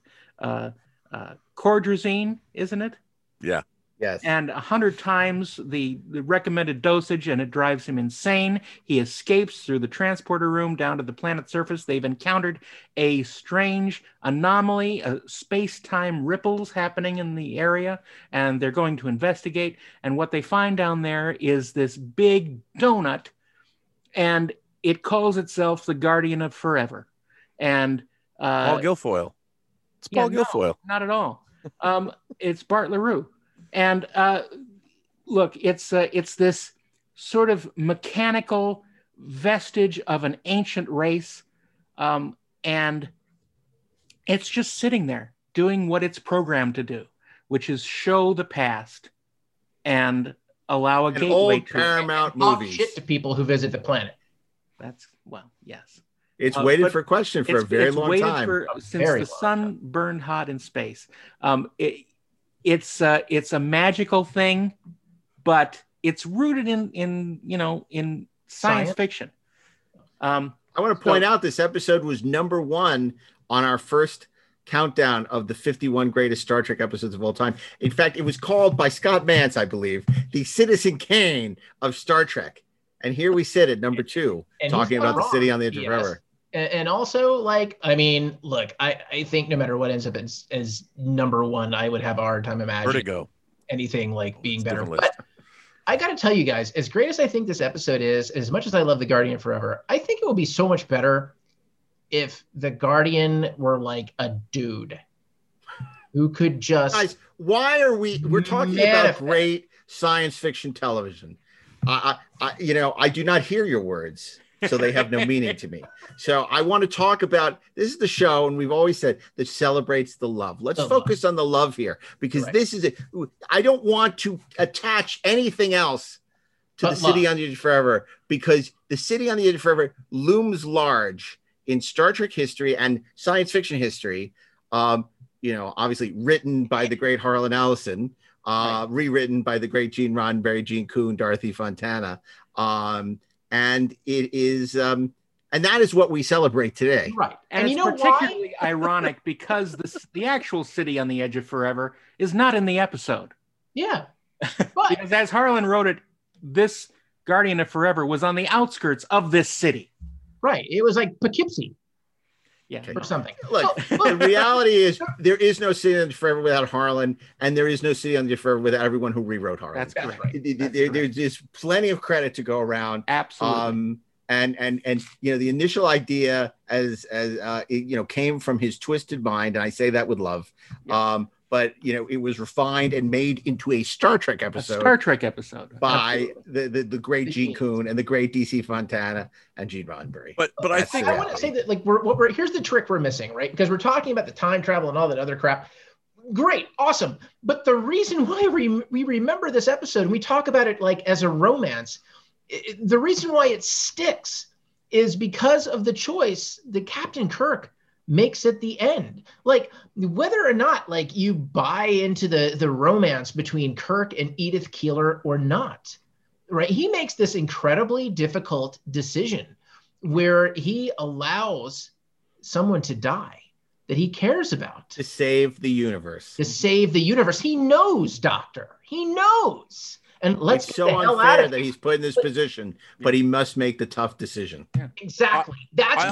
cordrazine, isn't it? Yeah. Yes. And 100 times the recommended dosage, and it drives him insane. He escapes through the transporter room down to the planet's surface. They've encountered a strange anomaly, space-time ripples happening in the area, and they're going to investigate. And what they find down there is this big donut, and it calls itself the Guardian of Forever. And Paul Guilfoyle. It's Paul Guilfoyle. No, not at all. It's Bart LaRue. And look, it's this sort of mechanical vestige of an ancient race. And it's just sitting there doing what it's programmed to do, which is show the past and allow a gateway to Paramount movies. Shit to people who visit the planet. That's, well, yes. It's waited for a question for a very long time. Since the sun burned hot in space. It's a magical thing, but it's rooted in science fiction. I want to point out this episode was number one on our first countdown of the 51 greatest Star Trek episodes of all time. In fact, it was called by Scott Mance, I believe, the Citizen Kane of Star Trek. And here we sit at number two, talking about The City on the Edge of Forever. And also, look, I think no matter what ends up as number one, I would have a hard time imagining anything like being better. But I got to tell you guys, as great as I think this episode is, as much as I love The Guardian Forever, I think it would be so much better if The Guardian were like a dude who could just... Guys, why are we're talking about great science fiction television. I do not hear your words, so they have no meaning to me. So I want to talk about, this is the show, and we've always said, that celebrates the love. Let's focus on the love here, because this is it. I don't want to attach anything else to The City on the Edge of Forever, because The City on the Edge of Forever looms large in Star Trek history and science fiction history, obviously written by the great Harlan Ellison, rewritten by the great Gene Roddenberry, Gene Kuhn, Dorothy Fontana. And it is, and that is what we celebrate today. Right. And it's particularly ironic because the actual City on the Edge of Forever is not in the episode. Yeah. But because as Harlan wrote it, this Guardian of Forever was on the outskirts of this city. Right. It was like Poughkeepsie. Yeah, okay. Or something. Look, the reality is there is no City on the Edge of Forever without Harlan, and there is no City on the Edge of Forever without everyone who rewrote Harlan. That's correct. There's plenty of credit to go around. Absolutely. And the initial idea as came from his twisted mind, and I say that with love. Yeah. But it was refined and made into a Star Trek episode. A Star Trek episode by the great Gene Kuhn and the great DC Fontana and Gene Roddenberry. But I think I want to say that here's the trick we're missing, right? Because we're talking about the time travel and all that other crap. Great, awesome. But the reason why we remember this episode and we talk about it like as a romance, the reason why it sticks is because of the choice that Captain Kirk makes at the end. Like, whether or not like you buy into the romance between Kirk and Edith Keeler or not, right? He makes this incredibly difficult decision where he allows someone to die that he cares about. To save the universe. To save the universe. He knows, Doctor. He knows. And let's it's get so the hell unfair out of that he's put in this position, but he must make the tough decision. Yeah. Exactly. That's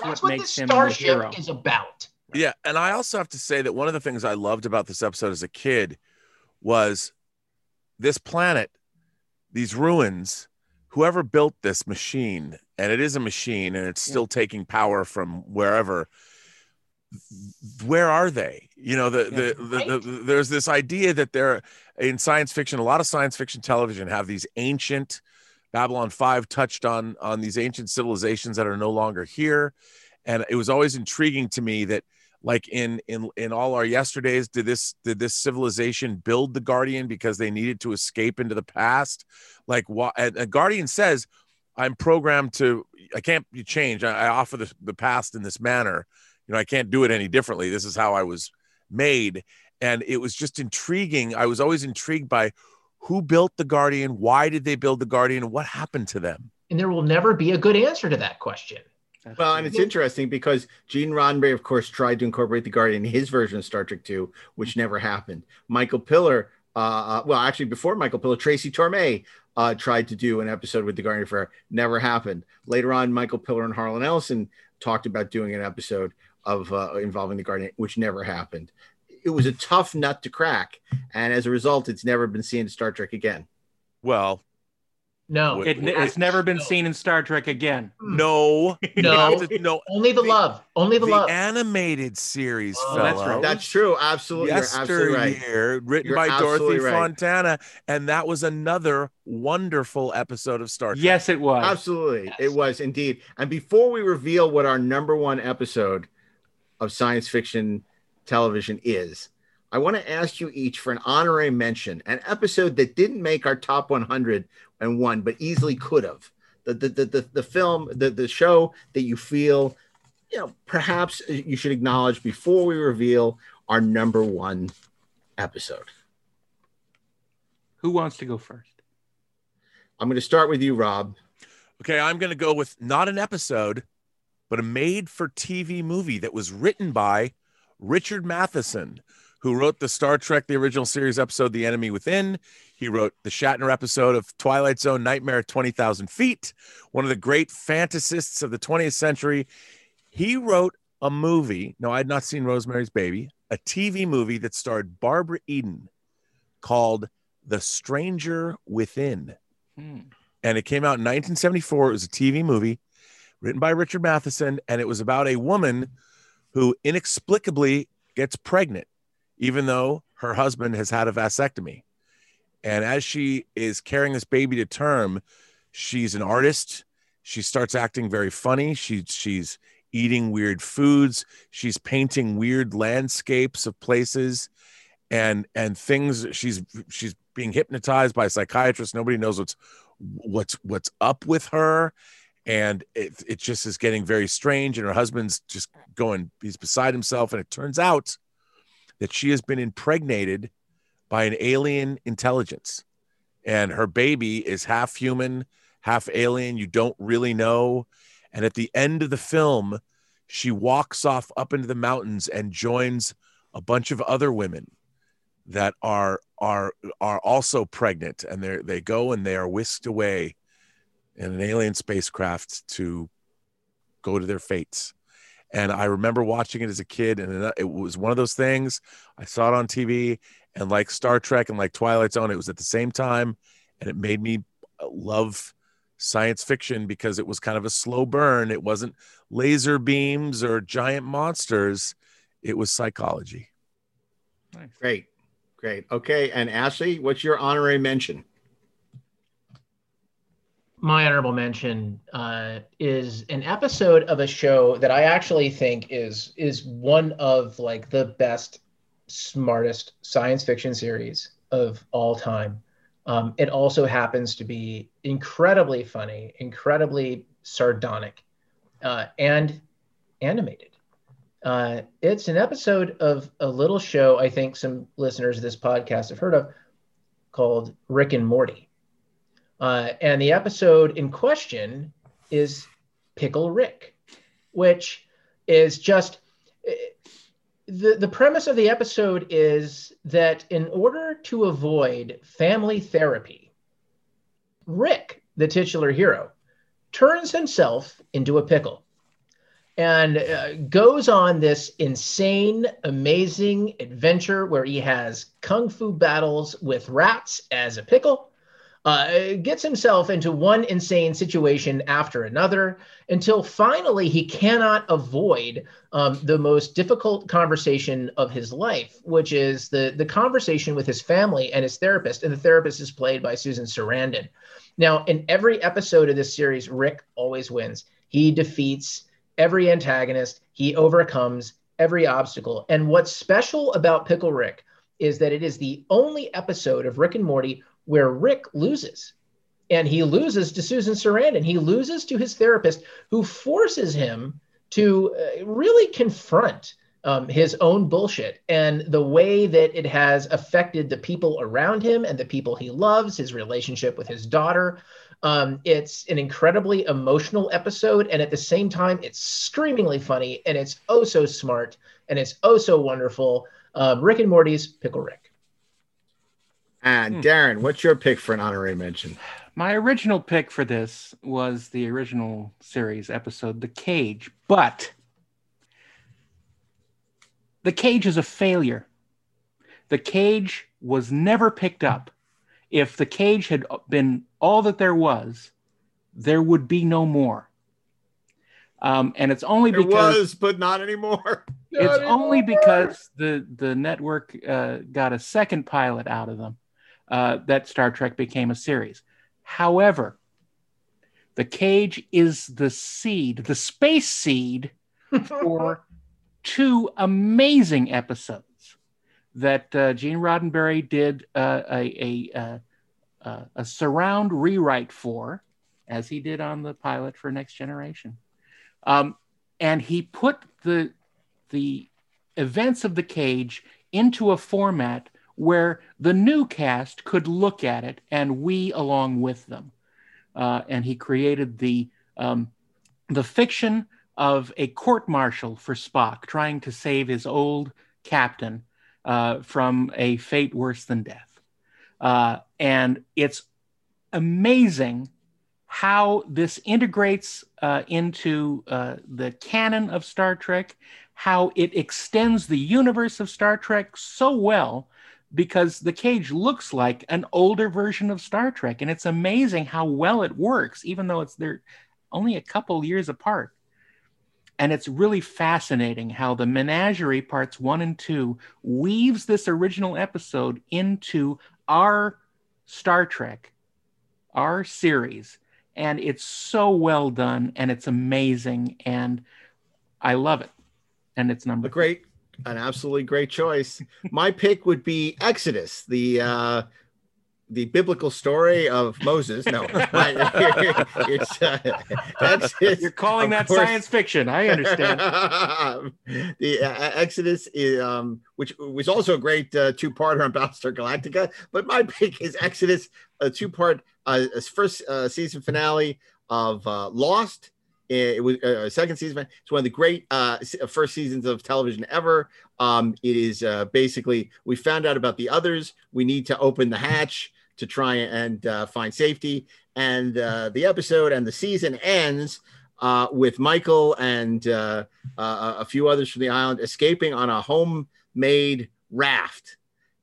what makes him the hero. Starship is about. Yeah, and I also have to say that one of the things I loved about this episode as a kid was this planet, these ruins, whoever built this machine, and it is a machine, and it's still taking power from wherever. Where are they? There's this idea that they're in science fiction. A lot of science fiction television have these ancient Babylon 5 touched on these ancient civilizations that are no longer here. And it was always intriguing to me that like in all our yesterdays, did this civilization build the Guardian because they needed to escape into the past? Like what a Guardian says, I'm programmed to, I can't be changed. I offer the past in this manner. I can't do it any differently. This is how I was made. And it was just intriguing. I was always intrigued by who built the Guardian, why did they build the Guardian, what happened to them? And there will never be a good answer to that question. Well, and it's interesting because Gene Roddenberry, of course, tried to incorporate the Guardian in his version of Star Trek II, which never happened. Michael Piller, before Michael Piller, Tracy Torme tried to do an episode with the Guardian Forever, never happened. Later on, Michael Piller and Harlan Ellison talked about doing an episode of involving the Guardian, which never happened. It was a tough nut to crack. And as a result, it's never been seen in Star Trek again. Well, No, it's never been seen in Star Trek again. No. Only the love. Only the love. Animated series. Oh, that's right. That's true. Absolutely. Yesteryear, written by Dorothy Fontana, and that was another wonderful episode of Star Trek. Yes, it was. Absolutely, it was indeed. And before we reveal what our number one episode of science fiction television is, I want to ask you each for an honorary mention, an episode that didn't make our top 101, but easily could have. The film, the show that you feel, you know, perhaps you should acknowledge before we reveal our number one episode. Who wants to go first? I'm going to start with you, Rob. Okay, I'm going to go with not an episode, but a made-for-TV movie that was written by Richard Matheson, who wrote the Star Trek, the original series episode, The Enemy Within. He wrote the Shatner episode of Twilight Zone, Nightmare at 20,000 Feet, one of the great fantasists of the 20th century. He wrote a movie. No, I had not seen Rosemary's Baby, a TV movie that starred Barbara Eden called The Stranger Within. And it came out in 1974. It was a TV movie written by Richard Matheson. And it was about a woman who inexplicably gets pregnant, even though her husband has had a vasectomy. And as she is carrying this baby to term, she's an artist. She starts acting very funny. She's eating weird foods. She's painting weird landscapes of places and things. She's being hypnotized by a psychiatrist. Nobody knows what's up with her. And it just is getting very strange. And her husband's just going, he's beside himself. And it turns out that she has been impregnated by an alien intelligence, and her baby is half human, half alien. You don't really know. And at the end of the film, she walks off up into the mountains and joins a bunch of other women that are also pregnant, and they go and they are whisked away in an alien spacecraft to go to their fates. And I remember watching it as a kid, and it was one of those things. I saw it on TV, and like Star Trek and like Twilight Zone, it was at the same time, and it made me love science fiction because it was kind of a slow burn. It wasn't laser beams or giant monsters. It was psychology. Nice. Great. Okay, and Ashley, what's your honorary mention? My honorable mention is an episode of a show that I actually think is one of like the best, smartest science fiction series of all time. It also happens to be incredibly funny, incredibly sardonic, and animated. It's an episode of a little show I think some listeners of this podcast have heard of called Rick and Morty. And the episode in question is Pickle Rick, which is just the premise of the episode is that in order to avoid family therapy, Rick, the titular hero, turns himself into a pickle and goes on this insane, amazing adventure where he has kung fu battles with rats as a pickle. Gets himself into one insane situation after another until finally he cannot avoid the most difficult conversation of his life, which is the conversation with his family and his therapist. And the therapist is played by Susan Sarandon. Now, in every episode of this series, Rick always wins. He defeats every antagonist. He overcomes every obstacle. And what's special about Pickle Rick is that it is the only episode of Rick and Morty where Rick loses, and he loses to Susan Sarandon. He loses to his therapist, who forces him to really confront his own bullshit and the way that it has affected the people around him and the people he loves, his relationship with his daughter. It's an incredibly emotional episode, and at the same time, it's screamingly funny, and it's oh so smart, and it's oh so wonderful. Rick and Morty's Pickle Rick. And Darin, what's your pick for an honorary mention? My original pick for this was the original series episode, The Cage, but The Cage is a failure. The Cage was never picked up. If The Cage had been all that there was, there would be no more. And it's only because... There was, but not anymore. It's only because the network got a second pilot out of them that Star Trek became a series. However, the cage is the seed, the space seed for two amazing episodes that Gene Roddenberry did a surround rewrite for, as he did on the pilot for Next Generation. And he put the events of the cage into a format where the new cast could look at it and we along with them. And he created the fiction of a court-martial for Spock trying to save his old captain from a fate worse than death. And it's amazing how this integrates into the canon of Star Trek, how it extends the universe of Star Trek so well, because the cage looks like an older version of Star Trek. And it's amazing how well it works, even though they're only a couple years apart. And it's really fascinating how the Menagerie parts 1 and 2 weaves this original episode into our Star Trek, our series. And it's so well done, and it's amazing, and I love it. And it's number an absolutely great choice. My pick would be Exodus, the biblical story of Moses. No, Exodus, you're calling that course, science fiction. I understand. The Exodus, is, which was also a great two-parter on Battlestar Galactica, but my pick is Exodus, a two-part. First season finale of Lost. It was second season. It's one of the great first seasons of television ever. It is basically, we found out about the others. We need to open the hatch to try and find safety. And the episode and the season ends with Michael and a few others from the island escaping on a homemade raft.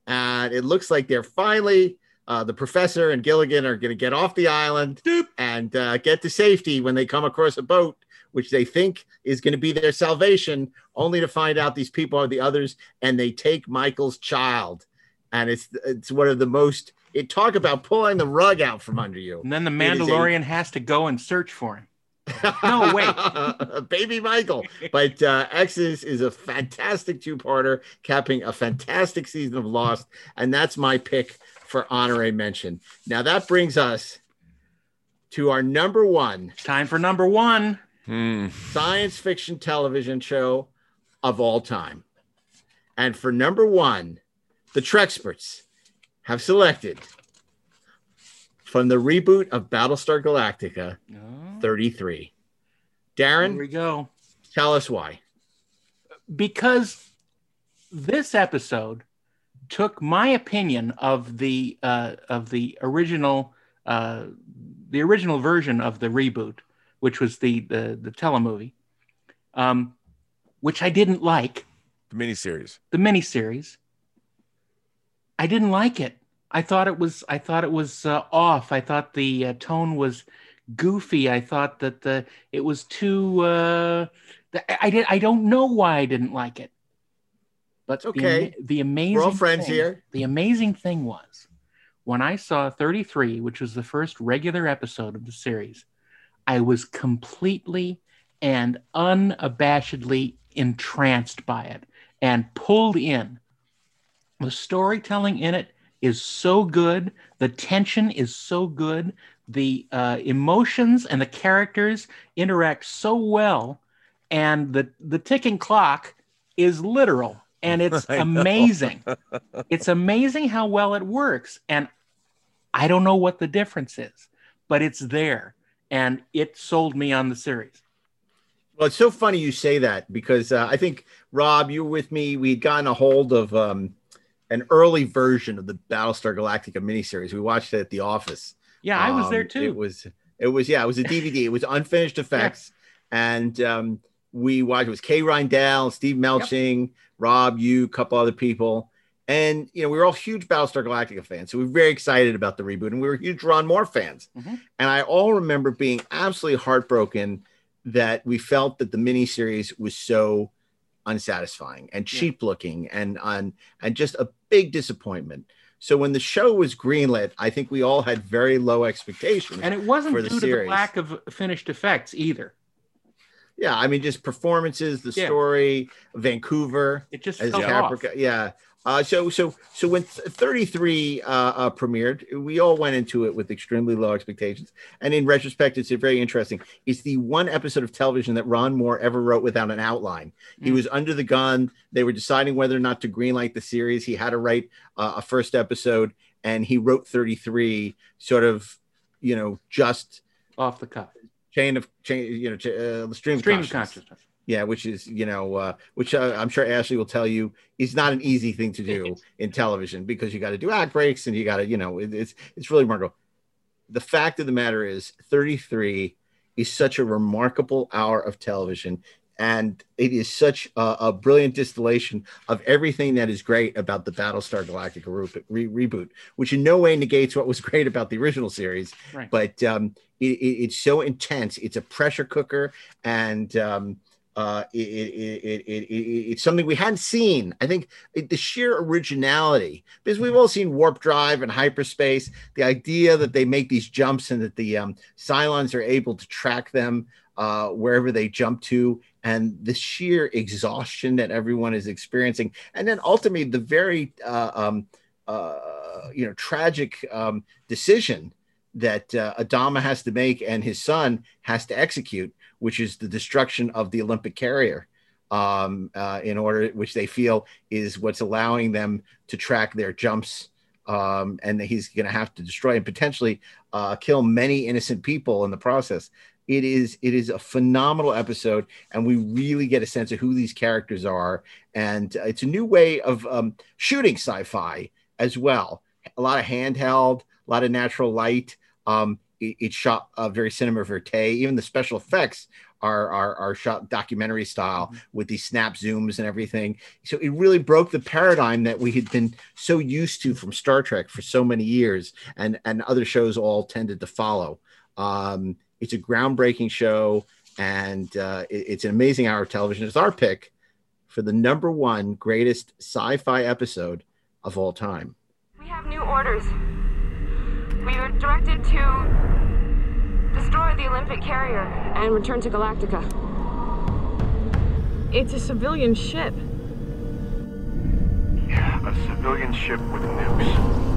And it looks like they're finally... the professor and Gilligan are going to get off the island and get to safety when they come across a boat, which they think is going to be their salvation, only to find out these people are the others, and they take Michael's child. And it's one of the most... It talk about pulling the rug out from under you. And then the Mandalorian has to go and search for him. No, wait. Baby Michael. But Exodus is a fantastic two-parter, capping a fantastic season of Lost, and that's my pick for honorary mention. Now that brings us to our number one. It's time for number one. Science fiction television show of all time. And for number one, the Treksperts have selected from the reboot of Battlestar Galactica 33. Darin, here we go. Tell us why. Because this episode took my opinion of the original version of the reboot, which was the telemovie, which I didn't like. The miniseries. I didn't like it. I thought it was off. I thought the tone was goofy. I thought that it was too. I don't know why I didn't like it. But okay, the amazing we're all friends thing, here. The amazing thing was when I saw 33, which was the first regular episode of the series, I was completely and unabashedly entranced by it and pulled in. The storytelling in it is so good. The tension is so good. The emotions and the characters interact so well. And the ticking clock is literal. And it's amazing. It's amazing how well it works. And I don't know what the difference is, but it's there. And it sold me on the series. Well, it's so funny you say that because I think, Rob, you were with me. We'd gotten a hold of an early version of the Battlestar Galactica miniseries. We watched it at the office. Yeah, I was there too. It was a DVD. It was unfinished effects. Yeah. And we watched, it was Kay Rindell, Steve Melching, Rob, you, a couple other people, And, you know, we were all huge Battlestar Galactica fans. So we were very excited about the reboot. And we were huge Ron Moore fans. Mm-hmm. And I all remember being absolutely heartbroken that we felt that the miniseries was so unsatisfying and cheap looking and just a big disappointment. So when the show was greenlit, I think we all had very low expectations. And it wasn't due to the lack of finished effects either. Yeah, I mean, just performances, the story, Vancouver. It just fell off. Yeah. So when 33 premiered, we all went into it with extremely low expectations. And in retrospect, it's very interesting. It's the one episode of television that Ron Moore ever wrote without an outline. He was under the gun. They were deciding whether or not to greenlight the series. He had to write a first episode, and he wrote 33 sort of, you know, just off the cuff. Stream of consciousness. Yeah, which is, you know, which I'm sure Ashley will tell you is not an easy thing to do in television, because you got to do ad breaks and you got to, you know, it's really remarkable. The fact of the matter is 33 is such a remarkable hour of television, and it is such a brilliant distillation of everything that is great about the Battlestar Galactica reboot, which in no way negates what was great about the original series, right. But it's so intense. It's a pressure cooker, and it's something we hadn't seen. I think the sheer originality, because we've all seen warp drive and hyperspace, the idea that they make these jumps and that the Cylons are able to track them wherever they jump to, and the sheer exhaustion that everyone is experiencing. And then ultimately the very, you know, tragic decision that Adama has to make and his son has to execute, which is the destruction of the Olympic carrier in order, which they feel is what's allowing them to track their jumps, and that he's going to have to destroy and potentially kill many innocent people in the process. It is a phenomenal episode, and we really get a sense of who these characters are. And it's a new way of shooting sci-fi as well. A lot of handheld, a lot of natural light. It shot very cinema verite. Even the special effects are shot documentary style with these snap zooms and everything. So it really broke the paradigm that we had been so used to from Star Trek for so many years, and other shows all tended to follow. It's a groundbreaking show, and it's an amazing hour of television. It's our pick for the number one greatest sci-fi episode of all time. We have new orders. We were directed to destroy the Olympic carrier and return to Galactica. It's a civilian ship. Yeah, a civilian ship with nukes.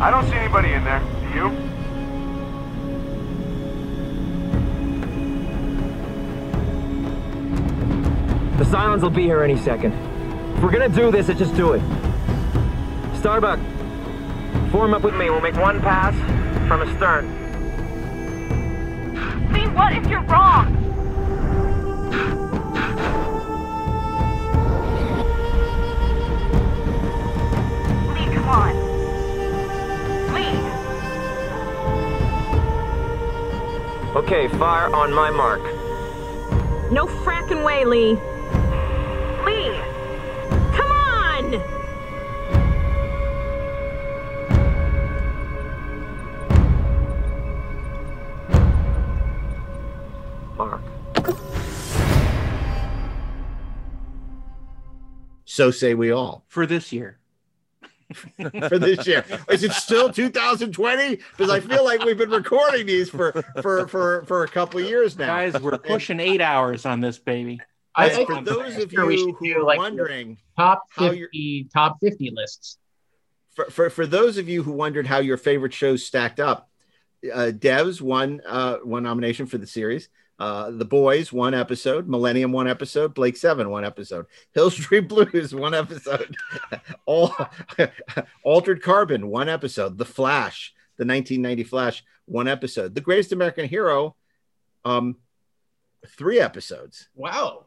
I don't see anybody in there. Do you? The Cylons will be here any second. If we're gonna do this, just do it. Starbuck, form up with me. We'll make one pass from astern. See, what if you're wrong? Lee, come on. Lee! Okay, fire on my mark. No frackin' way, Lee. So say we all. For this year. For this year. Is it still 2020? Because I feel like we've been recording these for a couple of years now. Guys, we're pushing 8 hours on this baby. I think for those of you who are wondering top 50 lists. For those of you who wondered how your favorite shows stacked up, Devs won one nomination for the series. The Boys, one episode. Millennium, one episode. Blake Seven, one episode. Hill Street Blues, one episode. Altered Carbon, one episode. The Flash, the 1990 Flash, one episode. The Greatest American Hero, 3 episodes. Wow.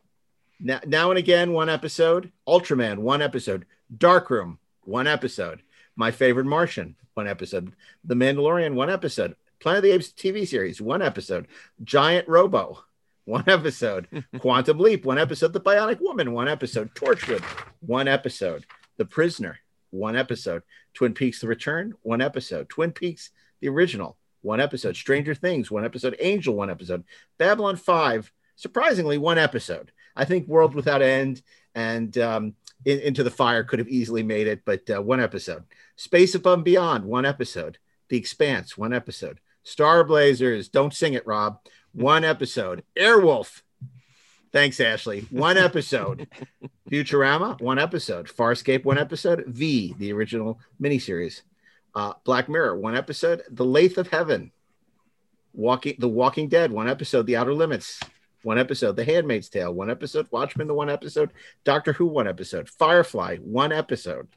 Now and Again, one episode. Ultraman, one episode. Darkroom, one episode. My Favorite Martian, one episode. The Mandalorian, one episode. Planet of the Apes TV series, one episode. Giant Robo, one episode. Quantum Leap, one episode. The Bionic Woman, one episode. Torchwood, one episode. The Prisoner, one episode. Twin Peaks, The Return, one episode. Twin Peaks, the original, one episode. Stranger Things, one episode. Angel, one episode. Babylon 5, surprisingly, one episode. I think World Without End and Into the Fire could have easily made it, but one episode. Space Above and Beyond, one episode. The Expanse, one episode. Star Blazers, don't sing it, Rob, one episode. Airwolf, thanks, Ashley, one episode. Futurama, one episode. Farscape, one episode. V, the original miniseries. Black Mirror, one episode. The Lathe of Heaven. The Walking Dead, one episode. The Outer Limits, one episode. The Handmaid's Tale, one episode. Watchmen, the one episode. Doctor Who, one episode. Firefly, one episode.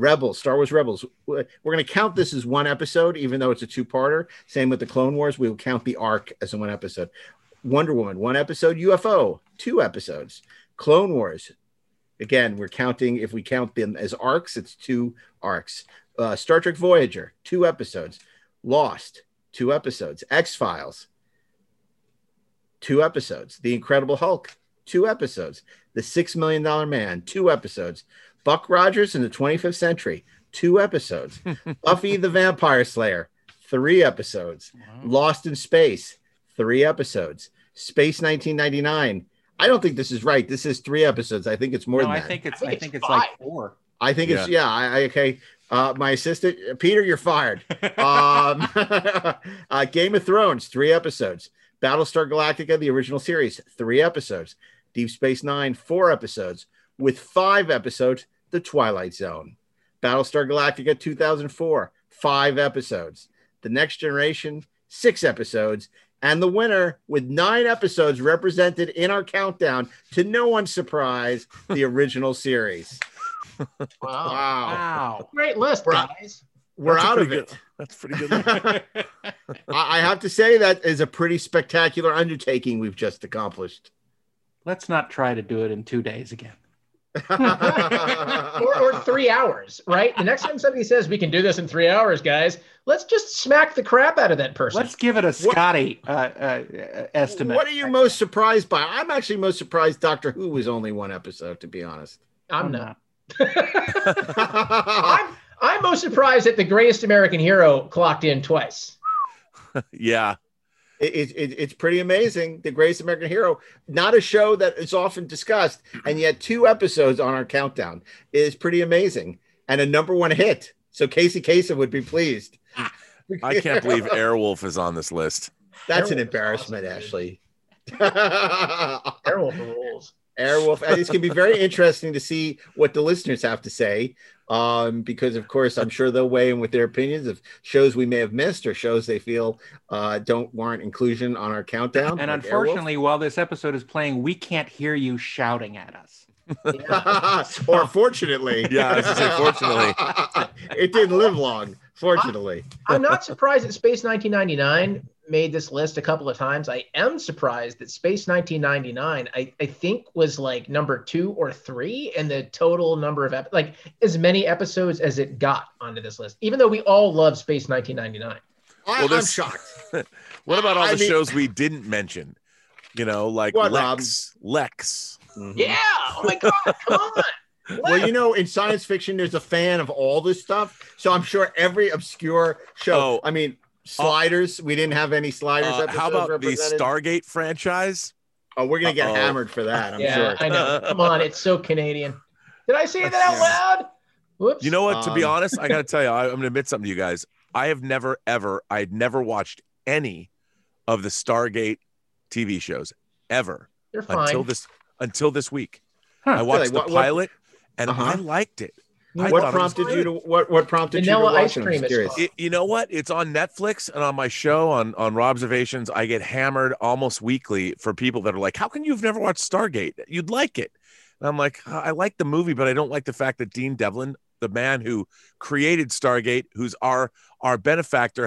Rebels, Star Wars Rebels. We're going to count this as one episode, even though it's a two-parter. Same with the Clone Wars. We will count the arc as one episode. Wonder Woman, one episode. UFO, two episodes. Clone Wars, again, we're counting, if we count them as arcs, it's two arcs. Star Trek Voyager, two episodes. Lost, two episodes. X-Files, two episodes. The Incredible Hulk, two episodes. The $6 Million Man, two episodes. Buck Rogers in the 25th Century, two episodes. Buffy the Vampire Slayer, three episodes. Wow. Lost in Space, three episodes. Space 1999. I don't think this is right. This is three episodes. I think it's more than that. I think it's like four. I think it's, yeah. Okay. My assistant, Peter, you're fired. Game of Thrones, three episodes. Battlestar Galactica, the original series, three episodes. Deep Space Nine, four episodes. With five episodes, The Twilight Zone. Battlestar Galactica 2004, five episodes. The Next Generation, six episodes. And the winner, with nine episodes represented in our countdown, to no one's surprise, the original series. Wow. Great list, guys. We're out of it. That's pretty good. I have to say that is a pretty spectacular undertaking we've just accomplished. Let's not try to do it in 2 days again. or 3 hours, right? The next time somebody says we can do this in 3 hours, guys, let's just smack the crap out of that person. Let's give it a Scotty estimate. What are you most surprised by? I'm actually most surprised Doctor Who was only one episode, to be honest. I'm not. I'm most surprised that The Greatest American Hero clocked in twice. Yeah. It's pretty amazing. The Greatest American Hero, not a show that is often discussed, and yet two episodes on our countdown is pretty amazing, and a #1 hit. So Casey Kasem would be pleased. I can't believe Airwolf is on this list. That's Airwolf an embarrassment, awesome, Ashley. Airwolf rules. Airwolf. And it's going to be very interesting to see what the listeners have to say, because, of course, I'm sure they'll weigh in with their opinions of shows we may have missed or shows they feel don't warrant inclusion on our countdown. And like, unfortunately, Airwolf, while this episode is playing, we can't hear you shouting at us. Or fortunately. Yeah, I was gonna say, fortunately. It didn't live long, fortunately. I'm not surprised that Space 1999 made this list a couple of times. I am surprised that Space 1999, I think, was like #2 or #3 in the total number of like as many episodes as it got onto this list, even though we all love Space 1999. I'm shocked. What about all the shows we didn't mention? You know, like Lex. Mm-hmm. Yeah. Oh my God. Come on. Well, you know, in science fiction, there's a fan of all this stuff. So I'm sure every obscure show, Sliders. We didn't have any Sliders episodes. How about the Stargate franchise? Oh, we're going to get hammered for that, I'm sure. I know. Come on. It's so Canadian. Did I say that out loud? Whoops. You know what? To be honest, I got to tell you, I'm going to admit something to you guys. I'd never watched any of the Stargate TV shows ever. They're fine. Until this week. Huh. I watched the pilot and I liked it. What prompted you to watch it? You know what? It's on Netflix, and on my show on Robservations, I get hammered almost weekly for people that are like, "How can you've never watched Stargate? You'd like it." And I'm like, I like the movie, but I don't like the fact that Dean Devlin, the man who created Stargate, who's our benefactor,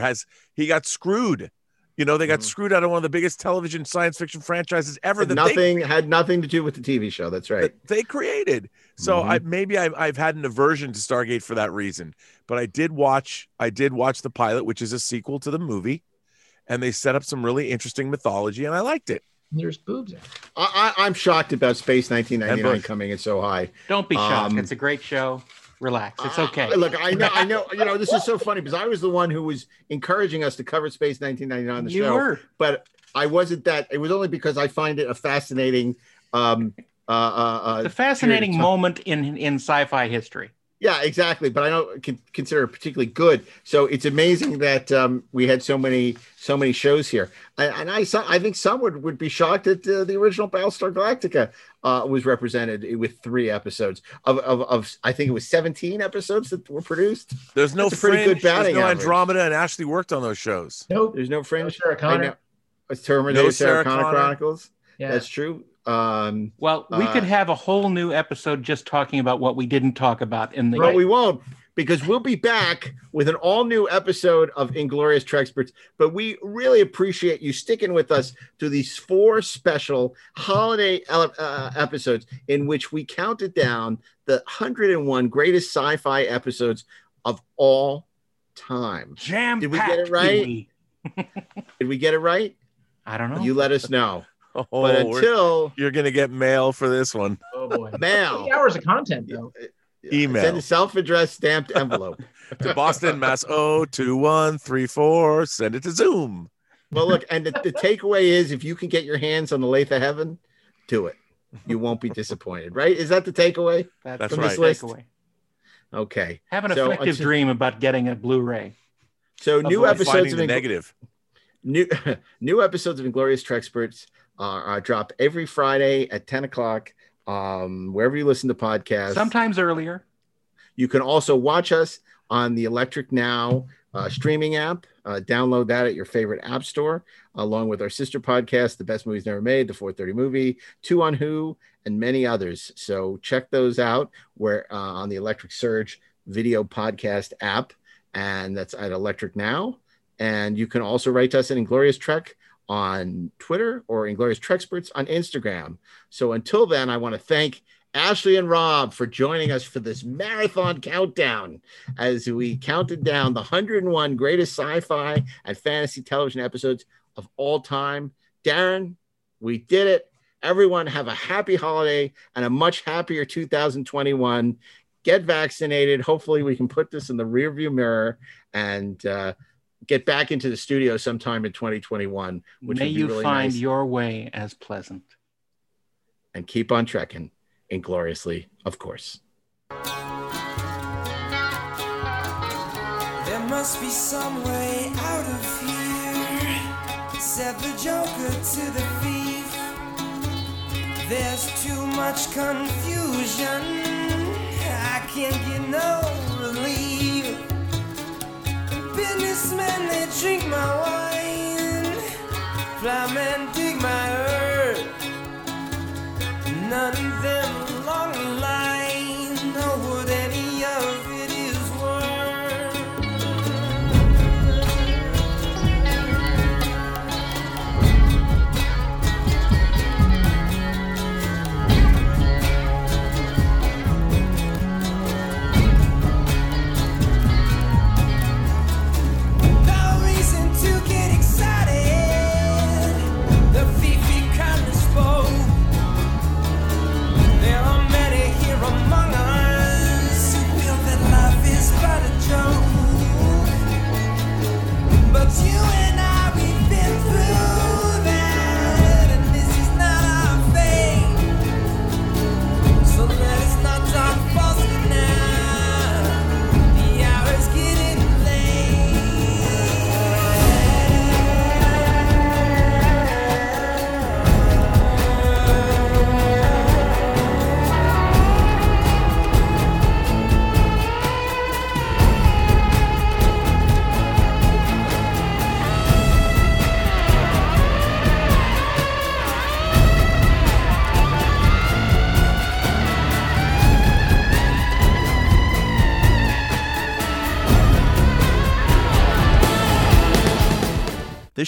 he got screwed. You know, they got screwed out of one of the biggest television science fiction franchises ever. Had nothing to do with the TV show. That's right. That they created. So I've had an aversion to Stargate for that reason. But I did watch the pilot, which is a sequel to the movie. and they set up some really interesting mythology, and I liked it. There's boobs in it. I'm shocked about Space 1999 coming in so high. Don't be shocked. It's a great show. Relax. It's okay. Look, I know, you know, this is so funny because I was the one who was encouraging us to cover Space 1999 on the show. You were. But I wasn't that. It was only because I find it a fascinating moment in sci-fi history. Yeah, exactly. But I don't consider it particularly good. So it's amazing that we had so many shows here. I think some would be shocked that the original Battlestar Galactica was represented with 3 episodes of I think it was 17 episodes that were produced. There's no Fringe. Pretty good batting average. Andromeda and Ashley worked on those shows. Nope. There's no Fringe. No Sarah Connor. Terminator, no Sarah Connor Chronicles. Yeah. That's true. Well, we could have a whole new episode just talking about what we didn't talk about in the game. Well, we won't, because we'll be back with an all-new episode of Inglourious Treksperts. But we really appreciate you sticking with us through these 4 special holiday episodes in which we counted down the 101 greatest sci-fi episodes of all time. Jam-packed. Did we get it right? Did we get it right? I don't know. You let us know. Oh, but until you're going to get mail for this one. Oh boy. Mail. 3 hours of content though. Email. Send a self-addressed stamped envelope to Boston, Mass. 02134. Send it to Zoom. Well, look, and the takeaway is if you can get your hands on the Lathe of Heaven, do it. You won't be disappointed, right? Is that the takeaway? That's from right. This list? Takeaway. Okay. Have an effective dream about getting a Blu-ray. So new episodes of the negative. New episodes of Inglourious Treksperts are dropped every Friday at 10 o'clock, wherever you listen to podcasts. Sometimes earlier. You can also watch us on the Electric Now streaming app. Download that at your favorite app store, along with our sister podcast, The Best Movies Never Made, The 430 Movie, 2 on Who, and many others. So check those out on the Electric Surge video podcast app, and that's at Electric Now. And you can also write to us at Inglourious Trek on Twitter or Inglourious Treksperts on Instagram. So until then, I want to thank Ashley and Rob for joining us for this marathon countdown as we counted down the 101 greatest sci-fi and fantasy television episodes of all time. Darin, we did it. Everyone have a happy holiday and a much happier 2021. Get vaccinated. Hopefully we can put this in the rearview mirror and, get back into the studio sometime in 2021. Which may you really find your way as pleasant. And keep on trekking, ingloriously, of course. There must be some way out of here, said the Joker to the thief. There's too much confusion, I can't get no relief. Businessmen, they drink my wine. Flymen dig my herb. None of them along the line know what any of it is This